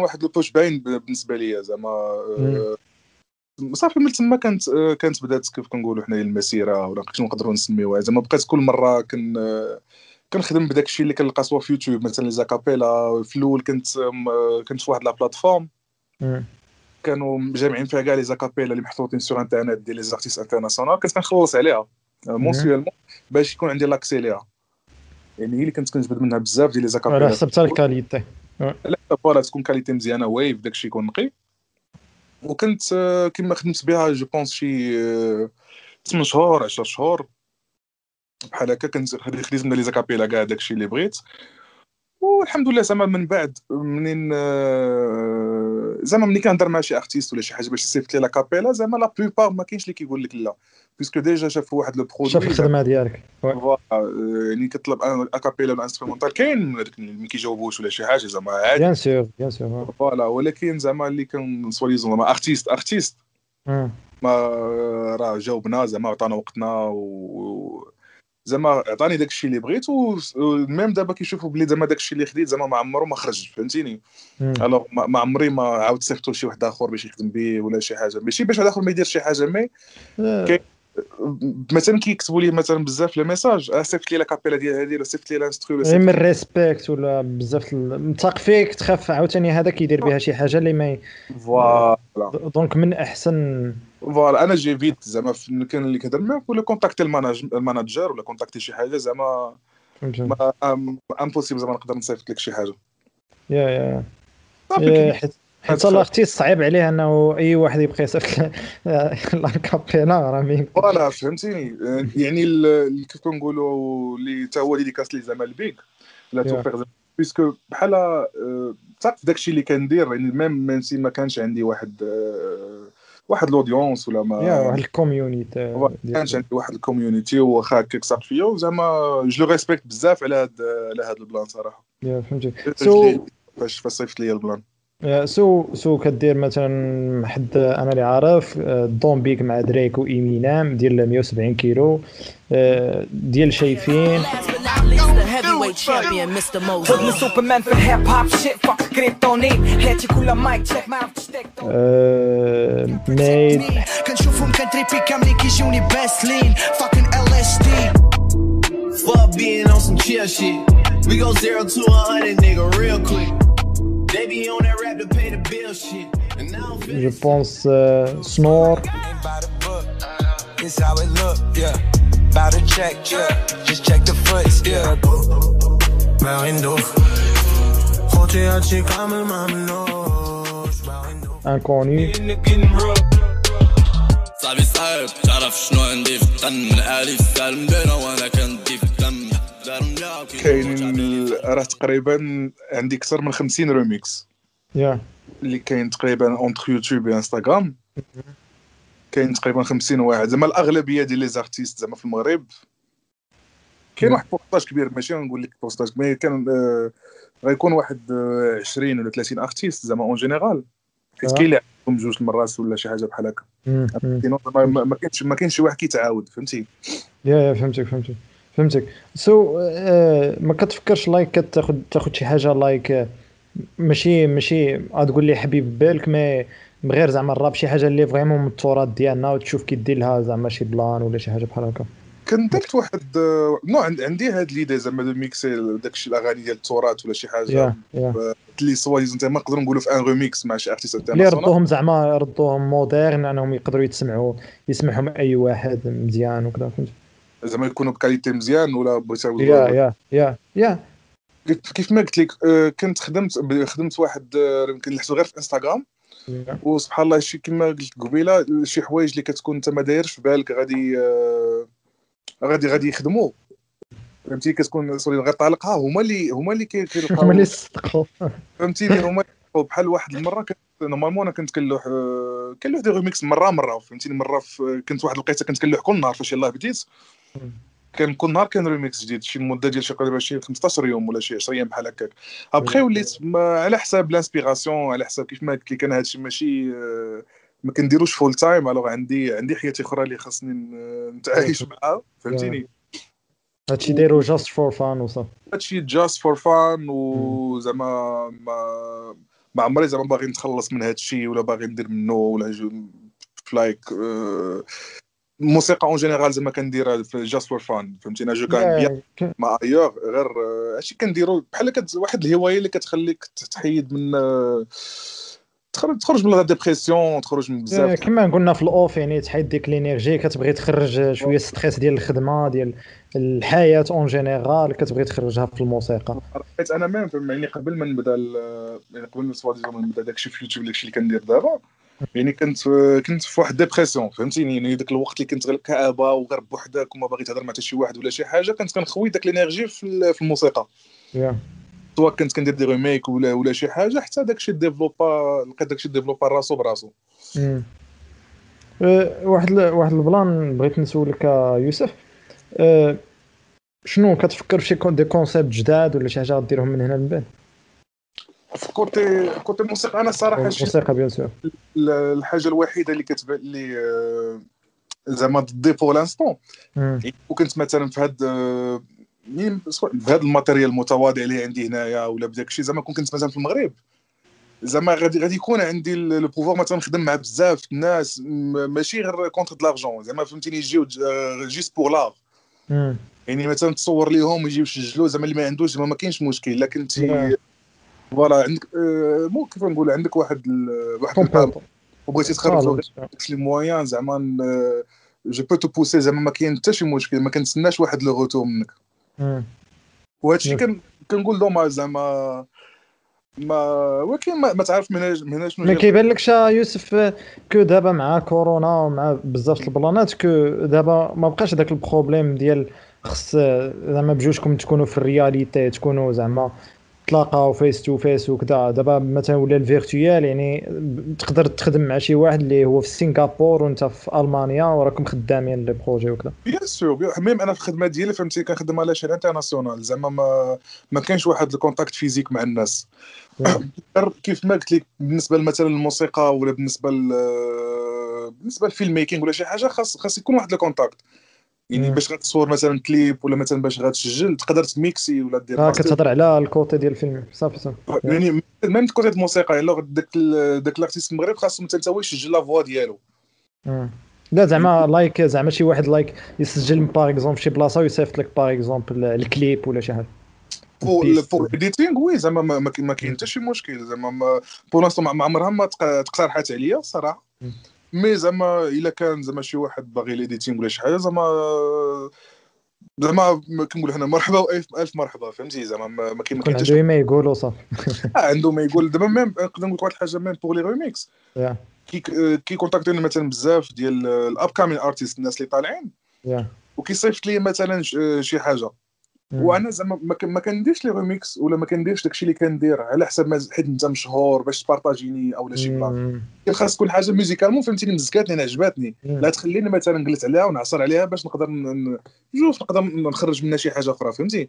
واحد البوش باين بالنسبه ليا زعما صافي من تما كانت بدات كيف كنقولوا حنايا المسيره ولا نقدروا نسميوها زعما بقيت كل مره كنخدم بداك الشيء اللي كنلقاو في يوتيوب مثلا لي زاكابيلا في الاول كنت في واحد لا بلاتفورم كانوا مجمعين فيها كاع لي زاكابيلا اللي محطوطين سور انترنت ديال لي زارتيست انترناسيونال كنت كنخلص عليها مونسيوالمون باش يكون عندي لاكسي ليها يعني هي اللي كنت كنجبد منها بزاف ديال لي زاكابيلا على حسب الكاليتي لا فوالا تكون كاليتي مزيانه وايف داكشي يكون نقي. وكنت كما خدمت بها جو بونس شي 8 شهور 10 شهور بحال هكا، كنت خديت من لي زاكابيلا كاع داكشي اللي بغيت والحمد لله. زعما من بعد منين زعما ملي كنهضر مع شي ارتيست ولا شي حاجه باش يصيفط لي لاكابيلا زعما لا بلوبار ما كاينش اللي كيقول لك لا، باسكو ديجا شاف واحد لو برودوي، شاف الخدمه ديالك يعني كطلب اكابيلا ولا انسترومونتال كاين اللي كيجاوبوش ولا شي حاجه زعما عادي بيان سور بيان سور فوالا. ولكن زعما اللي كنسوليزون زعما ارتيست ما راه جاوبنا زعما عطانا وقتنا و زعما عطاني داكشي اللي بغيت. وميم دابا كيشوفوا بلي زعما داكشي اللي خديت زعما ما عمره ما خرج، فهمتيني. الوغ ما عمري ما عاود صيفطو لشي واحد اخر باش يخدم به ولا شي حاجه، ماشي باش واحد اخر ما يدير شي حاجه. مي مثلا كيكتبوا لي مثلا بزاف لي ميساج صيفط لي لاكابيلا ديال هذه ولا صيفط لي لانسترو ولا من ريسبكت ولا بزاف متاق فيك تخاف عاوتاني هذا كيدير بها شي حاجه اللي ما فوالا. دونك من احسن فوالا انا جي فيت زعما كان اللي كيهضر معاك ولا كونتاكتي الماناجر ولا كونتاكتي شي حاجه زعما امبوسيبل زعما نقدر نصيفط لك شي حاجه. يا حيت الارتيست صعيب عليه انه اي واحد يبقى يصيفط لاكابيلا راه مين فوالا، فهمتيني. يعني كيف كنقولوا اللي تا هو ديكاس لي زعما البيك لا توفيق باسكو بحال تاع داكشي اللي كندير. يعني ميم سي ما كانش عندي واحد لوديونس ولا ما واحد الكوميونيتي، كانش عندي واحد الكوميونيتي واخا هكاك صافي فيا وزعما جو لو ريسبكت بزاف على هذا البلان صراحه. فهمتي سو فاش صيفط لي البلان سو كدير مثلا حد انا اللي عارف دومبيك مع دريك وإيمينام ديال 170 كيلو ديال شايفين ميد كنشوفهم كنتريبي كاملين كيجيوني باسلين فاكين ال اس دي فابين اون سم تشيل شي وي جو 0 تو 100 nigga real quick. Je pense Snore. Inconnu. كاين راه تقريبا عندي اكثر من 50 ريميكس اللي كاين تقريبا اونتر يوتيوب وانستغرام. كاين تقريبا 50 واحد زعما الاغلبيه ديال لي زارتيست زعما في المغرب. كاين واحد بورطاج كبير، ماشي نقول لك بورطاج كبير، كان غيكون واحد 20 ولا 30 ارتيست زعما اون جينيرال، حيت كاين اللي عندهم جوج المرات ولا شي حاجه بحال هكا. ما كاينش شي واحد كيتعاود، فهمتي. فهمتك. سو ما كتفكرش لايك تاخذ شي حاجه لايك ماشي غتقول لي حبيب بالك مي غير زعما الراب شي حاجه اللي فريمون من التراث ديالنا وتشوف كي دير لها زعما شي بلان ولا شي حاجه بحال هكا. كندرت واحد نوع عندي هاد ليدي زعما دو ميكسي داكشي الاغاني ديال التراث ولا شي حاجه اللي سواليز انت ما نقدروا نقولوا في ان ريميكس مع شي ارتيست انترناسيونال اللي ردوهم زعما موديرن انهم يقدروا يسمعهم اي واحد مزيان وكذا، فهمتي. زعما يكونوا بكاليتي مزيان ولا بغيتي يا كيف ما قلت لك كنت خدمت واحد يمكن لحسو غير في انستغرام وسبحان الله شي كما قلت قبيله شي حوايج اللي كتكون انت ما دايرش في بالك غادي يخدموا، فهمتي. كتكون صوري غير طالقها هما اللي كيلقاو هما اللي صدقوا، فهمتيني. هما بحال واحد المره نورمالمون انا كنت كنلوح دي ريميكس مره فهمتيني. مره كنت واحد الوقيته كنت كنلوح كل نهار فاش يلاه بديت كان كل نهار كان ريميكس جديد شي مده ديال شي تقريبا شي 15 يوم ولا شي 20 يوم بحال هكاك. ابخي وليت على حساب لانسبيراسيون، على حساب كيف ما قلت لك انا هادشي ماشي ما كنديروش فول تايم. الوغ عندي حياتي اخرى اللي خاصني نتعايش معها، فهمتيني. هادشي دايرو جاست فور فان وصافي، هادشي جاست فور فان وزعما ما عمري زعما باغي نتخلص من هادشي ولا باغي ندير منه ولا لايك الموسيقى اون جينيرال زعما كنديرها في جاست فور فان، فهمتينا. جو كان ما ايوغ غير هادشي كنديرو بحال واحد الهوايه اللي كتخليك تحيد من تخرج من لا ديبرسيون، تخرج من بزاف كما قلنا في الاوف، يعني تحيد ديك الانرجي، كتبغي تخرج شويه ستريس ديال الخدمه ديال الحياه اون جينيرال، كتبغي تخرجها في الموسيقى. حيت انا ما يعني قبل ما نبدا يعني قبل ما نسوا ديما نبدا داكشي في يوتيوب داكشي اللي كندير دابا، يعني كنت في واحد ديبرسيون فهمتيني، يعني داك الوقت اللي كنت غير كابه وغير بوحدك وما باغي تهضر مع حتى شي واحد ولا شي حاجه، كنت كنخوي داك الانرجي في الموسيقى سواء كنت كندير دي ريميك ولا شي حاجه، حتى داكشي ديفلوبا لقيت داكشي ديفلوبا راسو براسو. واحد البلان بغيت نسولك يوسف، شنو كتفكر في شي كونسيبت جداد ولا شي حاجه غديرهم من هنا من بعد في كوتي الموسيقى؟ انا صراحه الموسيقى بيان سور الحاجه الوحيده اللي كتبان لي زعما دي بور لانستون، وكنت مثلا في هذا الماتيريال المتواضع اللي عندي هنايا ولا بداك الشيء، زعما كنت مثلا في المغرب زعما غادي يكون عندي لو بوفوار مثلا نخدم مع بزاف الناس، ماشي غير كونتر د لارجون زعما فهمتيني، يجيو جيست بور لار، يعني مثلا تصور ليهم يجيو يسجلوا زعما اللي ما عندوش زعما ما كاينش مشكل، الا كنتي فوالا عندك مو كيف نقول عندك واحد وبغيتي تخرج شي مويان زعما جو بو تو بوسي زعما ما كاين حتى شي مشكل، ما كنتسناش واحد لو غوتو منك. وهادشي كنقول دوما زعما ما ولكن ما تعرف من هنا شنو ما كيبان لكش يوسف كو دابا مع كورونا ومع بزاف البلانات كو دابا ما بقاش داك البروبليم ديال خص زعما بجوجكم تكونوا في الرياليتي، تكونوا زعما تلاقاو فيس تو فيس وكذا. دابا مثلا ولا الفيرتويال، يعني تقدر تخدم مع شي واحد اللي هو في سنغافورة وانت في المانيا وراكم خدامين لي بروجي وكذا. بيان سور ميم انا في الخدمه ديالي فهمتي كنخدم على شان انترناسيونال، زعما ما كاينش واحد الكونتاكت فيزيك مع الناس. كيف ما قلت لك بالنسبه مثلا للموسيقى ولا بالنسبه للفيلم ميكينغ ولا شي حاجه، خاص يكون واحد الكونتاكت، يعني باش غتصور مثلا كليب ولا مثلا باش غتسجل تقدر تميكسي ولا دير كتهضر على الكوتي ديال الفيلم صافي، يعني ميم الكوتي ديال الموسيقى الا داك الارتيست المغرب خاصو مثلا تا هو يسجل لا فوا ديالو، لا زعما لايك زعما شي واحد لايك يسجل باغ اكزومبل شي بلاصه ويصيفط لك باغ اكزومبل الكليب ولا شي حاجه بور ايديتينغ. وي زعما ما كاين حتى شي مشكل زعما بور لانستو، ما عمرها ما تقترحات عليا الصراحه، مي زعما الا كان زعما شي واحد باغي ليديتينغ ولا شي حاجه زعما كنقول حنا مرحبا والف مرحبا فهمتي، زعما ما كاين حتى ما يقولوا صافي عنده ما يقول. دابا ميم نقدر نقول واحد الحاجه ميم بوغ لي ريميكس، كي كونتاكتوني مثلا بزاف ديال الابكامين ارتيست الناس اللي طالعين وكيصيفط لي مثلا شي حاجه، وانا زعما ما كنديرش لي ريميكس ولا ما كنديرش داكشي اللي كندير على حسب ما حيت انت مشهور باش تبارطاجيني اولا شي بلاصه، خاص كل حاجه ميوزيكالمون فهمتيني مزكاتني انا عجباتني، لا تخليني مثلا نجلس عليها ونعصر عليها باش نقدر نخرج منها شي حاجه اخرى فهمتي.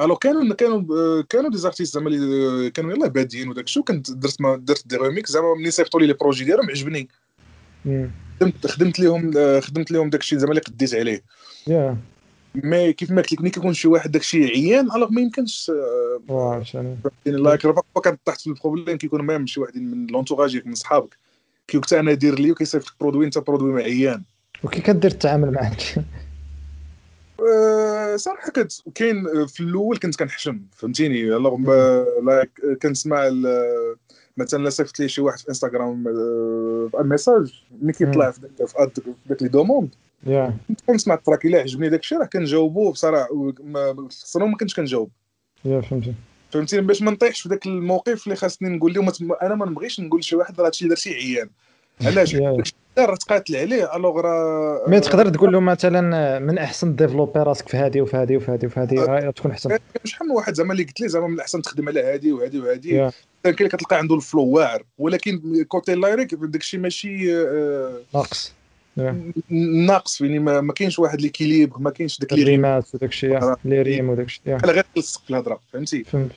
الو كانوا دي زارتيست زعما اللي كانوا يلاه باديين وداكشي، وكنت درت دي ريميكس زعما ملي صيفطوا لي لي بروجي ديالهم عجبني، خدمت لهم داكشي زعما اللي قديت عليه. مي كيف ما قلت لك ملي كيكون شي واحد داكشي عيان الوغ ما يمكنش عشان يعني لايك راه كتطيح في البروبليم، كيكون ميم شي واحد من لونتوراج ديالك من صحابك كيقول لك انا دير لي وكيصيفط لك برودوي انت برودوي مع عيان، وكي كدير التعامل معاك صراحه كاين في الاول كنت كنحشم فهمتيني، الوغ لايك كنسمع مثلا صيفط لي شي واحد في انستغرام الميساج ملي كيطلع في داك لي دوموند كنسمع التراك الا عجبني داكشي راه كنجاوبو بصراحه، صراحه ما كنتش كنجاوب فهمتي باش ما نطيحش في داك الموقف اللي خاصني نقول لهم انا ما نبغيش نقول لشي واحد راه هادشي دارتي عيان، علاش راه تقاتل عليه الوغ راه ما تقدر تقول لهم مثلا من احسن ديفلوبي راسك في هادي وفي هادي وفي هادي وفي هادي راه تكون احسن. شحال من واحد زعما اللي قلت لي زعما من الاحسن تخدم على هادي وهادي وهادي، كاين كتلقى عنده الفلو واعر ولكن كوتي لايريك داكشي ماشي ناقص ناقص، يعني ما كاينش واحد ليكيليبر، ما كاينش داك لي ريمات وداك الشيء لي ريم وداك الشيء بحال غير تلصق في الهضره فهمتي. فهمت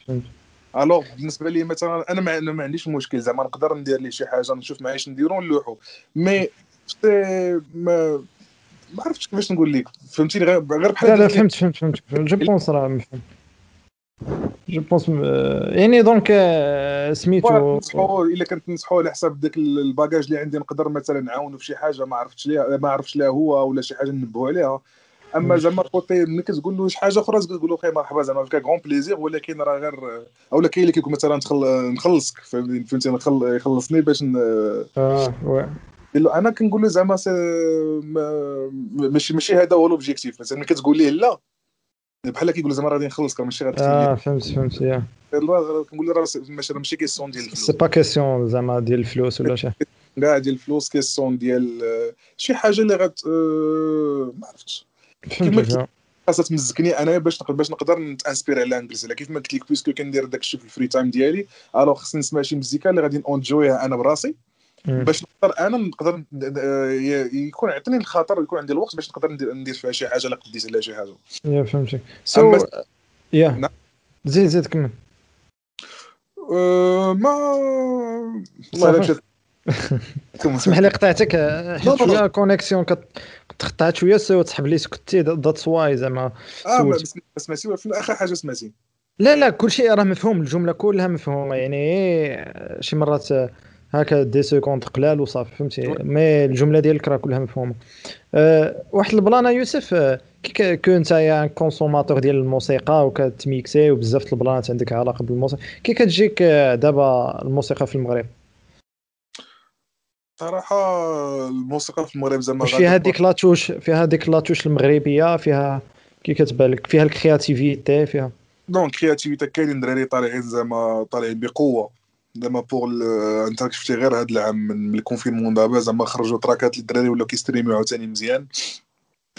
الوغ بالنسبه لي مثلا انا ما عنديش مشكل زعما نقدر ندير لي شي حاجه نشوف معايا اش نديرو نلوحو، مي ما عرفتش كيفاش نقول لك فهمتيني غير بحال لا فهمت جو بونس راه مفهوم جو بونس يعني دونك سميتو الا كنت نصحو على حساب داك الباجاج اللي عندي نقدر مثلا نعاونه في شي حاجه ما عرفتش ليها هو ولا شي حاجه ننبهوا عليها اما زعما كوتي ملي كتقول له شي حاجه اخرى كتقول له خير مرحبا زعما فيك غون بليزير ولكن راه غير اولا كاين اللي كيكون مثلا نخلصك فهمتي يخلصني باش واه له انا كنقول له زعما ماشي هذا هو لوبجيكتيف مثلا ملي كتقول ليه لا بحال كيقول زعما غادي نخلصك ماشي غادي فهمت يا راه كنقول له راه ماشي كيسون ديال الفلوس سي با كيسيون زعما ديال الفلوس ولا شي كاع ديال الفلوس كيسون ديال شي حاجه اللي غات ما عرفتش كيما خاصها تمزكني انايا باش نقدر نتانسبير على الانجليزي كيف ما قلت لك بيسكو كندير داكشي في الفري تايم ديالي الو خصني نسمع شي مزيكا اللي غادي نونجويها انا براسي باش نقدر يكون عطني الخاطر يكون عندي الوقت باش نقدر ندير فيها شي حاجه لا قديت على شي حاجه فهمتك يا زيد كمل ما والله اسمح لي قطعتك حيت شويه الكونيكسيون كتقطع شويه سوا تسحب لي سكتي ذاتس واي زعما سمعتي في الاخر حاجه سمعتي لا كلشي راه مفهوم الجمله كلها مفهومه يعني شي مرات هكا دي سيكوند قلال وصافي فهمتي مي الجمله ديالك راه كلها مفهومه واحد البلانه يوسف كي كنت يا كونسوماتور ديال الموسيقى وكتميكسي وبزاف البلانات عندك علاقه بالموسيقى كي كتجيك دابا الموسيقى في المغرب صراحه الموسيقى في المغرب زعما فيها ديك لاتوش المغربيه فيها كي كتبان لك فيها الكرياتيفيتي فيها دونك كرياتيفيتي كاينين دراري طالعين بقوه زعما بور انت شفتي غير هذا العام من الكونفينمون دابا زعما خرجوا تراكات الدراري ولا كيستريميو عاوتاني مزيان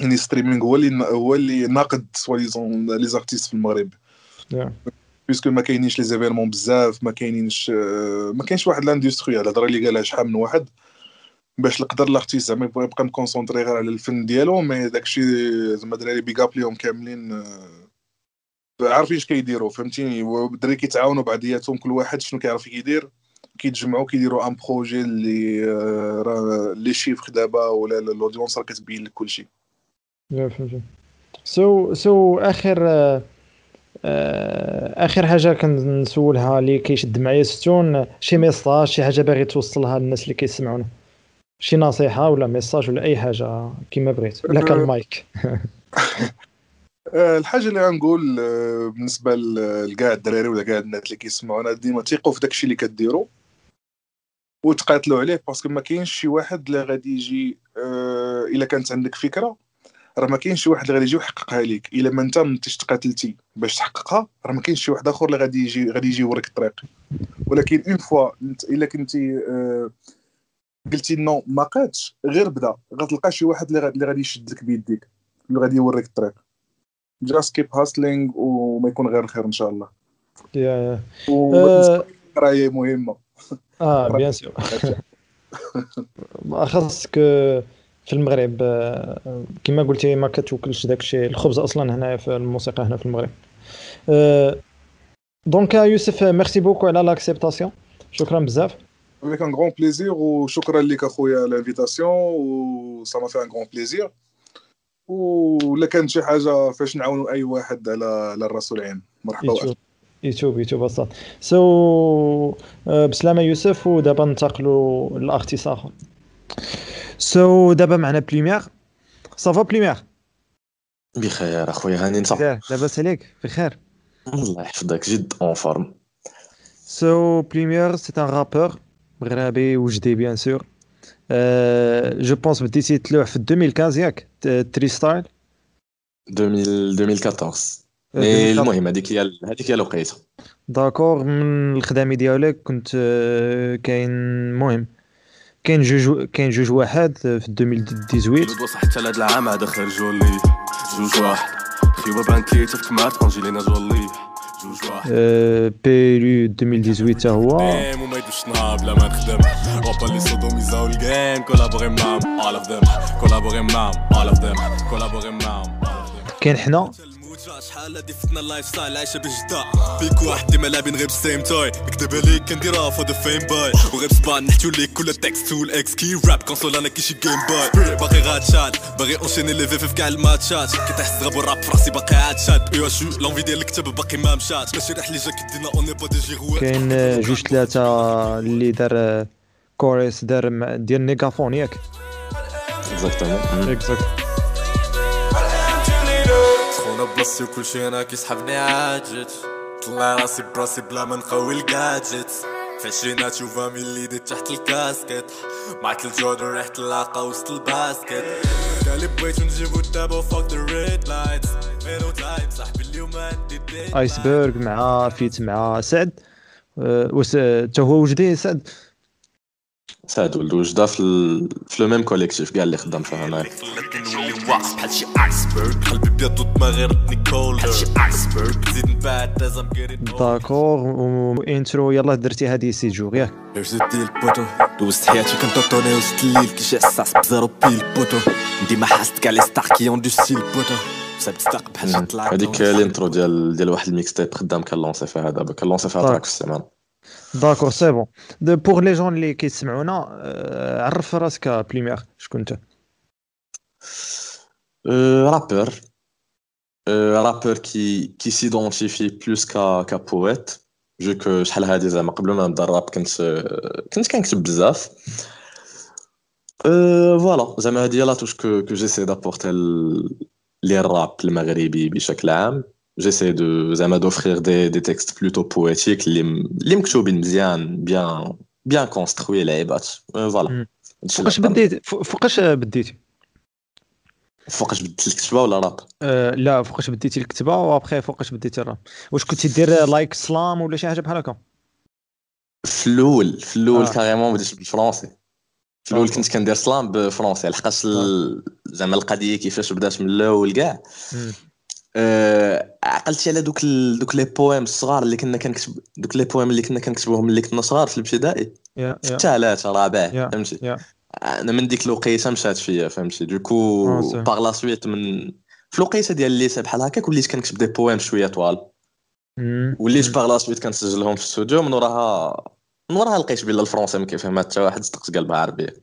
يعني ستريمينغ هو اللي ناقد سواليزون لي زارتيست في المغرب بيسكو ما كاينينش لي زيفيرمون بزاف ما كاينش واحد لاندستري على الهضره اللي قالها شحال من واحد باش نقدر لارتيست زعما يبقى مكونسونطري غير على الفن ديالو مي داكشي زعما دراري بيغاب ليهم كاملين عارفين اش كيديروا فهمتيني والدراري كيتعاونوا بعضياتهم كل واحد شنو كيعرف كيدير كيتجمعوا كيديروا ان بروجي اللي راه لي شيفر دابا ولا الاودينس راه كتبين لك كلشي فهمتي سو اخر حاجه كنسولها اللي كيشد معايا ستون شي ميساج شي حاجه باغي توصلها للناس اللي كيسمعونا شي نصيحه ولا ميساج ولا اي حاجه كما بغيت لك المايك الحاجه اللي غنقول بالنسبه لكاع الدراري ولا كاع الناس اللي كيسمعونا ديما تيقوا في داكشي اللي كديروا وتقاتلوا عليه باسكو ما كاينش شي واحد اللي غادي يجي الا كانت عندك فكره راه ما كاينش شي واحد اللي غادي يجي ويحققها ليك الا ما انت متيش تقاتلتي باش تحققها راه ما كاينش شي واحد اخر اللي غادي يجي يوريك الطريق ولكن اون فوا الا كنتي قلتي نو ما قاتش غير بدا غتلقى شي واحد اللي غادي يشدك بيديك اللي غادي يوريك الطريق جاست كيب هاسلينغ وما يكون غير الخير ان شاء الله يا راه مهمه بيان سور خاصك في المغرب كما قلتي ما كتوكلش داكشي الخبز اصلا هنا في الموسيقى هنا في المغرب دونك يوسف ميرسي بوكو على لاكسبتاسيون شكرا بزاف افيك ان غون بليزير وشكرا لك اخويا على الانفيتاسيون وسا ما في ان غون بليزير ولا كان شي حاجه فاش نعاونوا اي واحد على الراس والعين مرحبا واهلا يوتيوب بساط سو بسلامه يوسف ودابا ننتقلوا للارتيست اخر سو دابا معنا بليمير صافا بليمير بخير اخويا هاني صافا لاباس عليك بخير الله يحفظك جد اون فورم سو بليمير سي ان رابور مغربي وجدي بيان سور جو بونس بديتي تلوح في 2015 ياك تري ستايل 2014 المهم هذيك هي الوقيته داكور من الخدامي ديالك كنت كاين المهم كاين جوج واحد في 2018 بصح حتى لهاد العام هذا خرجوا لي جوج واحد خيوه بان ثلاثه في مارس انجلينا جولي جوج واحد بيرو 2018 حتى هو وما يدوش نهار بلا ما نخدم وابا لي سودوميزاو الجيم كولابوري معاهم all of them كولابوري معاهم all of them كولابوري معاهم كاين حنا شحال هادي فتنا اللايف ستايل عايشه بجده بيك واحد اللي ملابين غير بسيم تاي نكذب عليك كنديرها فور ذا فيم باي وغير سبان نحتو ليك كل التكست والاكس كي راب كونسول انا كيشي جيم باي باغي غاتشات باغي اونشيني لي في كاع الماتشات كيطيح الزغب والراب في راسي باقي عاد شاد ايوا شو لونفي ديال الكتاب باقي ما مشات ماشي ريح اللي جا كدينا اوني با دي جيغوات كاين جوج ثلاثه اللي دار كوريس دار ديال نيغافون ياك اكزاكتومون بلاصتي وكلشي انا كيسحبني عاجت، طلع راسي براسي بلا ما نقوي الكاجت، في عشرينات وفامي اللي ديت تحت الكاسكيت، معك الجود وريحة العاقة وسط الباسكيت، قالي بغيتو نجيبو الدابا فوق ذا ريد لايتس، ميرو تايم صاحبي اليوم عندي ديت ايسبرغ مع فيت مع سعد، تا هو وجدي سعد ولد وجده في لو ميم كوليكتيف كاع اللي خدام فيها هنايا. داكور وانترو يلاه درتي هادي سي جوغ ياك؟ درتي البوتو دوزت حياتي كنطوني وسط الليل كيجي عساس بزيرو بيل بوتو ديما حاست كاع لي ستار كي اون دو ستيل بوتو سابستاق بحال شي طلاق. هذيك الانترو ديال واحد الميكس تايب خدام كنلونسي فيها دابا كنلونسي فيها تراك في السيمانه. داكور سي بون بوغ لي جون اللي كيسمعونا عرف راسك بليمير شكون انت؟ رابور رابور كي سيدونتيفي بلوس كا بويت جو كو شحال هادي زعما قبل ما نبدا الراب كنت كنكتب بزاف فوالا زعما هادي لا توش كو جيسي دابورتي لي الراب المغربي بشكل عام. J'essaie de d'offrir des textes plutôt poétiques les مكتوبين مزيان bien construits les bats voilà. فوقاش بديتي الكتابه ولا الراب؟ لا فوقاش بديتي الكتابه وابخي فوقاش بديتي الراب. واش كنتي دير لايك سلام ولا شي حاجه بحال هكا؟ في الاول كاريمون بديت بالفرنسي. في الاول كنت كندير سلام بالفرنسي لحقاش زعما القضيه كيفاش بدات من الاول كاع. عقلتي على دوك لي بويم الصغار اللي كنا كنكتب دوك لي بويم اللي كنا كنكتبوهم ملي كنا صغار في الابتدائي في الثالث رابع فهمتي. انا من ديك الوقيته مشات فيا فهمتي دوكو باغ لا سويت من في الوقيته ديال الليسا بحال هكاك وليت كنكتب دي بويم شويه طوال وليت باغ لا سويت كنسجلهم في الاستوديو من وراها لقيت بلي الفرنسي ما كيفهمها حتى واحد صدقت قلبها عربيه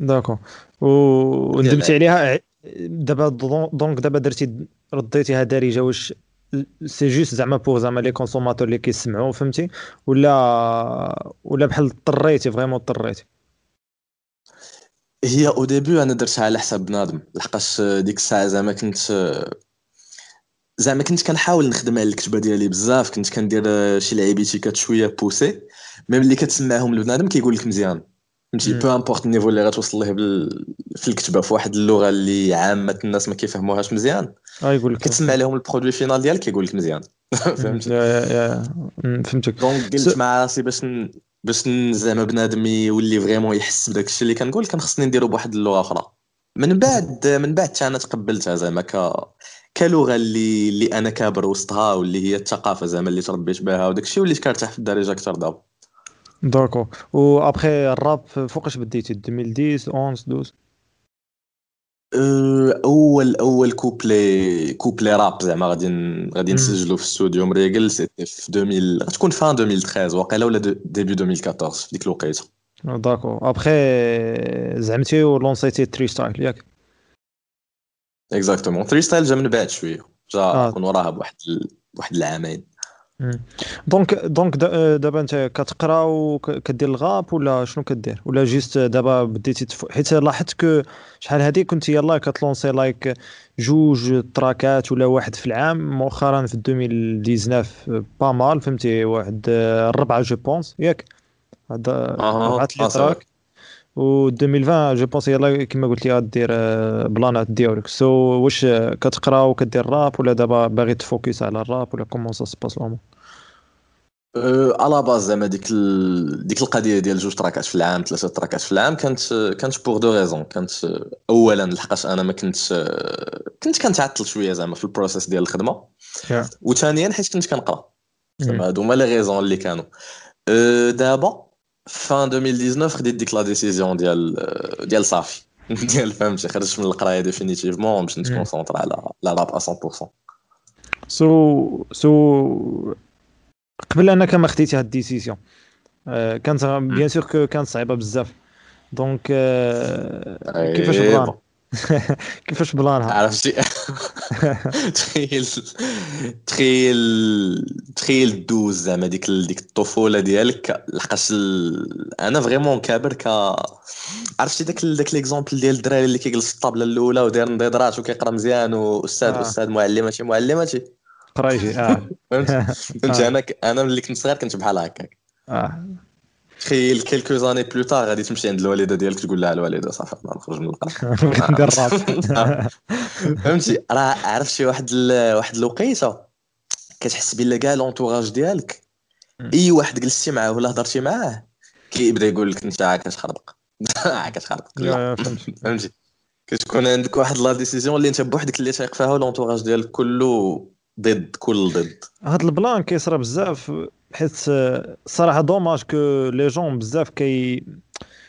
داكو وندمتي عليها دابا دونك دابا درتي رديتيها دارجه واش سي جوست زعما بوغ زعما لي كونسوماتور اللي كيسمعوا فهمتي ولا بحال اضطريتي فريمون اضطريتي؟ هي او ديبي انا درتها على حساب بنادم لحقاش ديك الساعه زعما كنت كنحاول نخدم على الكتابه ديالي بزاف. كنت كندير شي لعيبيتيكات شويه بوسي ميم اللي كتسمعهم لبنادم كيقول لك مزيان فهمتي بو امبورط النيفو اللي غتوصل ليه في الكتابه في واحد اللغه اللي عامه الناس ما كيفهموهاش مزيان يقول لك كتسمع لهم البرودوي فينال ديالك كيقول لك مزيان فهمتي. فهمتك دونك قلت مع راسي باش زعما بنادم يولي فريمون يحس بداك الشيء اللي كنقول كان خصني نديرو بواحد اللغه اخرى. من بعد حتى انا تقبلتها زعما كلغه اللي انا كابر وسطها واللي هي الثقافه زعما اللي تربيت بها وداك الشيء وليت كنرتاح في الدارجه اكثر دابا. داكو و ابخي الراب فوقاش بديتي 2010 11 12؟ اول كوبلي راب زعما غادي نسجلو في الاستوديو مريقل سيتي في 2000 غتكون فان 2013 واقيلا ولا ديبي 2014 في ديك الوقيته. داكو ابخي زعمتي ولونسيتي تري ستايل ياك؟ اكزاكتومون تري ستايل جا من بعد شويه جا كون وراها بواحد العامين. دونك دابا انت كتقرا وكدير الغاب ولا شنو كدير ولا جيست دابا بديتي حيت لاحظت كو شحال هذه كنت يلاه كتلونسي لايك جوج تراكات ولا واحد في العام مؤخرا في 2019 با مال فهمتي واحد الربعه جو بونس ياك هذا ربعات لي تراك و 2020 جو بونس يلاه كما قلت لي غدير بلانات ديالك. سو واش كتقرا وكدير راب ولا دابا باغي تفوكس على الراب ولا كومون سا سباس لومون؟ على باز زعما ديك القضيه ديال جوج تراكات في العام ثلاثه تراكات في العام كانت بوغ دو ريزون. كانت اولا لحقاش انا ما كنت كنتعطل شويه زعما في البروسيس ديال الخدمه وثانيا حيت كنت كنقرا زعما هادوما لي ريزون اللي كانوا. دابا فان 2019 خديت ديك لا ديسيزيون ديال صافي ديال فهمتي خرجت من القرايه ديفينيتيفمون باش نتكونسونطر على راب 100%. سو قبل انك ما خديتي هاد الديسيسيون كانت بيان سور كو كانت صعيبه بزاف دونك كيفاش بلانها عرفتي؟ تخيل دوز زعما ديك الطفوله ديالك لحقاش انا فريمون كابر عرفتي داك ليكزامبل ديال الدراري اللي كيجلس الطابله الاولى وداير نضيض راسو كيقرا مزيان واستاذ استاذ معلم ماشي معلماتي قرايجي فهمت انا ملي كنت صغير كنت بحال هكاك تخيل كلكو زاني بلو طار غادي تمشي عند الوالده ديالك تقول لها الوالده صافي انا نخرج من القريه ندير الرابط فهمتي راه عرفتي واحد الوقيته كتحس بلا كاع لونطوراج ديالك اي واحد جلستي معاه ولا هضرتي معاه كيبدا يقول لك انت عا كتخربق لا فهمتي كتكون عندك واحد لا ديسيزيون اللي انت بوحدك اللي تايق فيها لونطوراج ديالك كله ضد كل ضد هاد البلان كيصرا بزاف حيت صراحه دوماج كو لي جون بزاف كي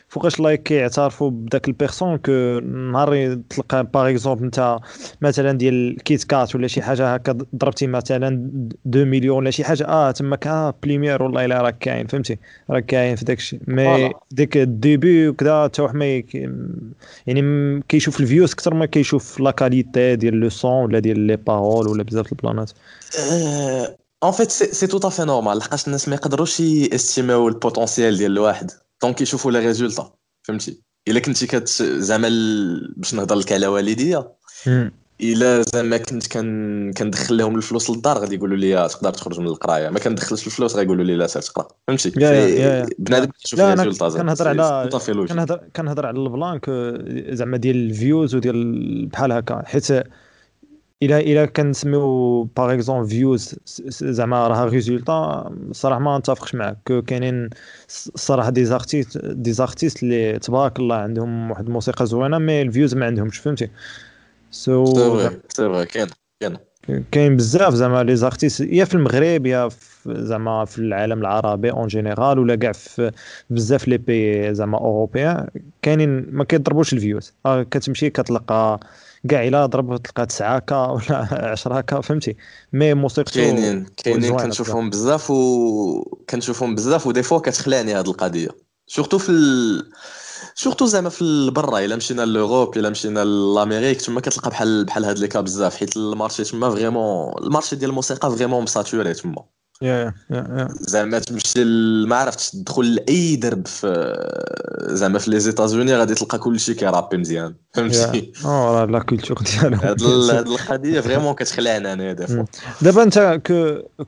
فوقاش لايك كيعترفوا بداك البيرسون كو نهار تلقى باغ اكزومبل نتا مثلا ديال كيت كات ولا شي حاجه هكا ضربتي مثلا 2 مليون ولا شي حاجه تماك بليمير والله الا راك كاين فهمتي راك كاين في داكشي مي ديك الديبي وكذا حتى واحد يعني كيشوف الفيوز اكثر ما كيشوف لا كاليتي ديال لو سون ولا ديال لي بارول ولا بزاف البلانات ان فيت سي تو طافي نورمال لحقاش الناس ما يقدروش يستيماو البوتونسييل ديال الواحد دونك يشوفوا لي ريزولطا فهمتي الا كنتي زعما باش نهضر لك على والديا الا زعما كنت كندخل لهم الفلوس للدار غادي يقولوا لي تقدر تخرج من القرايه ما كندخلش الفلوس غايقولوا لي لا سير تقرا فهمتي بنادم كيشوف ريزولطا كنهضر على البلانك زعما ديال الفيوز وديال بحال هكا حيت الى كنسميو باغ اكزومبل فيوز زعما راه ريزولطا صراحه ما نتفقش معك كاينين صراحه دي زارتيست اللي تبارك الله عندهم واحد الموسيقى زوينه مي الفيوز ما عندهمش فهمتي سي فري كاين بزاف زعما لي زارتيست يا في المغرب يا زعما في العالم العربي اون جينيرال ولا كاع في بزاف لي بي زعما اوروبيان كاينين ما كيضربوش الفيوز كتمشي كتلقى كاع الا ضرب تلقى 9 كا ولا 10 كا فهمتي مي موسيقتو كاينين كنشوفهم بزاف ودي فوا كتخلعني هاد القضيه سورتو زعما في البرا الا مشينا لوروب الا مشينا لامريك تما كتلقى بحال هاد لي كا بزاف حيت المارشي تما فريمون المارشي ديال الموسيقى فريمون مساتوري تما زعما تمشي ما عرفتش تدخل لاي درب في زعما في لي زيتازوني غادي تلقى كلشي كيرابي مزيان فهمتي راه لا كولتور ديالهم هاد القضيه فريمون كتخلعنا انا دابا انت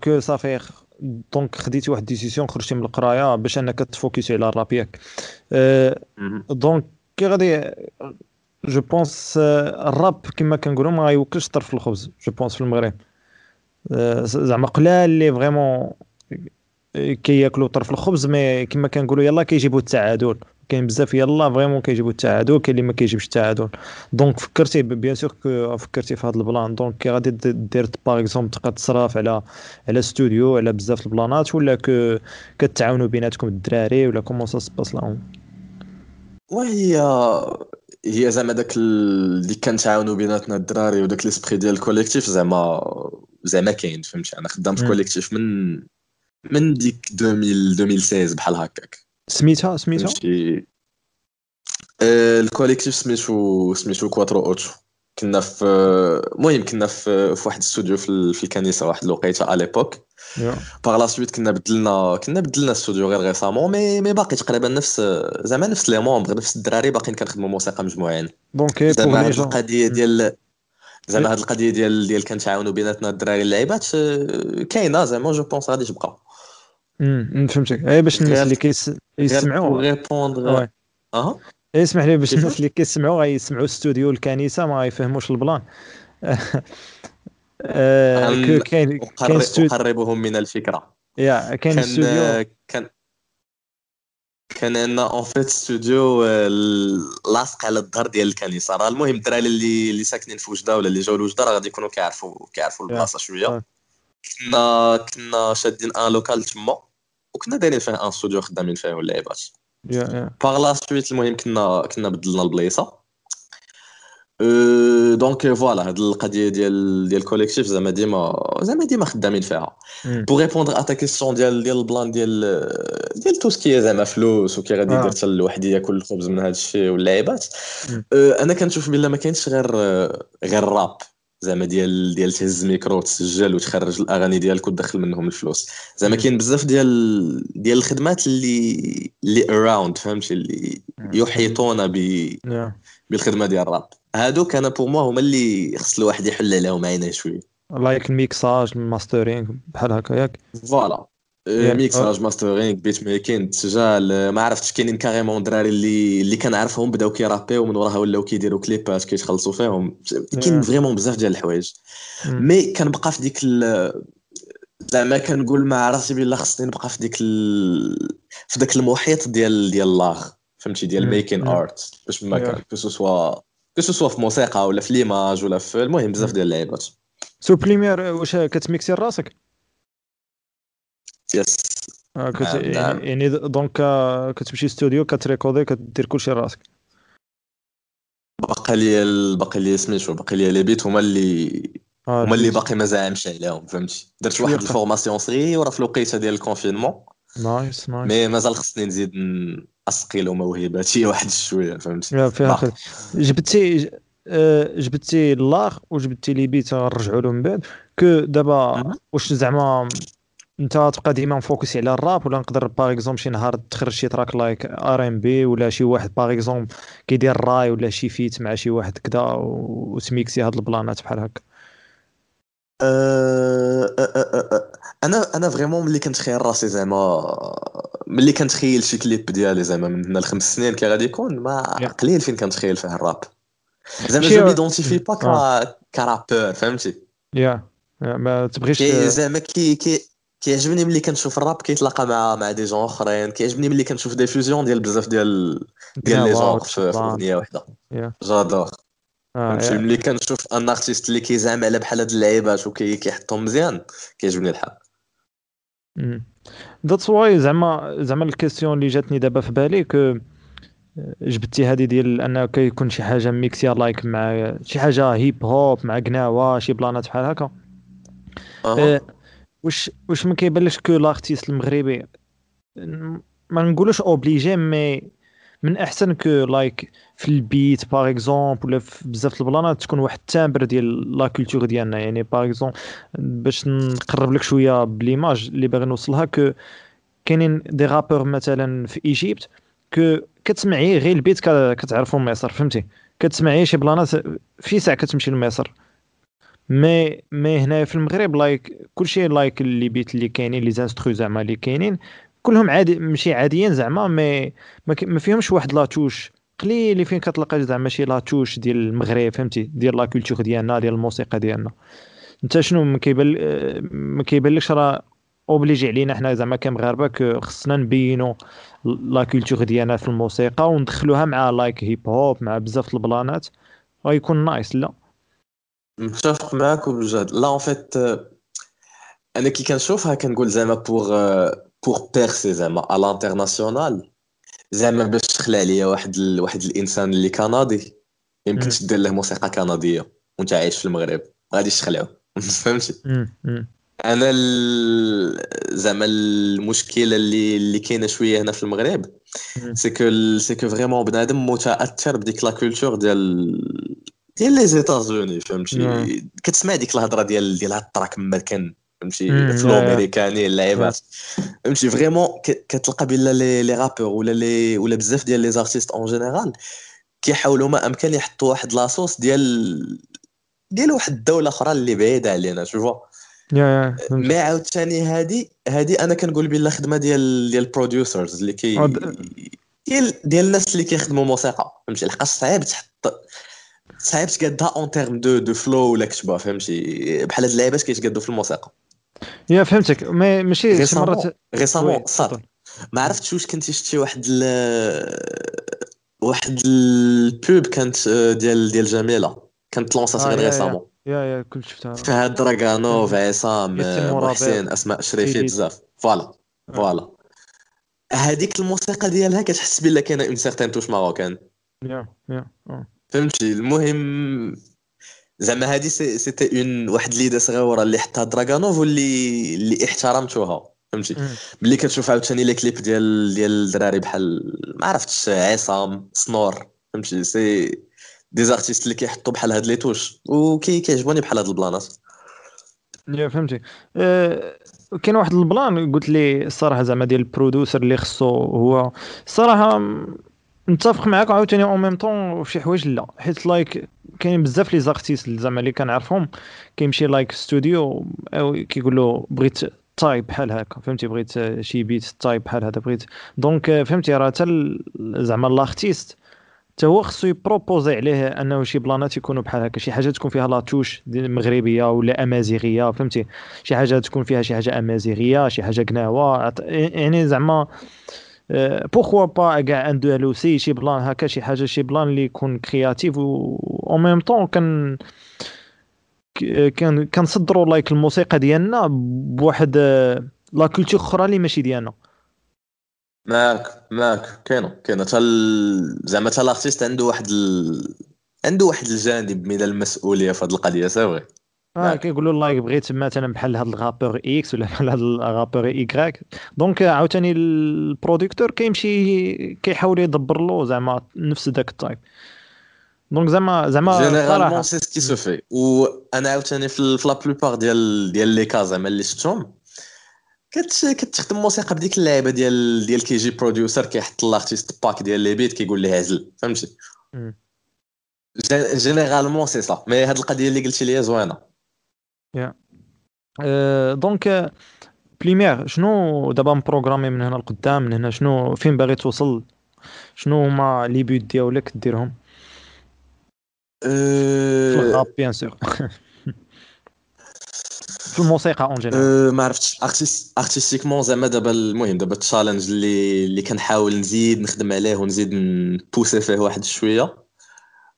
كو صافي دونك خديتي واحد ديسيسيون خرجتي من القرايه باش انك تفوكسي على الراب ياك دونك كي غادي جو بونس الراب كما كنقولوا ما يوكلش طرف الخبز جو بونس في المغرب زعما قلال اللي فريمون كياكلوا طرف الخبز مي كما كنقولوا يلا كيجيبوا التعادل كاين بزاف يلا فريمون كيجيبوا التعادل كاين اللي ما كيجيبش التعادل دونك فكرتي بيان سور فكرتي في هذا البلان دونك كي غادي دير باغ اكزومبل تقدر تصرف على استوديو على بزاف البلانات ولا كتعاونوا بيناتكم الدراري ولا كومون سا سباس لاهم وهي زعما داك اللي كنتعاونوا بيناتنا الدراري وداك ليسبري ديال الكوليكتيف زعما كاين فهمتي انا خدام في كوليكتيف من ديك 2016 بحال هكاك سميتها الكوليكتيف سميتو كواترو اوتو كنا في المهم كنا في واحد الاستوديو في الكنيسه واحد الوقيته على ليبوك باغ لا سويت كنا بدلنا الاستوديو غير ريسامون مي باقي تقريبا نفس لي مونبر نفس الدراري باقيين كنخدموا موسيقى مجموعين دونك هاد القضيه ديال زعما هاد القضيه ديال كنتعاونوا بيناتنا الدراري اللعيبات كاينه زعما جو بونس غادي تبقى فهمتك باش الناس اللي كيسمعوا ريبوندر اسمح لي باش الناس اللي كيسمعوا غيسمعوا الاستوديو الكنيسه ما يفهموش البلان كاين نقربهم من الفكره كاين استوديو كان عندنا اون فيت ستوديو لاصق على الظهر ديال الكنيسه راه المهم الدراري اللي ساكنين في وجده ولا اللي جاوا لوجده راه غادي يكونوا كيعرفوا البلاصه شويه كنا شادين ان لوكال تما وكنا دايرين فيه ان ستوديو خدامين فيه اللعيبات باغ لا سويت المهم كنا بدلنا البلايصه دونك فوالا هاد القضيه ديال الكوليكتيف زعما ديما خدامين فيها بو ريبوندر ا تا كيسيون ديال البلان ديال توسكي زعما فلوس وكي غادي يدير حتى لوحديه كل خبز من هاد الشيء واللعيبات انا كنشوف بلا ما كاينش غير الراب زعما ديال تهز الميكرو وتسجل وتخرج الاغاني ديالك وتدخل منهم الفلوس. زعما كاين بزاف ديال الخدمات اللي اراوند فهمتي اللي يحيطون بالخدمه ديال الراب. هادوك انا بور مو هما اللي خص الواحد يحل عليهم عينيه شويه، لايك الميكساج الماسترينغ بحال هكا ياك فوالا ميكساج ماسترينغ بيت ميكين التسجيل. ما عرفتش كاينين كاريمون دراري اللي كنعرفهم بداو كيرابيو ومن وراها ولاو كيديروا كليبات كيتخلصوا فيهم. كاين فريمون بزاف ديال الحوايج مي كنبقى في ديك زعما كنقول مع راسي بلا خصني نبقى في ديك في داك المحيط ديال لاغ فهمتي ديال ميكين ارت باش ما كان كو سوا في موسيقى ولا في ليماج ولا في المهم بزاف ديال اللعيبات. سوبليمير واش كتميكسي راسك؟ يس يعني دونك كتمشي ستوديو كتريكوردي كدير كلشي راسك. باقي لي سميتو باقي لي بيت هما اللي باقي ما زعمش عليهم فهمتي. درت واحد الفورماسيون صغيره في الوقيته ديال الكونفينمون نايس مي مازال خصني نزيد اسقيل موهباتي واحد شويه فهمتي. جبتي لاغ وجبتي لي بيت نرجعوا له من بعد كو دابا. واش زعما انت تبقى ديما نفوكس على الراب ولا نقدر باغ اكزومبل شي نهار تخرج شي تراك لايك ار ام بي ولا شي واحد باغ اكزومبل كيدير راي ولا شي فيت مع شي واحد كذا وسميكسي هاد البلانات بحال هكا؟ انا فريمون ملي كنتخيل راسي زعما ملي كنتخيل شي كليب ديالي زعما من هنا ل5 سنين كي غادي يكون ما قليل فين كنتخيل فيه الراب زعما جو ميدونتيفي با كرابور فهمتي. ما تبغيش زعما كيعجبني ملي كنشوف الراب كيتلاقى مع دي جون اخرين. كيعجبني ملي كنشوف ديفيوزيون ديال بزاف ديال لي جون في اغنيه واحده جادور. ملي كنشوف ان ارتيست اللي كيزعم على بحال هاد اللعيبات وكيحطهم مزيان كيعجبني الحال. ذاتس واي زعما الكيستيون اللي جاتني دابا في بالي ك جبتي هذه ديال انه كيكون شي حاجه ميكسيا لايك مع شي حاجه هيب هوب مع قناوه شي بلانات بحال هكا. واش ما كيبانلكش كو لارتيست المغربي ما نقولوش اوبليجي مي من احسن كو لايك في البيت باغ اكزومبل ولا في بزاف البلانات تكون واحد التامبر ديال لا كولتور ديالنا يعني باغ اكزومبل باش نقرب لك شويه بليماج اللي باغي نوصلها كو كاينين دي رابور مثلا في ايجيبت كو كتسمعي غير البيت كتعرفوا مصر فهمتي. كتسمعي شي بلانات في ساعه كتمشي لمصر مي هنايا في المغرب لايك كلشي لايك اللي بيت اللي كاينين لي زانسترو زعما اللي كاينين كلهم عادي ماشي عاديين زعما مي ما فيهمش واحد لاتوش قليل اللي فين كتلقى زعما شي لاتوش ديال المغرب فهمتي ديال لا كولتور ديالنا ديال الموسيقى ديالنا. انت شنو ما كيبانلكش راه اوبليجي علينا حنا زعما كمغاربه خصنا نبينوا لا كولتور ديالنا في الموسيقى وندخلوها مع لايك هيب هوب مع بزاف البلانات غيكون نايس؟ لا متفق معاك وبجد لا ان فيت انا كي كنشوفها كنقول زعما بور بيرسي زعما على الانترناسيونال زعما باش تخلع ليا واحد الانسان اللي كندي يمكن تدير له موسيقى كنديه وانت عايش في المغرب غادي تخلعو فهمتي. انا زعما المشكله اللي كاينه شويه هنا في المغرب سي كو فريمون بنادم متاثر بديك لا كولتور ديال لي زيتازوني فهمتي. كتسمع ديك الهضره ديال هاد التراك ما كان فهمتي الفلو امريكاني اللعيبات فهمتي فريمون كتلقى بلا لي رابور ولا بزاف ديال لي زارتيست اون جينيرال كيحاولوا ما امكن يحطوا واحد لاصوص ديال واحد الدوله اخرى اللي بعيده علينا شوفوا ما عاوتاني هادي انا كنقول بلا خدمه ديال البروديوسرز اللي ديال الناس اللي كيخدموا موسيقى فهمتي. الحقاش صعيب تقادها اون تيرم دو فلو ولا كتبه فهمتي بحال هاد اللعيبات كيتقادوا في الموسيقى. يا فهمتك ماشي شي مرات ريسامون صافي ما عرفتش واش كنتي شتي واحد البوب كانت ديال جميله كانت لونسات غير ريسامون يا كل شفتها فهاد دراغانوف عصام حسين اسماء شريفي بزاف فوالا هذيك الموسيقى ديالها كتحس بلا كاينه اون سيرتين توش ماروكان يا فهمتي. المهم زعما هذه سيتي اون واحد ليده صغيره اللي حطها دراغانوف واللي احترمتوها فهمتي. ملي كتشوف عاوتاني لي كليب ديال الدراري بحال ما عرفتش عصام سنور فهمتي سي دي زارتيست اللي كيحطوا بحال هاد لي توش وكي كيعجبوني بحال هاد البلانات. يا فهمتي كاين واحد البلان قلت لي الصراحه زعما ديال البرودوسر اللي خصو هو الصراحه نتفق معاك عاوتاني اون ميم طون فشي حوايج لا حيت لايك كاين بزاف لي زارتيست زعما اللي كنعرفهم كيمشي لايك ستوديو كيقول له بغيت طايب بحال هكا فهمتي بغيت شي بيت طايب بحال هذا بغيت دونك فهمتي راه حتى زعما الارتيست حتى هو خصو يبروبوزي عليه انه شي بلانات يكونوا بحال هكا شي حاجه تكون فيها لاتوش مغربيه ولا امازيغيه فهمتي شي حاجه تكون فيها شي حاجه امازيغيه شي حاجه قناوه يعني زعما بوخوا با كاع اندلسي شي بلان هكا شي حاجه شي بلان اللي يكون كرياتيف او ميم طون كنصدروا لايك الموسيقى ديالنا بواحد لا كولتور اخرى اللي ماشي ديالنا. معك كاينه حتى زعما حتى الارتيست عنده واحد الجانب من المسؤوليه في هذه القضيه صافي كيقولوا لايك بغيت مثلا بحال هذا الغابور اكس ولا بحال هذا الغابور ايغراك دونك عاوتاني البروديكتور كيمشي كيحاول يدبر له زعما نفس داك التايب دونك زعما سي سكي سو في. وانا عاوتاني في لا بلوبار ديال لي كاز زعما اللي شفتهم كتخدم موسيقى بديك اللعبه ديال كي جي بروديوسر كيحط الارتيست باك ديال لي بيت كيقول ليه عزل فهمتي جينيرالمون سي صا مي هاد القضيه اللي قلتي ليا زوينه يا دونك بليمير شنو دابا مبروغرامي من هنا لقدام من هنا شنو فين باغي توصل شنو هما لي بوت ديالك ديرهم راب بيان سور في الموسيقى اون جينيرال ما عرفتش ارتستيكمون زعما دابا المهم دابا التشالنج اللي كنحاول نزيد نخدم عليه ونزيد نبوسي فيه واحد شويه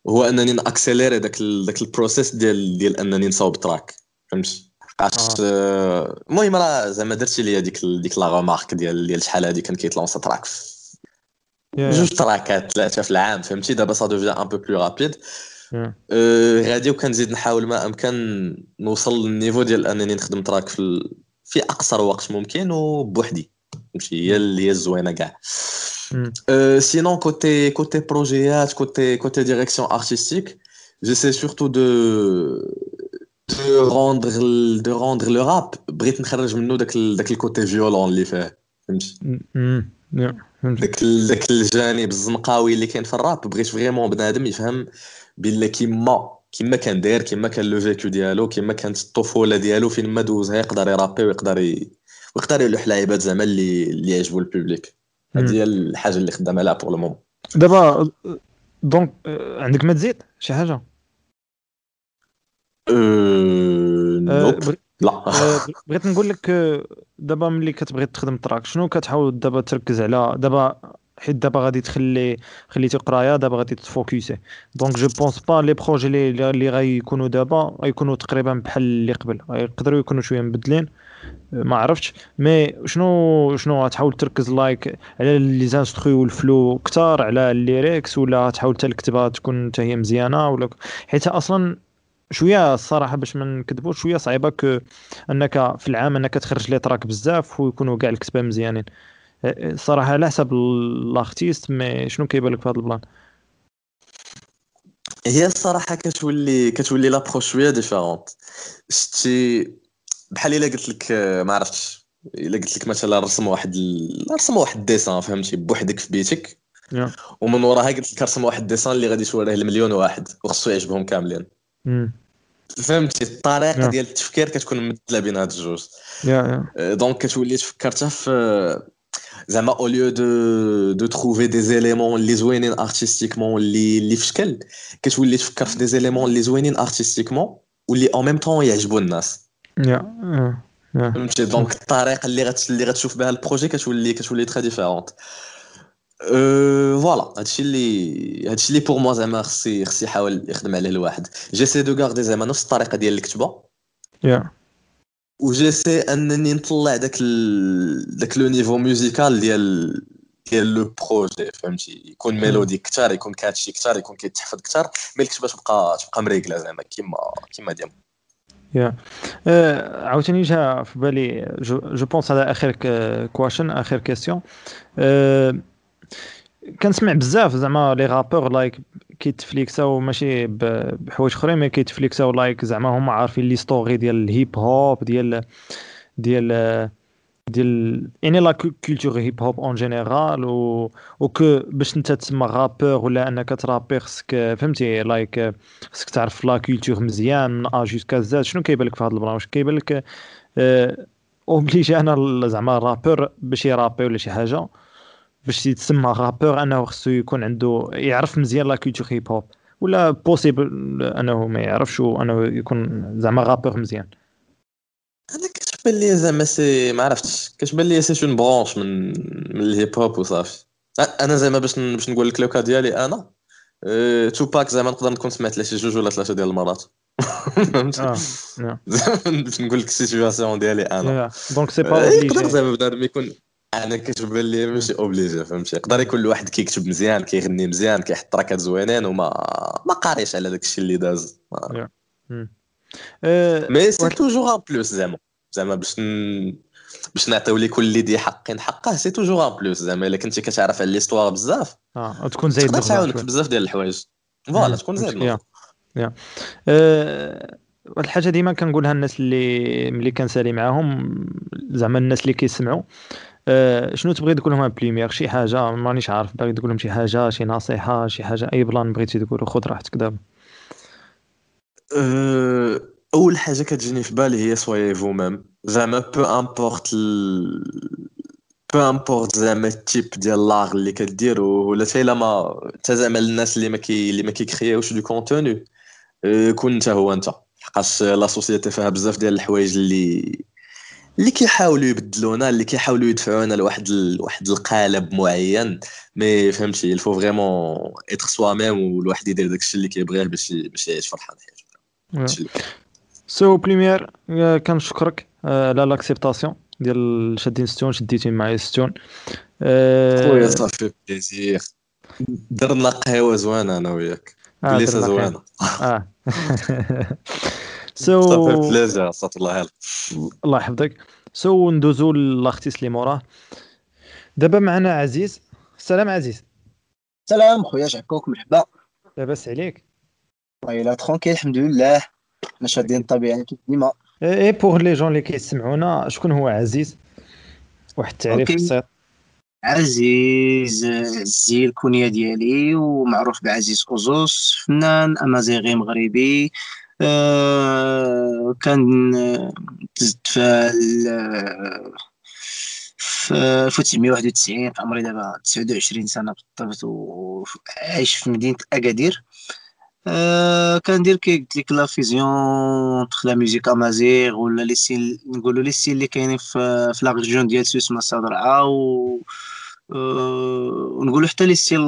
هو انني ناكسيليري داك البروسيس ديال انني نصاوب تراك فهمتي عرفت المهم راه زعما درتي ليا ديك لا رمارك ديال شحال هادي كان كيتلونس تراك جوج تراكات 3 في العام فهمتي دابا سا دوفيان ان بو بلو رابيد غادي وكنزيد نحاول ما امكن نوصل للنيفو ديال انني نخدم تراك في اقصر وقت ممكن وبوحدي ماشي هي اللي زوينه كاع سينون كوتي بروجيات كوتي ديريكسيون ارتستيك جيسي سورتو دو روندر لو راب بغيت نخرج منه داك الكوتي فيولون اللي فيه فهمتي داك الجانب الزنقاوي اللي كاين في الراب بغيت فريمون بنادم يفهم بلا كيما كان داير كيما كان لو فيكو ديالو كيما كانت الطفوله ديالو فين ما دوزها يقدر يرابي ويقدر يلوح لعيبات زعما اللي يعجبوا البوبليك هذه الحاجه اللي خدام عليها بور لو مومون دابا دونك عندك ما تزيد شي حاجه لا بغيت نقول لك دابا ملي كتبغي تخدم تراك شنو كتحاول دابا تركز على دابا حيت دابا غادي خليتي القرايه دابا غادي تفوكسي دونك جو بونس با لي بروجي لي غيكونوا دابا غيكونوا تقريبا بحال اللي قبل يقدروا يكونوا شويه مبدلين ما عرفتش مي شنو غتحاول تركز لايك على لي زانسترو والفلو كثار على الليريكس ولا تحاول حتى الكتابه تكون حتى هي مزيانه ولا حيت اصلا شويه الصراحه باش ما نكذبوش شويه صعيبه انك في العام انك تخرج لي تراك بزاف ويكونوا كاع الكتابه مزيانين صراحه على حسب الارتيست مي شنو كيبان لك في هذا البلان هي الصراحه كتولي لابروش شويه ديفيرونت شتي بحال الا قلت لك ما عرفتش الا قلت لك مثلا رسم واحد ديسان فهمتي بوحدك في بيتك ومن وراها قلت لك رسم واحد ديسان اللي غادي توريه لمليون واحد وخصو يعجبهم كاملين فهمتي الطريقه ديال التفكير كتكون مبدله بين هاد الجوج دونك كتولي تفكر حتى في زعما او ليو دو تروفي دي زيليمون لي زوينين ارتستيكمون لي في شكل كتولي تفكر في دي زيليمون لي زوينين ارتستيكمون واللي اون ميم طون يعجبوا الناس فهمتي دونك الطريقه اللي غتشوف بها البروجي كتولي تري ديفيرونت فوالا هادشي اللي بور مو زعما خصي يحاول يخدم عليه الواحد جيسي دو غاردي زعما نفس الطريقه ديال الكتابه وجيسي انني نطلع داك لو نيفو ميوزيكال ديال لو بروجي فهمتي يكون ميلودي كثار يكون كاتشي كثار يكون كيتحفظ كثار مي الكتابه تبقى مريقله زعما كيما ديما عاوتاني جا في بالي جو بونس هذا اخر كواشن اخر كيسيون كنسمع بزاف زعما لي رابور لايك كيتفليكساو ماشي بحوايج اخرين، مي كيتفليكساو لايك زعما هما عارفين لي ستوري ديال الهيب هوب ديال ديال ديال يعني لا كولتور هيب هوب اون جينيرال، و كو باش انت تسمى رابور ولا انك ترابي خصك فهمتي لايك خصك تعرف لا كولتور مزيان من ا جوسكا زاد. شنو كيبان لك في هذا البرنامج؟ كيبان لك اوبليجي انا زعما رابور باش يرابي ولا شي حاجه باش يتسمى رابور انه خصو يكون عنده يعرف مزيان لا كولتور هيب هوب، ولا بوسيبل انه ما يعرفش انه يكون زعما رابور مزيان. انا كتبان لي زعما سي ما عرفتش، كتبان لي سي شون برانش من الهيب هوب وصافي. انا زعما باش نقول لك لوكا ديالي انا توباك زعما نقدر نكون سمعت له شي جوج ولا ثلاثه ديال المرات باش نقول لك السيتواسيون ديالي انا. دونك سي با اوبليجي زعما بنادم يكون، انا كتبان لي ماشي اوبليجي فهمتي، يقدر يكون الواحد كيكتب مزيان كيغني مزيان كيحط راكات زوينين وما قاريش على داكشي اللي داز مي سي توجور ان بلوس زعما باش نعطيو لي كل اللي دي حقين حقه سي توجور ان بلوس زعما الا كنتي كتعرف على ليستوار بزاف تكون زايد تساعدك بزاف ديال الحوايج فوالا تكون زايد. واحد الحاجه ديما كنقولها الناس اللي ملي كنسالي معاهم زعما الناس اللي كيسمعوا شنو تبغي تقول لهم؟ بليمير شي حاجه مانيش عارف باغي تقول لهم شي حاجه شي نصيحه شي حاجه اي بلان بغيتي تقولو خذ راحتك دابا. اول حاجه كتجيني في بالي هي سويي فو ميم زعما peu importe زعما التيب ديال لاغ اللي كدير ولا حتى الا ما تزعما الناس اللي ما كيكرياوش دو كونتوني كون انت هو انت، حقاش لا سوسيتي فيها بزاف ديال الحوايج اللي كيحاولوا يبدلونا اللي كيحاولوا يدفعونا لواحد القالب معين مي فهمتي الفو فريمون اتر سوا ميم والواحد يدير داكشي اللي كيبغيه باش يعيش فرحان حياته. سو بليمير كنشكرك على لاكسبتاسيون ديال شادين ستون شديتي معايا ستون خويا صافي بليزير درنا قهوه زوانه انا وياك بليسه زوانه صافي بليزير صات الله يحفظك الله يحفظك. سو ندوزو لاختيس لي موراه دابا معنا عزيز. السلام عزيز. سلام خويا جعكوك مرحبا لاباس عليك؟ والله ترونكيل الحمد لله مشادين طبيعي كيف ديما. اي بور لي جون اللي كيسمعونا شكون هو عزيز؟ واحد التعريف بسيط. عزيز زي الكنيه ديالي ومعروف بعزيز قزوس، فنان امازيغي مغربي. كان في 1991 في عمري دابا 29 سنه بالضبط، وعايش في مدينه اكادير. كندير كيقلت لك لا فيزيون تخلا ميوزيك امازيغ ولا لي سيل نقولوا لي سيل اللي كاينين في لا ريجيون ديال سوس مسادرعه، ونقولوا حتى لي سيل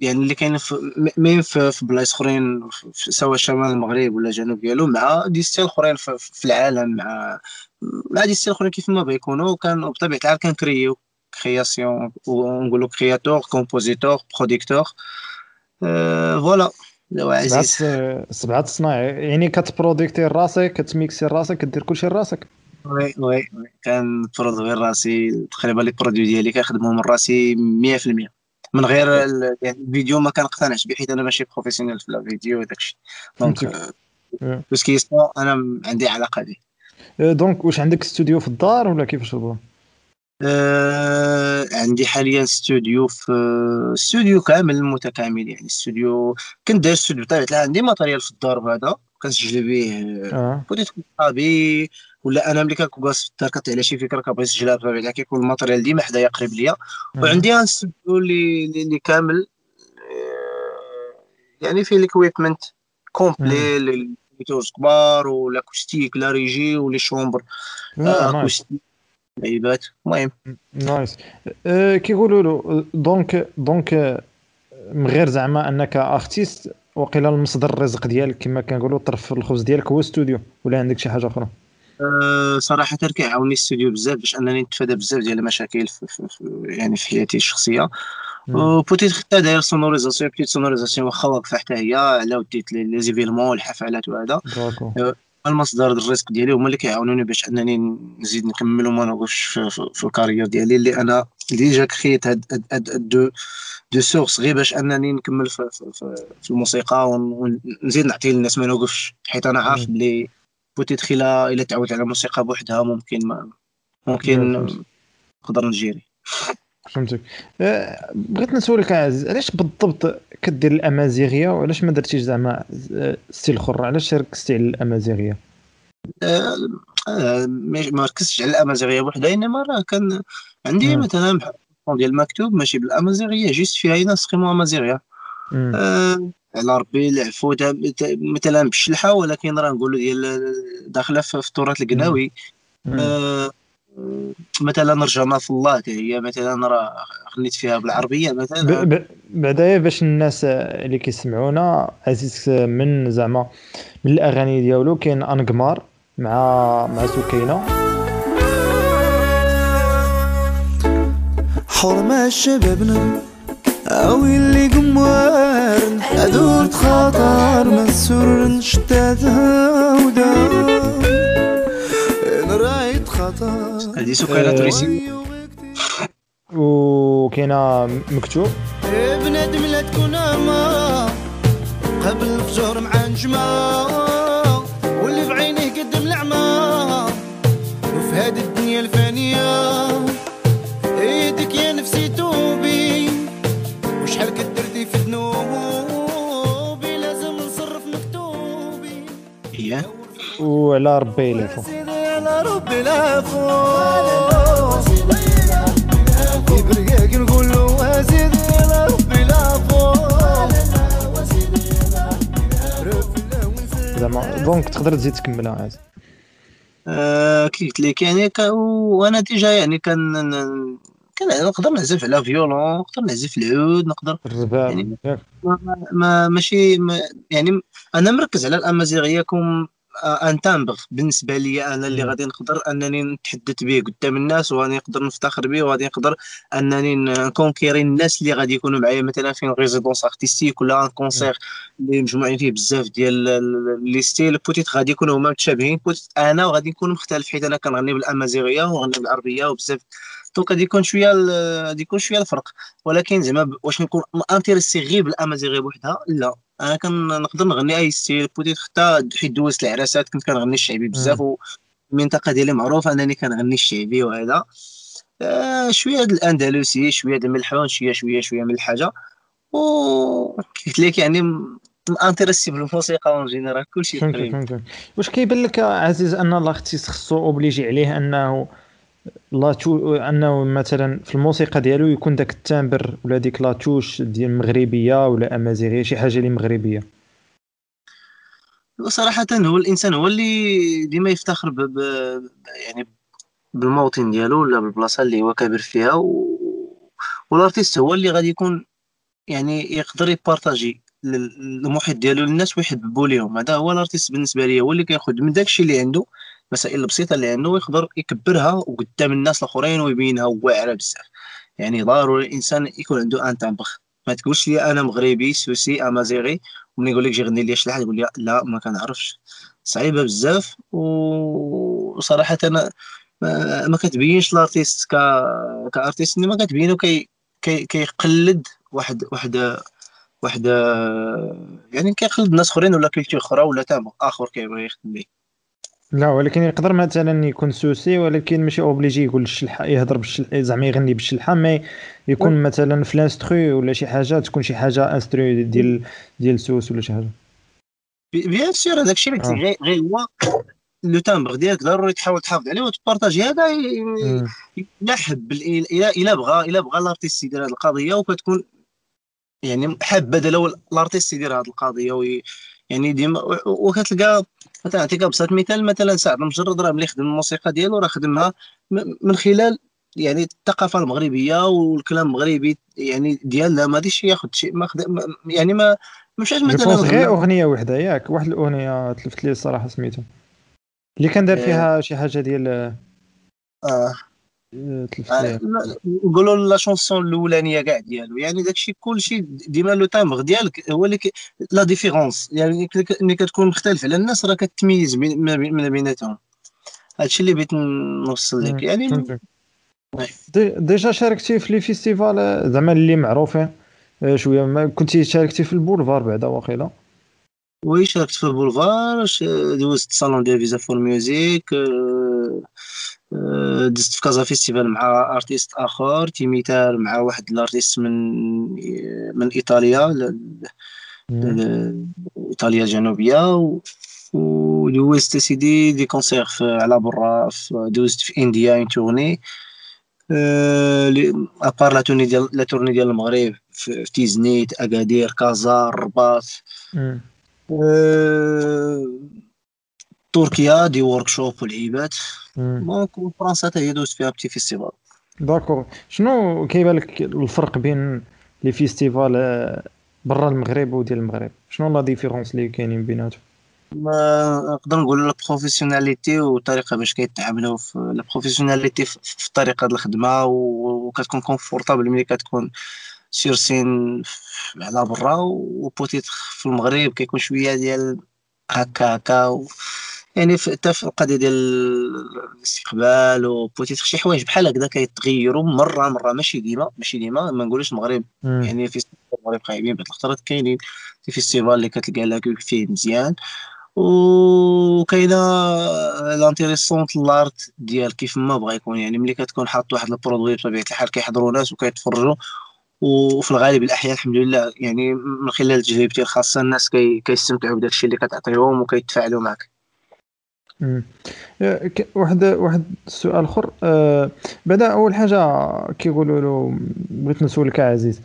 يعني اللي كاينين ميم في بلايص اخرين سواء شمال المغرب ولا جنوب ديالو مع دي سيل اخرين في العالم مع دي سيل اخرين كيف ما بيكونوا. كان بطبيعه الحال كنكريو كرياسيون ونقولوا كرياتور كومبوزيتور بروديكتور فوالا عزيز. سبعة صناعي يعني كتبروديكتي راسك كتميكسي راسك كدير كلشي راسك. وي كان برودوي راسي تقريبا لي برودوي ديالي كنخدمهم راسي 100% من غير يعني الفيديو ما كنقتنعش بحيث انا ماشي بروفيسيونيل في الفيديو داكشي دونك باسكو انا عندي علاقه به. دونك واش عندك استوديو في الدار ولا كيفاش هو؟ عندي حاليا استوديو في استوديو كامل متكامل يعني استوديو كندير استوديو بطبيعه الحال عندي ماتيريال في الدار هذا كنسجل به بغيت صحابي ولا انا ملي كنكباس في الدار كطلع على شي فكره كبغي نسجلها بطبيعه الحال كيكون الماتيريال ديما حدايا قريب ليا. وعندي ان استوديو اللي كامل يعني فيه ليكويبمنت كومبلي للكمبيوترز كبار ولاكوستيك لا ريجي ولي شومبر عيبات المهم نايس. كيقولوا له دونك من غير زعما انك ارتيست وقيل المصدر الرزق ديالك كما كنقولوا طرف الخبز ديالك هو استوديو ولا عندك شي حاجه اخرى؟ صراحه كيعاوني الاستوديو بزاف باش انني نتفادى بزاف ديال المشاكل يعني في حياتي الشخصيه وبوتيت حتى داير سونوريزاسيون بيت سونوريزاسيون واخا واقفه حتى هي على وديت لي زيفيلمون والحفلات وهذا المصدر الرزق ديالي هما اللي كيعاونوني باش انني نزيد نكمل وما نوقفش في الكارير ديالي اللي انا ديجا كخيت هاد دو سورس غير باش انني نكمل في الموسيقى ونزيد نعطي للناس، ما نوقفش، حيت انا عارف بلي بوتيتخ الا تعود على الموسيقى بوحدها ممكن نقدر نجيري. فهمتك. بغيت نسولك عزيز، علاش بالضبط كدير الامازيغيه وعلاش ما درتيش زعما ستيل اخر؟ علاش ركزتي على الامازيغيه؟ ما ركزتش على الامازيغيه وحدها، انما راه كان عندي مثلا بحال ديال المكتوب ماشي بالامازيغيه، جيست فيها ينسخيمو امازيغيه على ربي العفو مثلا بالشلحه، ولكن راه نقولوا ديال داخله في التراث القناوي. مثلا رجعنا في الله حتى هي مثلا راه غنيت فيها بالعربيه مثلا. بعدايا باش الناس اللي كيسمعونا عزيز، من زعما من الاغاني ديالو كاين انقمار مع سكينه، حرمه شبابنا اوي اللي قمار ادور خطر مسرور نشتاتها ودا هادي سكينة تريسي وكاينه مكتوب بنادم لا تكون اما قبل الفجر مع نجمه واللي بعينيه قدم العمى وفي هاد الدنيا الفانيه ايدك يا نفسي توبي وشحال كدرتي في ذنوبي لازم نصرف مكتوبي هي وعلى ربي لفوق ربي لافو يبريك نقول له أزيد يا ربي لافو زعما دونك تقدر تزيد تكملها عاد. كي قلت لك يعني وانا ديجا يعني كان نقدر نعزف على فيولون، نقدر نعزف العود، نقدر يعني ما ماشي ما يعني انا مركز على الامازيغيه كوم ان تامبر بالنسبه لي انا اللي غادي نقدر انني نتحدث به قدام الناس، وغادي نقدر نفتخر به، وغادي نقدر انني نكونكيري الناس اللي غادي يكونوا معايا مثلا في ريزيدونس ارتستيك ولا ان كونسير اللي مجموعين فيه بزاف ديال لي ستيل بوتيت غادي يكونوا هما متشابهين، بوتيت انا وغادي نكون مختلف حيت انا كنغني بالامازيغيه وغني بالعربيه وبزاف، دونك غادي يكون شويه الفرق. ولكن زعما واش نكون انتريسي غير بالامازيغيه بوحدها؟ لا، انا كنقدر نغني اي ستيل بوتيت، حتى حيت دوزت العراسات كنت كنغني الشعبي بزاف، والمنطقه ديالي معروفه انني كنغني الشعبي وهذا شويه الاندلسي، شويه الملحون، شويه من الحاجه، وقلت لك يعني انتريسي بالموسيقى اون جينيرال كلشي تقريبا. واش كيبان لك عزيز ان الارتيست خصو اوبليجي عليه انه مثلا في الموسيقى ديالو يكون داك التامبر ولا ديك لاتوش ديال المغربيه ولا امازيغيه، شي حاجه اللي مغربيه؟ صراحه هو الانسان هو اللي ديما يفتخر يعني بالموطن ديالو ولا بالبلاصه اللي هو كابر فيها، والارتيست هو اللي غادي يكون يعني يقدر يبارطاجي المحيط ديالو للناس ويحببوا ليهم. هذا هو الارتيست بالنسبه ليا، هو اللي كياخذ من داكشي اللي عنده، المسائل البسيطه اللي عنده يقدر يكبرها وقدام الناس الاخرين ويبينها واعره بزاف. يعني ضروري الانسان يكون عنده ان تامبر، ما تقولش لي انا مغربي سوسي امازيغي وملي نقول لك جي غني لي شي حاجه تقول لي لا ما كنعرفش، صعيبه بزاف. وصراحه انا ما كتبينش الارتيست كارتيست، ما كتبينو كيقلد واحد يعني كيقلد ناس اخرين ولا كلتور اخرى ولا تامبر اخر كيبغي يخدم به. لا، ولكن يقدر مثلا يكون سوسي ولكن ماشي اوبليجي يقول الشلحه، يهضر بالشلحه زعما يغني بالشلحه، ما يكون مثلا في الانسترو ولا شي حاجه تكون شي حاجه انسترو ديال سوس ولا شي حاجه. بيان سور هذاك الشيء اللي غير هو لو تامبر ديالك ضروري تحاول تحافظ عليه وتبارطاجي. هذا يحب الا بغى الارتيست يدير هذه القضيه، وكتكون يعني حابه دابا الارتيست يدير هذه القضيه يعني ديما. وكتلقى نعطيك ابسط مثال، مثلا سعد المجرد راه ملي خدم الموسيقى ديالو راه خدمها من خلال يعني الثقافه المغربيه والكلام المغربي يعني ديالنا، ما غاديش ياخذ شيء يعني ما مشاش مثلا غير اغنيه وحده. ياك واحد الاغنيه تلفت لي الصراحه سميتها اللي كان دار فيها شي حاجه ديال نقولوا لا شونسون الاولانيه كاع ديالو، يعني داكشي كلشي ديما لو تامبر ديالك هو اللي لا ديفيرونس، يعني ملي كتكون مختلف على الناس راه كتميز من بيناتهم. هادشي اللي بغيت نوصل لك يعني ديجا شاركتي في لي فيستيفال زعما اللي معروفين شويه؟ ما كنتي شاركتي في البولفار بعدا واقيلا؟ وي شاركت في البولفار، دوزت صالون ديال فيزا فور ميوزيك، دزت في كازا فيستيفال مع ارتيست اخر تيميتال، مع واحد الارتيست من ايطاليا ايطاليا الجنوبيه، ودوزت سيدي دي كونسير على برا، دوزت في انديا اون تورني ابار لا تورني ديال المغرب في تيزنيت، اكادير، كازا، الرباط، تركيا دي وركشوب ولعيبات، دونك فرنسا حتى هي دوزت فيها بتي فيستيفال. داكور، شنو كيبان لك الفرق بين لي فيستيفال برا المغرب وديال المغرب؟ شنو لا ديفيرونس اللي كاينين بيناتهم؟ نقدر نقول لا بروفيسيوناليتي والطريقه باش كيتعاملوا في لا بروفيسيوناليتي في طريقه الخدمه، وكتكون كونفورطابل ملي كتكون سير سين على برا، وبوتيت في المغرب كيكون شويه ديال هكا يعني حتى في القضيه ديال الاستقبال وبوتيت شي حوايج بحال هكذا كيتغيروا مره ماشي ديما ما نقولوش المغرب يعني في المغرب خايبين بعض الخطرات، كاينين في فيستيفال اللي كتلقى لها فيه مزيان، وكاينه لانتيريسونت لارت ديال كيف ما بغا يكون، يعني ملي كتكون حاط واحد البرودوي بطبيعه الحال كيحضروا ناس وكيتفرجوا، وفي الغالب الاحيان الحمد لله يعني من خلال تجربتي الخاصه الناس كيستمتعوا بداك الشيء اللي كتعطيهم وكيتفاعلوا معك. واحد السؤال اخر بعدا، اول حاجه كيقولوا له بغيت نسولك عزيز،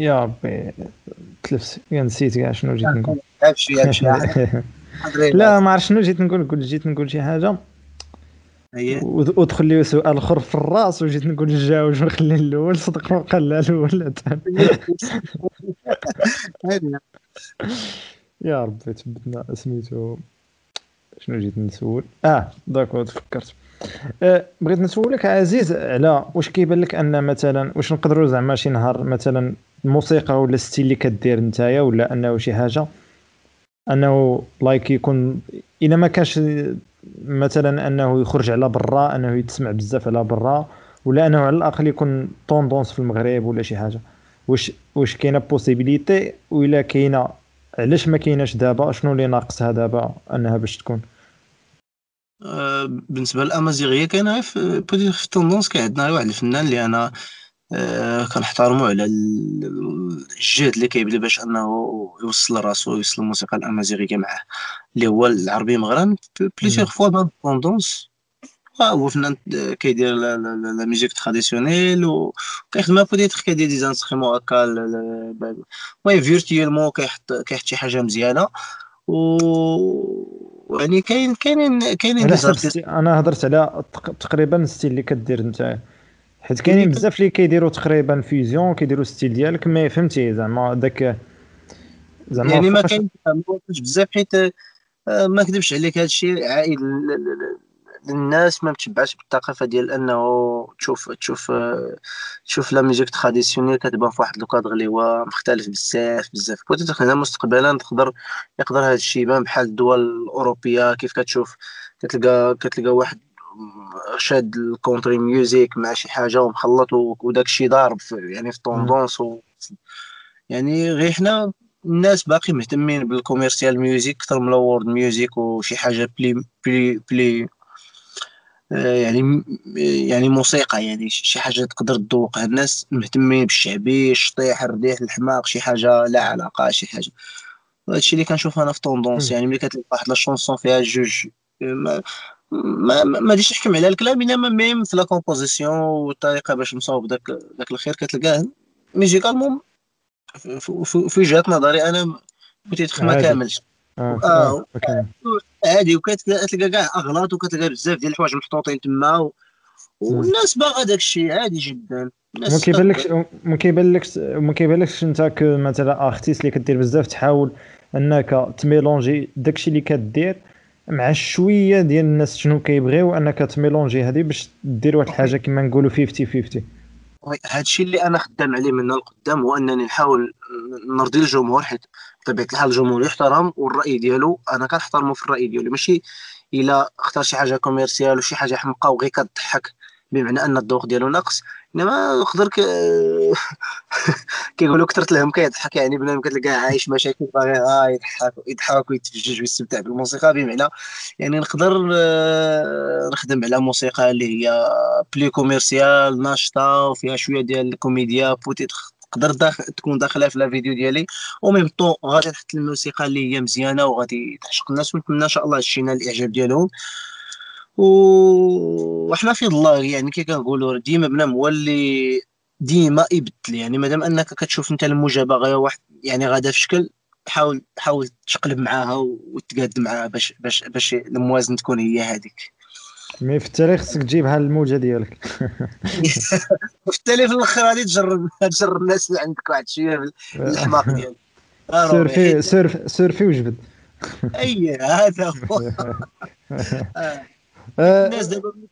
يا ربي تلفت نسيت كاع شنو جيت نقول، لا ما عرفت شنو جيت نقول شي حاجه ودخل لي سؤال اخر في الراس وجيت نقول نجاوب ونخلي الاول، صدق ما قال لا الاول يا ربي تبدنا سميتو شنو جيت نسول. داكور تفكرت، بغيت نسولك عزيز على واش كيبان لك ان مثلا واش نقدروا زعما شي نهار مثلا الموسيقى ولا الستيل اللي كدير نتايا ولا انه شي حاجه انه لايك يكون الا ما كانش مثلا انه يخرج على برا، انه يتسمع بزاف على برا، ولا انه على الاقل يكون طوندونس في المغرب ولا شي حاجه، واش كاينه بوسيبيليتي ولا كاينه؟ علاش ما كايناش دابا؟ شنو اللي ناقصها دابا انها باش تكون؟ بالنسبه للامازيغيه كاينه في الطوندونس، كاين عندنا واحد الفنان اللي انا كنحترمو على الجهد اللي كيبذل باش انه يوصل راسو ويوصل الموسيقى الامازيغيه معاه، اللي هو العربي مغرب بليزيغ فوا بان طوندونس، هو فنان كيدير لا ميوزيك تراديسيونيل وكيخدمها بوديتر كيدير دي انسترومون هكا المهم فيرتيالمون، كيحط شي حاجه مزيانه، و يعني كاينين دي. انا هضرت على تقريبا ستيل اللي كدير نتايا، حيت كاينين بزاف اللي كيديروا تقريبا فيزيون، كيديروا ستيل ديالك، ما فهمتي زعما داك زعما يعني ما كاينش بزاف، حيت ما نكذبش عليك هادشي عائد الناس ما متبعش بالثقافه ديال انه تشوف لا ميوزيك تراديسيونيل كتبان في واحد الكادر اللي هو مختلف بزاف بغيت تخدم مستقبلا، يقدر هذا الشيء يبان بحال الدول الاوروبيه، كيف كتشوف كتلقى واحد شاد الكونتري ميوزيك مع شي حاجه ومخلط وداك الشيء ضارب يعني في طوندونس، يعني غير حنا الناس باقي مهتمين بالكوميرسيال ميوزيك اكثر من الورد ميوزيك وشي حاجه بلي يعني موسيقى، يعني شي حاجه تقدر تذوقها. الناس مهتمين بالشعبي، الشطيح، الرديح، الحماق، شي حاجه لا علاقه، شي حاجه. هادشي اللي كنشوف انا في طوندونس، يعني ملي كتلقى واحد لا شونسون فيها جوج ما ديش نحكم على الكلام، انما ميم في لا كومبوزيسيون والطريقه باش نصاوب داك الخير كتلقاه ميوزيكالمون في وجهه نظري انا بوتيت ما كاملش عادي، وكتلقى كاع اغلاط وكتلقى بزاف ديال الحوايج محطوطين تما، والناس باغا داكشي عادي جدا. ما كيبانلكش انت مثلا ارتيست اللي كدير بزاف تحاول انك تميلونجي داكشي اللي كدير مع شويه ديال الناس شنو كيبغيو، انك تميلونجي هذه باش دير واحد الحاجه كما نقولوا 50-50. هادشي اللي انا خدام عليه من القدام، هو انني نحاول نرضي الجمهور، حيت بطبيعه الحال الجمهور يحترم والراي ديالو، انا كنحترمو في الراي ديالو، ماشي الى اختار شي حاجه كوميرسيال وشي حاجه حمقه وغير كضحك بمعنى ان الذوق ديالو ناقص، انما خضر كيقولوا كثرت لهم كيضحك، يعني بنادم كتلقاه عايش مشاكل باغي يضحك ويتفجج ويستمتع بالموسيقى، بمعنى يعني نقدر نخدم على موسيقى اللي هي بلي كوميرسيال ناشطه وفيها شويه ديال الكوميديا بوتيت تقدر تكون داخله في لا فيديو ديالي، وميم طو غادي نحط الموسيقى اللي هي مزيانه وغادي تعشق الناس، ونتمنى ان شاء الله شينا الاعجاب ديالهم. وحنا في الله يعني كي كنقولوا ديما بنام هو اللي ديما يبدل، يعني مادام انك كتشوف انت الموجبه غير واحد يعني غاده في شكل، حاول تشقلب معاها وتقاد معاها باش الموازن تكون هي هذيك. مي في التاريخ خصك تجيبها الموجه ديالك في التالي في الاخر غادي تجرب الناس اللي عندك واحد شويه الحماق ديالك سيرفي وجبد اي هذا هو الناس دابا ملي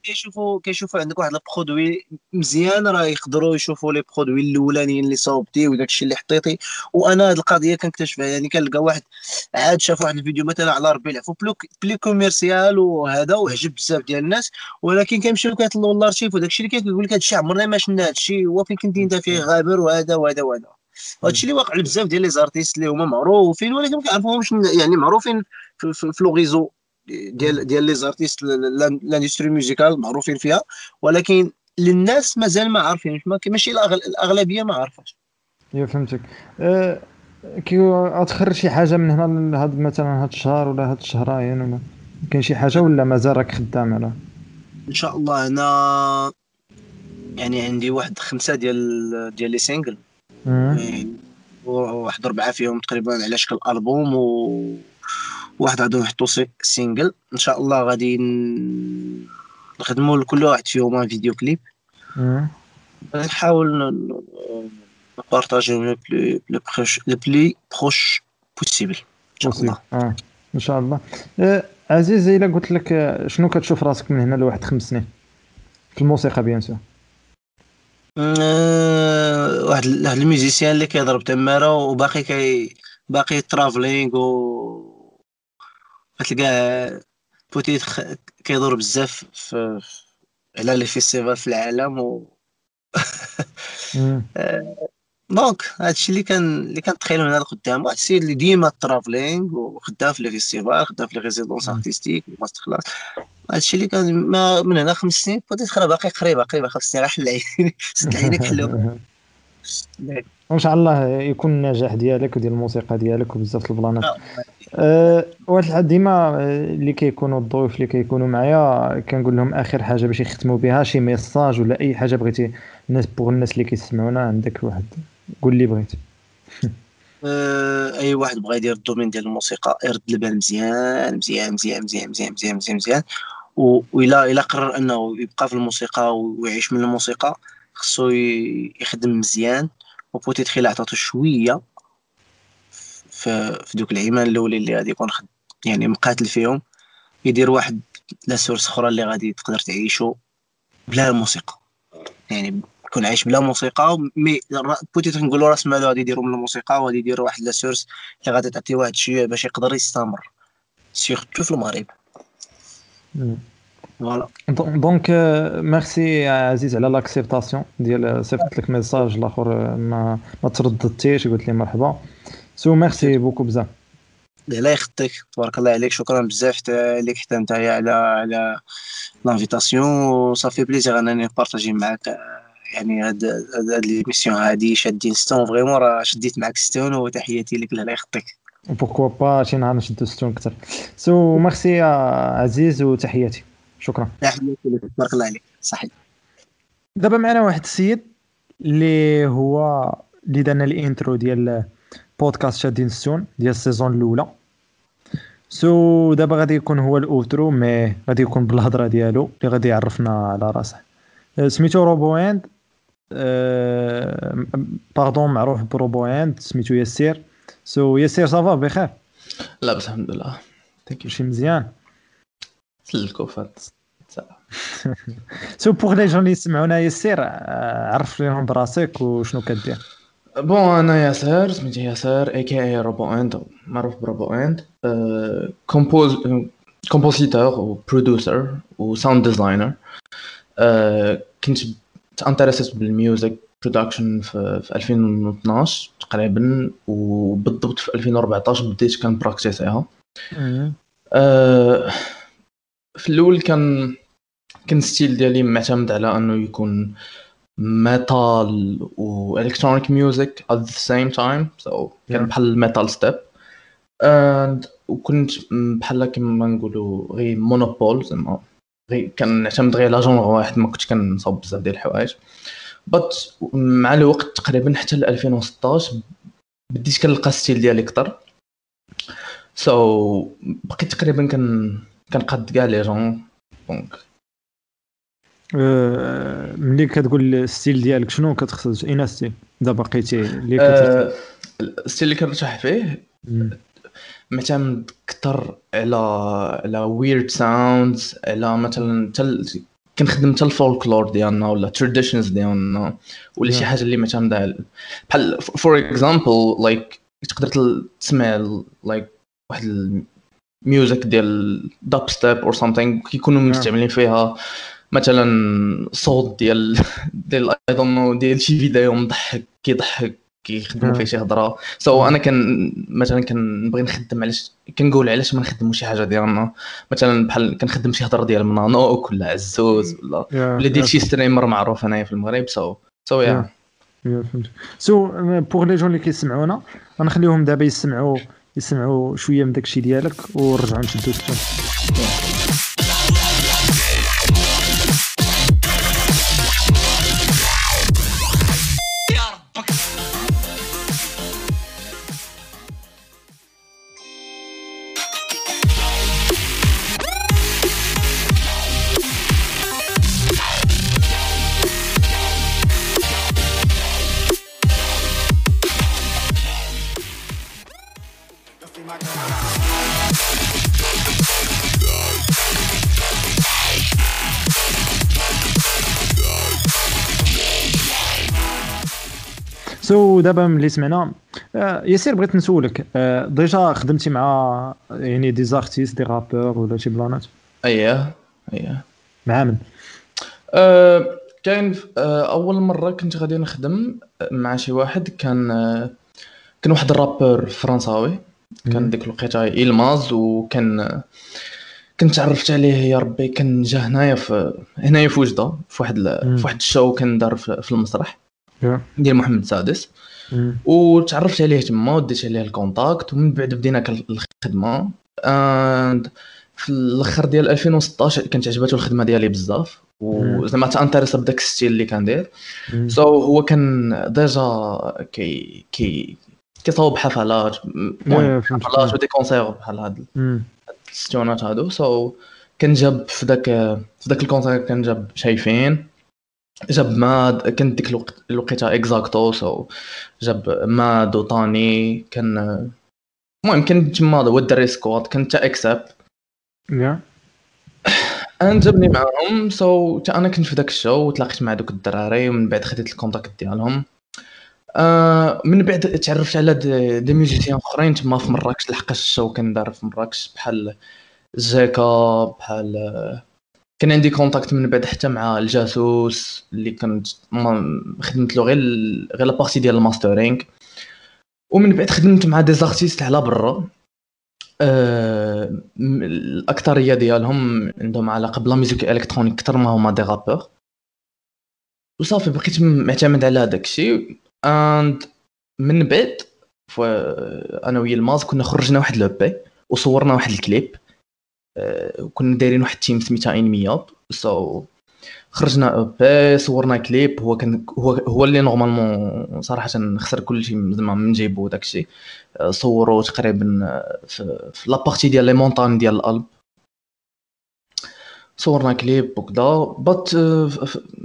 كيشوفوا عندك واحد البرودوي مزيان راه يقدروا يشوفوا لي برودوي الاولانيين اللي صاوبتي وداك الشيء اللي حطيتي. وانا هاد القضيه كنكتشفها، يعني كنلقى واحد عاد شاف واحد الفيديو مثلا على ربي لعفو بلي كوميرسيال وهذا وعجب بزاف ديال الناس، ولكن كيمشيو كيطلعوا للارشيف وداك الشيء اللي كيقول لك هاد الشيء عمرنا ما شفنا، هاد الشيء هو فين كنتي انت فيه غابر وهذا هاد الشيء اللي واقع لبزاف ديال لي زارتيست اللي هما معروفين ولكن ما كنعرفوهمش، يعني معروفين في لوغيزو ديال لي زارتيست لاندستري ميوزيكال معروفين فيها، ولكن للناس مازال ما عارفينش، ماشي الاغلبيه ما عارفاش. يا فهمتك. كي غتخرج شي حاجه من هنا لهاد مثلا هاد الشهر ولا هاد الشهرين، ولا كاين شي حاجه ولا مازال راك خدام على ان شاء الله؟ انا يعني عندي واحد 5 ديال لي سينجل وواحد 4 فيهم تقريبا على شكل البوم واحد عندهم يحطوا سينجل. ان شاء الله غادي نخدموا لكل واحد فيهم فيديو كليب، نحاول نبارطاجيو لو بلي بروش بوسيبل ان شاء الله. ان شاء الله. عزيز، الا قلت لك شنو كتشوف راسك من هنا لواحد 5 سنين في الموسيقى؟ بيان سور واحد الميوزيسيان اللي كيضرب تماره وباقي باقي ترافلينغ كتلقاه بوتيت كيدور بزاف على لي فيستيفال في العالم دونك هادشي اللي كنتخيلو من هاد قدام، واحد السيد اللي ديما ترافلينغ وخدام في لي فيستيفال، خدام في لي ريزيدونس ارتستيك ماستر كلاس. هادشي اللي كان من هنا 5 سنين بوتيت خرا باقي قريبه 5 سنين راه حل عيني سد عينك حلو. وان شاء الله يكون النجاح ديالك وديال الموسيقى ديالك وبزاف البلانات. واحد الحد ديما اللي كيكونوا الضيوف اللي كيكونوا معايا كنقول لهم اخر حاجه باش يختموا بها شي ميساج ولا اي حاجه بغيتي الناس بوغ الناس اللي كيسمعونا. عندك واحد؟ قول لي بغيت. اي واحد بغى يدير الدومين ديال الموسيقى يرد البال مزيان والا قرر انه يبقى في الموسيقى ويعيش من الموسيقى خصو يخدم مزيان، وبوتيت خلال عطاتو شويه في دوك العيمان الاولين اللي غادي يكون يعني مقاتل فيهم، يدير واحد لا سورس اخرى اللي غادي تقدر تعيشو بلا الموسيقى، يعني تكون عايش بلا موسيقى مي بوتيت نقولوا راس مالو غادي يديروا من الموسيقى وغادي يديروا واحد لا سورس اللي غادي تعطي واحد شويه باش يقدر يستمر سيرتو في المغرب. فوالا دونك ميرسي عزيز على لاكسيبتاسيون ديال صيفط لك ميساج الاخر ما ترددتيش قلت لي مرحبا. سو ميرسي بوكو بزاف. الله يخطيك، تبارك الله عليك، شكرا بزاف ليك حتى نتايا على لانفيتاسيون. صافي بليزير انني نبارطاجي معاك يعني هاد ليميسيون هادي شادين ستون فريمون، راه شديت معاك ستون وتحياتي لك. الله يخطيك، بوكو با شي نهار نشدو ستون اكثر. سو ميرسي عزيز وتحياتي، شكرا. بارك الله عليك. صحيح. دابا معنا واحد السيد اللي هو اللي دانا الانترو ديال بودكاست شادين ستون ديال السيزون الاولى. سو دابا غادي يكون هو الاوترو، مي غادي يكون بالهضره ديالو اللي غادي يعرفنا على راسه. سميتو روبويند، باردون معروف بروبويند، سميتو ياسير. سو ياسير صافا بخير؟ لا الحمد لله. ثانك شي مزيان الكوفات. سو بوغ لي جون اللي يسمعونا، ياسير عرف ليهم براسك وشنو كدير. بون انا ياسر، سميتي ياسر اي كي اي روبو اند، معروف بروبو اند. كومبوز كومبوزيتور وبرودوسر وساوند ديزاينر. كنت تانترست بالميوزك برودكشن في 2012 تقريبا، وبالضبط في 2014 بديت كنبراكتيسيها. في الاول كان ستيل ديالي معتمد على انه يكون ميتال و electronic music at the same time, so كان بحال metal step, and وكنت بحال كما نقولوا غير مونوبول زعما غير كنعتمد غير على جونغ واحد, ما كنتش كنصاوب بزاف ديال الحوايج. بس مع الوقت تقريبا حتى ل 2016 بديت كنلقى ستيل ديالي اكثر, so بقيت تقريبا كنقاد كاع لي جونغ. دونك ملي كتقول الستيل ديالك شنو كتخصص اين ستيل دابا بقيتي اللي الستيل اللي كنرتاح فيه معتمد اكثر على ويرد ساوندز, على مثلا كنخدم حتى الفولكلور ديالنا ولا تراديشنز ديالنا ولا شي حاجه اللي معتمده بحال فور اكزامبل لايك تقدر تسمع لايك واحد الميوزك ديال داب ستيب اور سامثين كيكونوا مستعملين فيها مثلا صوت ديال اي دون نو ديال شي فيديو مضحك كيضحك كيخدموا فيه شي هضره. سو انا كان مثلا كنبغي نخدم علاش كنقول علاش ما نخدموش شي حاجه ديالنا, مثلا بحال كنخدم شي هضره ديال منانوك ولا عزوز ولا ديال شي ستريمر معروف هنايا في المغرب. سو يا فهمت. سو بوغ لي جون اللي كيسمعونا غنخليهم دابا يسمعوا شويه من داكشي ديالك ونرجعوا نشدوا التون. دابا ملي سمعنا ياسير بغيت نسولك ديجا خدمتي مع يعني دي زارتيست دي رابور ولا شي بلانات؟ اييه مع من كاين؟ اول مره كنت غادي نخدم مع شي واحد كان واحد الرابور فرنساوي, كان ديك الوقيته إلماز, وكان كنت تعرفت عليه يا ربي. كان جا هنايا في وجده في واحد الشو كان دار في المسرح ديال محمد السادس, وتعرفت عليه تما وديت عليه الكونتاكت, ومن بعد بدينا الخدمه. في الاخر ديال 2016 كانت عجبته الخدمه ديالي بزاف, وزعما تانتريس بداك الستيل اللي كان داير. سو هو كان ديجا كيصاوب حفلات ودي كونسير بحال هاد السيونات هادو. سو كان جاب في داك الكونسير كان جاب شايفين جاب ماد, كنت ديك الوقيته اكزاكتو. سو جاب ماد وطاني, كان المهم كان تما هو الدري سكواد, كان تا اكسب انا جابني معاهم. سو تا انا كنت في داك الشو وتلاقيت مع دوك الدراري, ومن بعد خديت الكونتاكت ديالهم. من بعد تعرفت على دي ميوزيسيان اخرين تما في مراكش, لحقاش الشو كان دار في مراكش بحال زيكا, بحال كان عندي كونتاكت من بعد حتى مع الجاسوس اللي كنت خدمت له غير لا بارتي ديال الماسترينغ. ومن بعد خدمت مع دي زارتيست على برا, الاكثريه ديالهم عندهم علاقه بلا ميوزيك الكترونيك اكثر ما هما دي رابور, وصافي بقيت معتمد على هذاك الشيء. اند من بعد انا ويا الماز كنا خرجنا واحد لوبي وصورنا واحد الكليب, كنا دايرين واحد تيم سميتها ان مياب. سو خرجنا اوبي صورنا كليب, هو اللي نورمالمون صراحه خسر كلشي زعما من جيبو داكشي. صوروا تقريبا في لا بارتي ديال لي مونطان ديال الالب, صورنا كليب وكذا. بط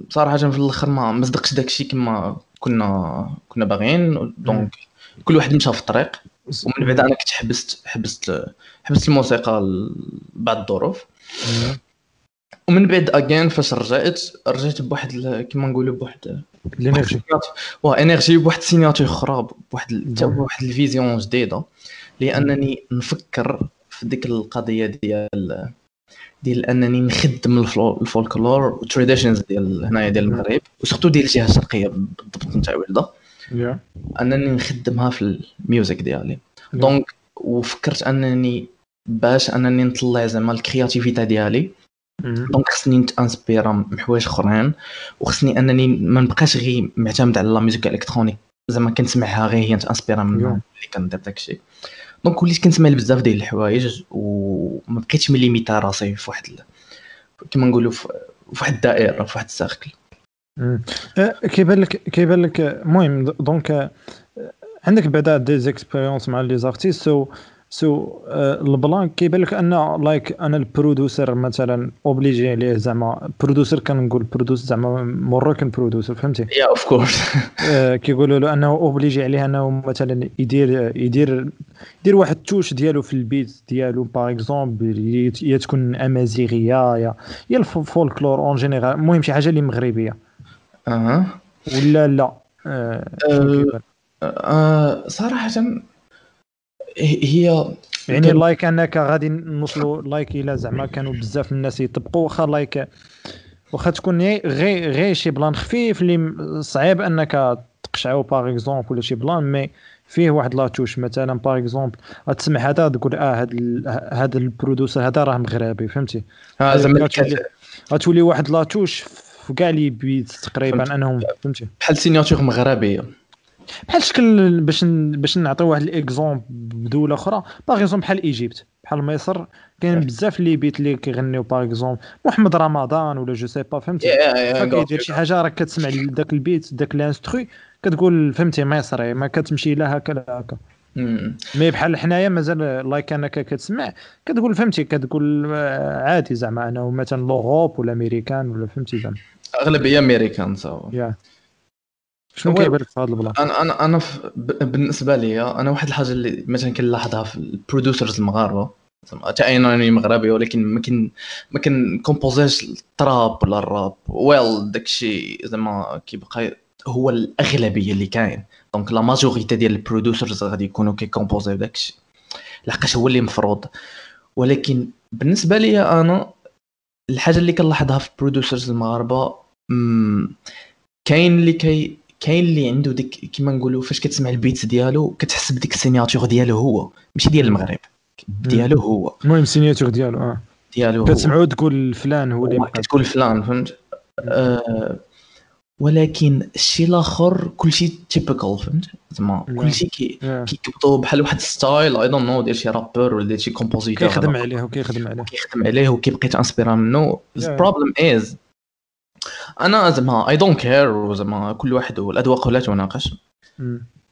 صراحه في الاخر ما صدقش داكشي كما كنا باغيين, دونك كل واحد مشى في الطريق. ومن بعد انا كنت حبست الموسيقى بعد الظروف. ومن بعد اجين فاش رجعت بواحد كما نقولوا بواحد الانرجي انرجي, بواحد سيناتور خراب, بواحد الفيزيون جديده, لانني نفكر في ديك القضيه ديال انني نخدم الفولكلور والتراديشنز ديال هنايا ديال المغرب وسورتو ديال الجهه الشرقيه بالضبط نتاع ولده انني نخدمها في الميوزك ديالي دونك وفكرت انني باش انني نطلع زعما الكرياتيفيتي ديالي دونك خصني نتانسبيرا من حوايج اخرين وخصني انني ما نبقاش غير معتمد على لا ميوزيك الكترونيك زعما كنسمعها غير هي نتانسبيرا منها اللي كندير داكشي دونك وليت كنسمع بزاف ديال الحوايج وما بقيتش مليميتا راسي في واحد كما نقولوا في واحد الدائره في واحد السيركل كيبان لك المهم دونك عندك بعدا دي زيكسبيريونس مع لي زارتيست سو البلان كيبان لك ان لايك انا البرودوسر مثلا اوبليجي ليه زعما برودوسر كنقول برودوس زعما موركن برودوسر فهمتي يا اوف كورس كيقولوا له انه اوبليجي عليه انه مثلا يدير واحد التوش ديالو في البيت ديالو باغ اكزومبل يا تكون امازيغيه يا الفولكلور اون جينيرال المهم شي حاجه اللي مغربيه ولا لا صراحه هي يعني لايك انك غادي نوصلوا لايك الى زعما كانوا بزاف الناس يطبقوا واخا لايك واخا تكون غير شي بلان خفيف اللي صعيب انك تقشعوا باغ اكزومبل ولا شي بلان مي فيه واحد لاتوش مثلا باغ اكزومبل تسمع هذا تقول هذا البرودوسر هذا راه مغربي فهمتي زعما غتولي واحد لاتوش في كاع لي بيت تقريبا انهم فهمتي بحال سيناتور مغربيه بحال شكل باش نعطيو واحد الاكزومبل بدوله اخرى باغ اكزومبل بحال ايجيبت بحال مصر كاين بزاف لي بيت اللي كيغنيو باغ اكزومبل محمد رمضان ولا جو سي با فهمتي كيدير شي حاجه راه كتسمع لذاك البيت داك الانسترو كتقول فهمتي مصري ما كتمشي لا هكا لا هكا مي بحال حنايا مازال لايك انك كتسمع كتقول فهمتي كتقول عادي زعما انه مثلا لوروب ولا امريكان ولا فهمتي زعما اغلبيه امريكان صافي شنو كيبان في هذا البلان انا بالنسبه لي انا واحد الحاجه اللي مثلا كنلاحظها في البرودوسرز المغاربه حتى انا مغربي ولكن ما كن كومبوزاش التراب ولا الراب ويل داكشي زعما كيبقى هو الاغلبيه اللي كاين دونك لا ماجوريتي ديال البرودوسرز غادي يكونوا كيكومبوزيو داكشي لحقاش هو اللي مفروض ولكن بالنسبه لي انا الحاجه اللي كنلاحظها في البرودوسرز المغاربه كاين اللي عنده ديك كيما نقولوا فاش كتسمع البيت ديالو كتحس بديك السيناتور ديالو هو ماشي ديال المغرب ديالو هو المهم السيناتور ديالو ديالو كتسمعوا تقول فلان هو اللي كتقول فلان فهمت ولكن الشيء الاخر كلشي تيبيكال فهمت زعما كلشي كيكبطوا بحال واحد ستايل اي دون نو ديال شي رابور ولا شي كومبوزيتور كيخدم عليه وكيبقى تانسبيرا منه البروبليم از انا زعما اي دونت كير زعما كل واحد والاذواق لا تناقش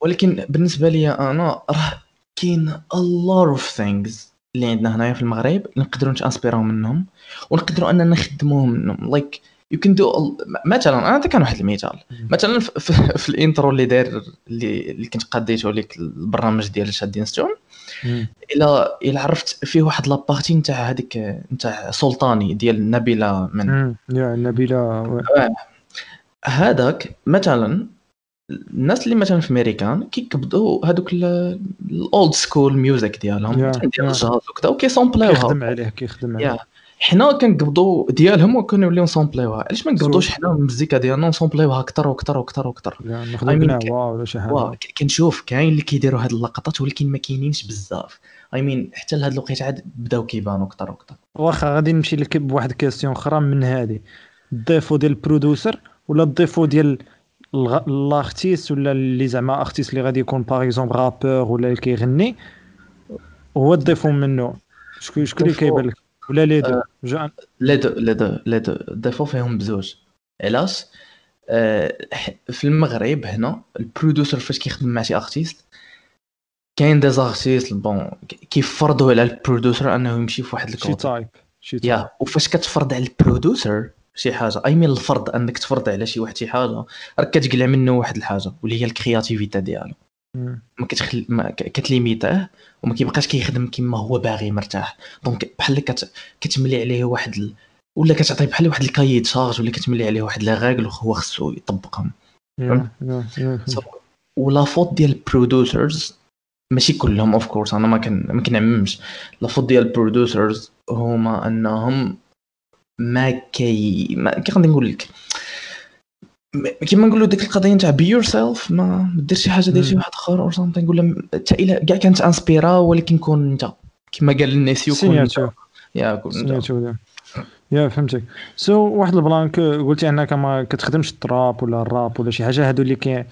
ولكن بالنسبه لي انا راه كاين a lot of things اللي عندنا هنايا في المغرب نقدروا نتانسبيراو منهم ونقدروا اننا نخدموهم منهم لايك يو كان دو مثلا انا كان واحد المثال مثلا في الانترو اللي داير اللي كنت قديته لك البرنامج ديال شادين ستون الا عرفت فيه واحد لابارتي نتاع هذيك نتاع سلطاني ديال نبيله من يا نبيله هذاك مثلا الناس اللي مثلا في امريكان كيكبدوا هذوك الاولد سكول ميوزك ديالهم ديال الجاز وكذا وكيسامبلاوها كيخدم عليه حنا كنقبضوا ديالهم وكنوليو نسامبليوها علاش ما نقبضوش حنا المزيكا ديالنا نسامبليوها اكثر واو شي حاجه كنشوف كاين اللي كيديروا هاد اللقطات ولكن ما كاينينش بزاف حتى لهاد الوقيته عاد بداو كيبانوا اكثر واخا غادي نمشي لك بواحد كاستيون اخرى من هذه الضيفو ديال البرودوسر ولا الضيفو ديال الارتيست ولا اللي زعما ارتيست اللي غادي يكون باغ اكزومبل رابور ولا اللي كيغني هو الضيفو منه شكون اللي كيبان لك ولا لي دو دافو فيهم بزوج علاش في المغرب هنا البرودوسر فاش كيخدم مع شي ارتيست كاين دي زارتيست بون كيفرضوا على البرودوسر انه يمشي في واحد الكوت شي تايب يا وفاش كتفرض على البرودوسر شي حاجه اي مين الفرض انك تفرض على شي واحد شي حاجه راك كتقلع منه واحد الحاجه واللي هي الكرياتيفيتي ديالو ما كتخلي ما كتليميتاه وما كيبقاش كيخدم كما هو باغي مرتاح دونك بحال كتملي عليه واحد ولا كتعطي بحال واحد الكايد شارج ولا كتملي عليه واحد لا راغل وهو خصو يطبقهم ولا فوت ديال البرودوسرز ماشي كلهم اوف كورس، انا ما كنعممش لافوت ديال البرودوسرز هما انهم ما كي غادي نقول لك كيما نقولوا ديك القضيه نتاع بي يور سيلف، ما دير شي حاجه ديال شي واحد اخر اور سامثين. نقول حتى الا كاع كانت انسبيرا ولكن كون انت كيما قال الناس يكون يا كون يا فهمتك. واحد البلان قلتي انك ما كتخدمش التراب ولا الراب ولا شي حاجه، هادو اللي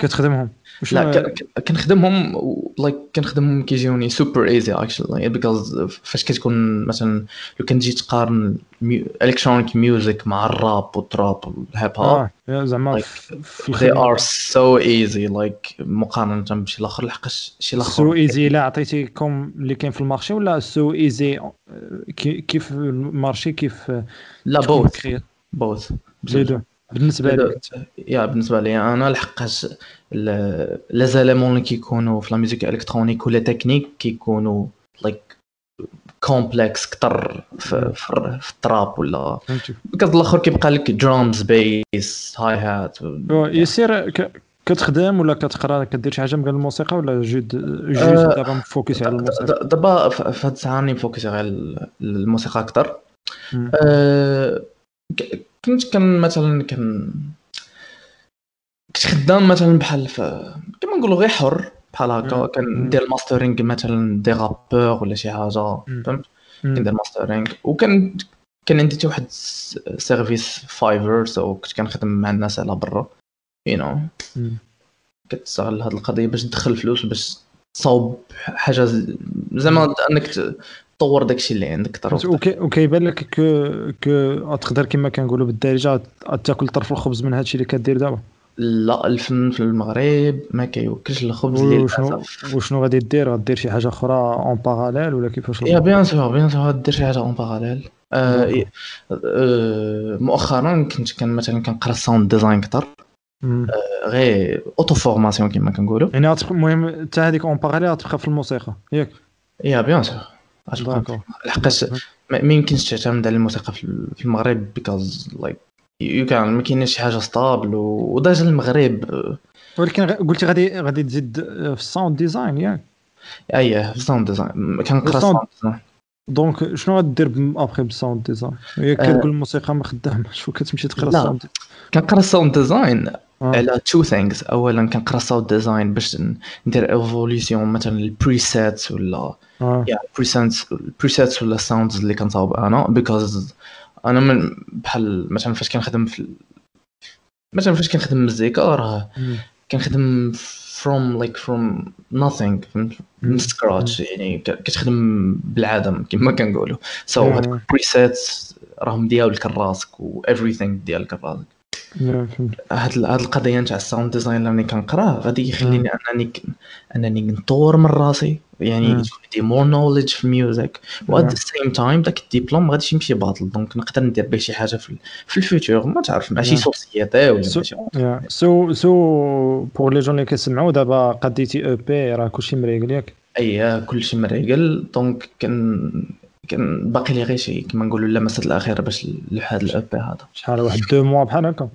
كنخدمهم لا كنخدمهم لايك كنخدمهم كيجيوني سوبر ايزي اكشلي، بيكوز فاش كتكون مثلا لو كنتجي تقارن الكترونيك ميوزك مع الراب والتراب والهيب هوب زعما they are so easy like مقارنه بشي الاخر، لحقاش شي الاخر so easy. لا عطيتيكم اللي كاين في المارشي ولا so easy كيف المارشي كيف؟ لا both بالنسبه لي بالنسبه لي انا، لحقاش لازالمون اللي كيكونوا في لا ميوزيك الكترونيك ولا تكنيك كيكونوا لايك كومبلكس كتر في التراب ولا بكذا. الاخر كيبقى لك درامز بيس هاي هات يصير كتخدم ولا كتقرا كدير شي حاجه من الموسيقى ولا جوج دابا مفوكس على الموسيقى؟ دابا في هاد الساعه راني مفوكس على الموسيقى اكثر. كنت كان مثلا كنت خدام مثلا بحال كما نقولوا غير حر بحال هكا، كندير الماسترينغ مثلا دي رابور ولا شي حاجه، فهمت؟ كندير الماسترينغ وكان عندي حتى واحد سيرفيس فايفر، كنت كنخدم مع الناس على برا كتشغل هاد القضيه باش تدخل فلوس باش تصاوب حاجه زعما انك طور داكشي اللي عندك طرف. وكيبان لك تقدر كما كنقولوا بالدارجه تاكل طرف الخبز من هادشي اللي كدير دابا؟ لا، الفن في المغرب ما كيوكلش الخبز للاسف. وشنو غادي دير؟ غادير شي حاجه اخرى اون باراليل ولا كيفاش؟ يا بيان سور غادير شي حاجه اون باراليل. مؤخرا كنت مثلا كنقرا الساوند ديزاين اكثر، غير اوتو فورماسيون كما كنقولوا، يعني المهم حتى هذيك اون باراليل تبقى في الموسيقى ياك؟ يا بيان سور أشباكو، لحقاش ما يمكنش تعتمد على الموسيقى في المغرب because like ما كاينش شي حاجة ستابل وداج المغرب. ولكن قلت غادي تزيد في الساوند ديزاين ياك؟ أيه في الساوند ديزاين كنقرا الساوند ديزاين. دونك شنو غدير أبخي بالساوند ديزاين؟ ياك كتقول الموسيقى ما خدامش وكتمشي تقرا الساوند ديزاين؟ لا، كنقرا الساوند ديزاين على two things. أولا كنقرا الساوند ديزاين باش ندير ايفوليسيون مثلا البريسيتس ولا presets ولا sounds اللي كنصاوب انا، because انا من بحال مثلا فاش كنخدم مزيكا راه كنخدم from nothing، فهمت؟ من سكراتش، يعني كتخدم بالعدم كما كنقولوا. هاد presets راهم ديالك راسك و everything ديالك راسك. هاد القضيه نتاع الساوند ديزاين اللي كنقراه غادي يخليني انني نطور من راسي، يعني عندي مور نوليدج في الميوزك، و ات ذا سيم تايم داك الدبلوم غادي يمشي باطل، دونك نقدر ندير به شي حاجه في الفيوتشر، ما تعرف مع شي سوسيتي ولا شي. سو بور لي جون اللي كيسمعوا دابا قديتي او بي راه كلشي مريقل ياك؟ اي كلشي مريقل، دونك كان باقي لي غير شي كما نقولوا اللمسات الاخيره باش لهاد الاو بي هذا. شحال؟ واحد 2 موا بحال هكا؟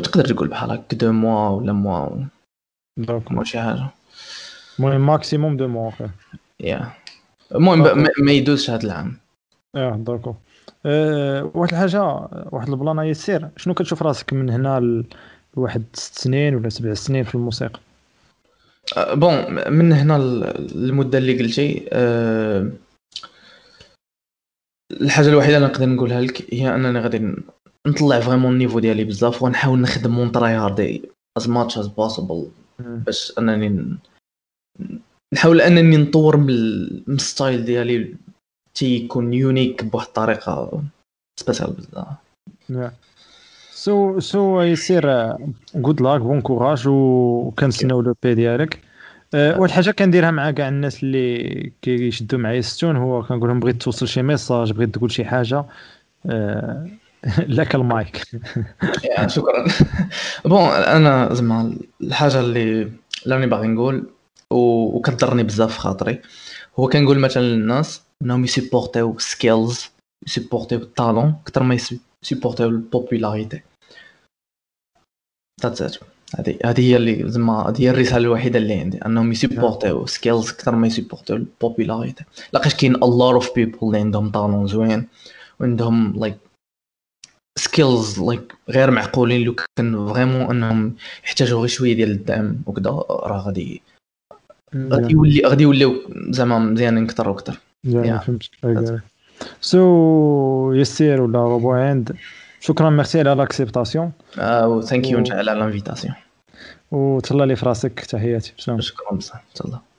تقدر تقول بحال هكا 2 موا ولا موا دونك ماشي حاجه، المهم ماكسيموم 2 موا يا المهم ما يدوزش هذا العام. دونك واحد الحاجه، واحد البلان يسير. شنو كتشوف راسك من هنا لواحد 6 سنين ولا 7 سنين في الموسيقى؟ من هنا المده اللي قلتي، الحاجه الوحيده اللي نقدر نقولها لك هي انني غادي نطلع فريمون النيفو ديالي بزاف، ونحاول نخدم مون تراي هاردي as much as possible باش انني نحاول انني نطور من الستايل ديالي تيكون يونيك بواحد الطريقه سبيسيال بزاف. سو يصير جود لاك بون كوراج، وكنتسناو لو بي ديالك. واحد الحاجه كنديرها مع كاع الناس اللي كيشدوا معايا الستون، هو كنقول لهم بغيت توصل شي ميساج، بغيت تقول شي حاجه، لك المايك. شكرا. انا زعما الحاجه اللي راني باغي نقول وكضرني بزاف في خاطري، هو كنقول مثلا للناس انهم يسيبورتيو سكيلز، يسيبورتيو الطالون اكثر ما يسيبورتيو البوبولاريتي. هذه هي اللي زعما هذه هي الرساله الوحيده اللي عندي، انهم يسيبورتيو سكيلز اكثر ما يسيبورتيو البوبولاريتي، لقاش كاين الار اوف بيبل اللي عندهم طالون زوين وعندهم لايك سكيلز لايك غير معقولين، لو كان فريمون انهم يحتاجوا غير شويه ديال الدعم وكذا راه غادي يوليو زعما مزيانين اكثر واكثر. فهمت. سو يسير ولا روبو عند، شكرا ميرسي على لاكسبتاسيون و ثانك يو على لانفيتاسيون، وتهلا لي فراسك، تحياتي، شكرا بزاف، تهلا.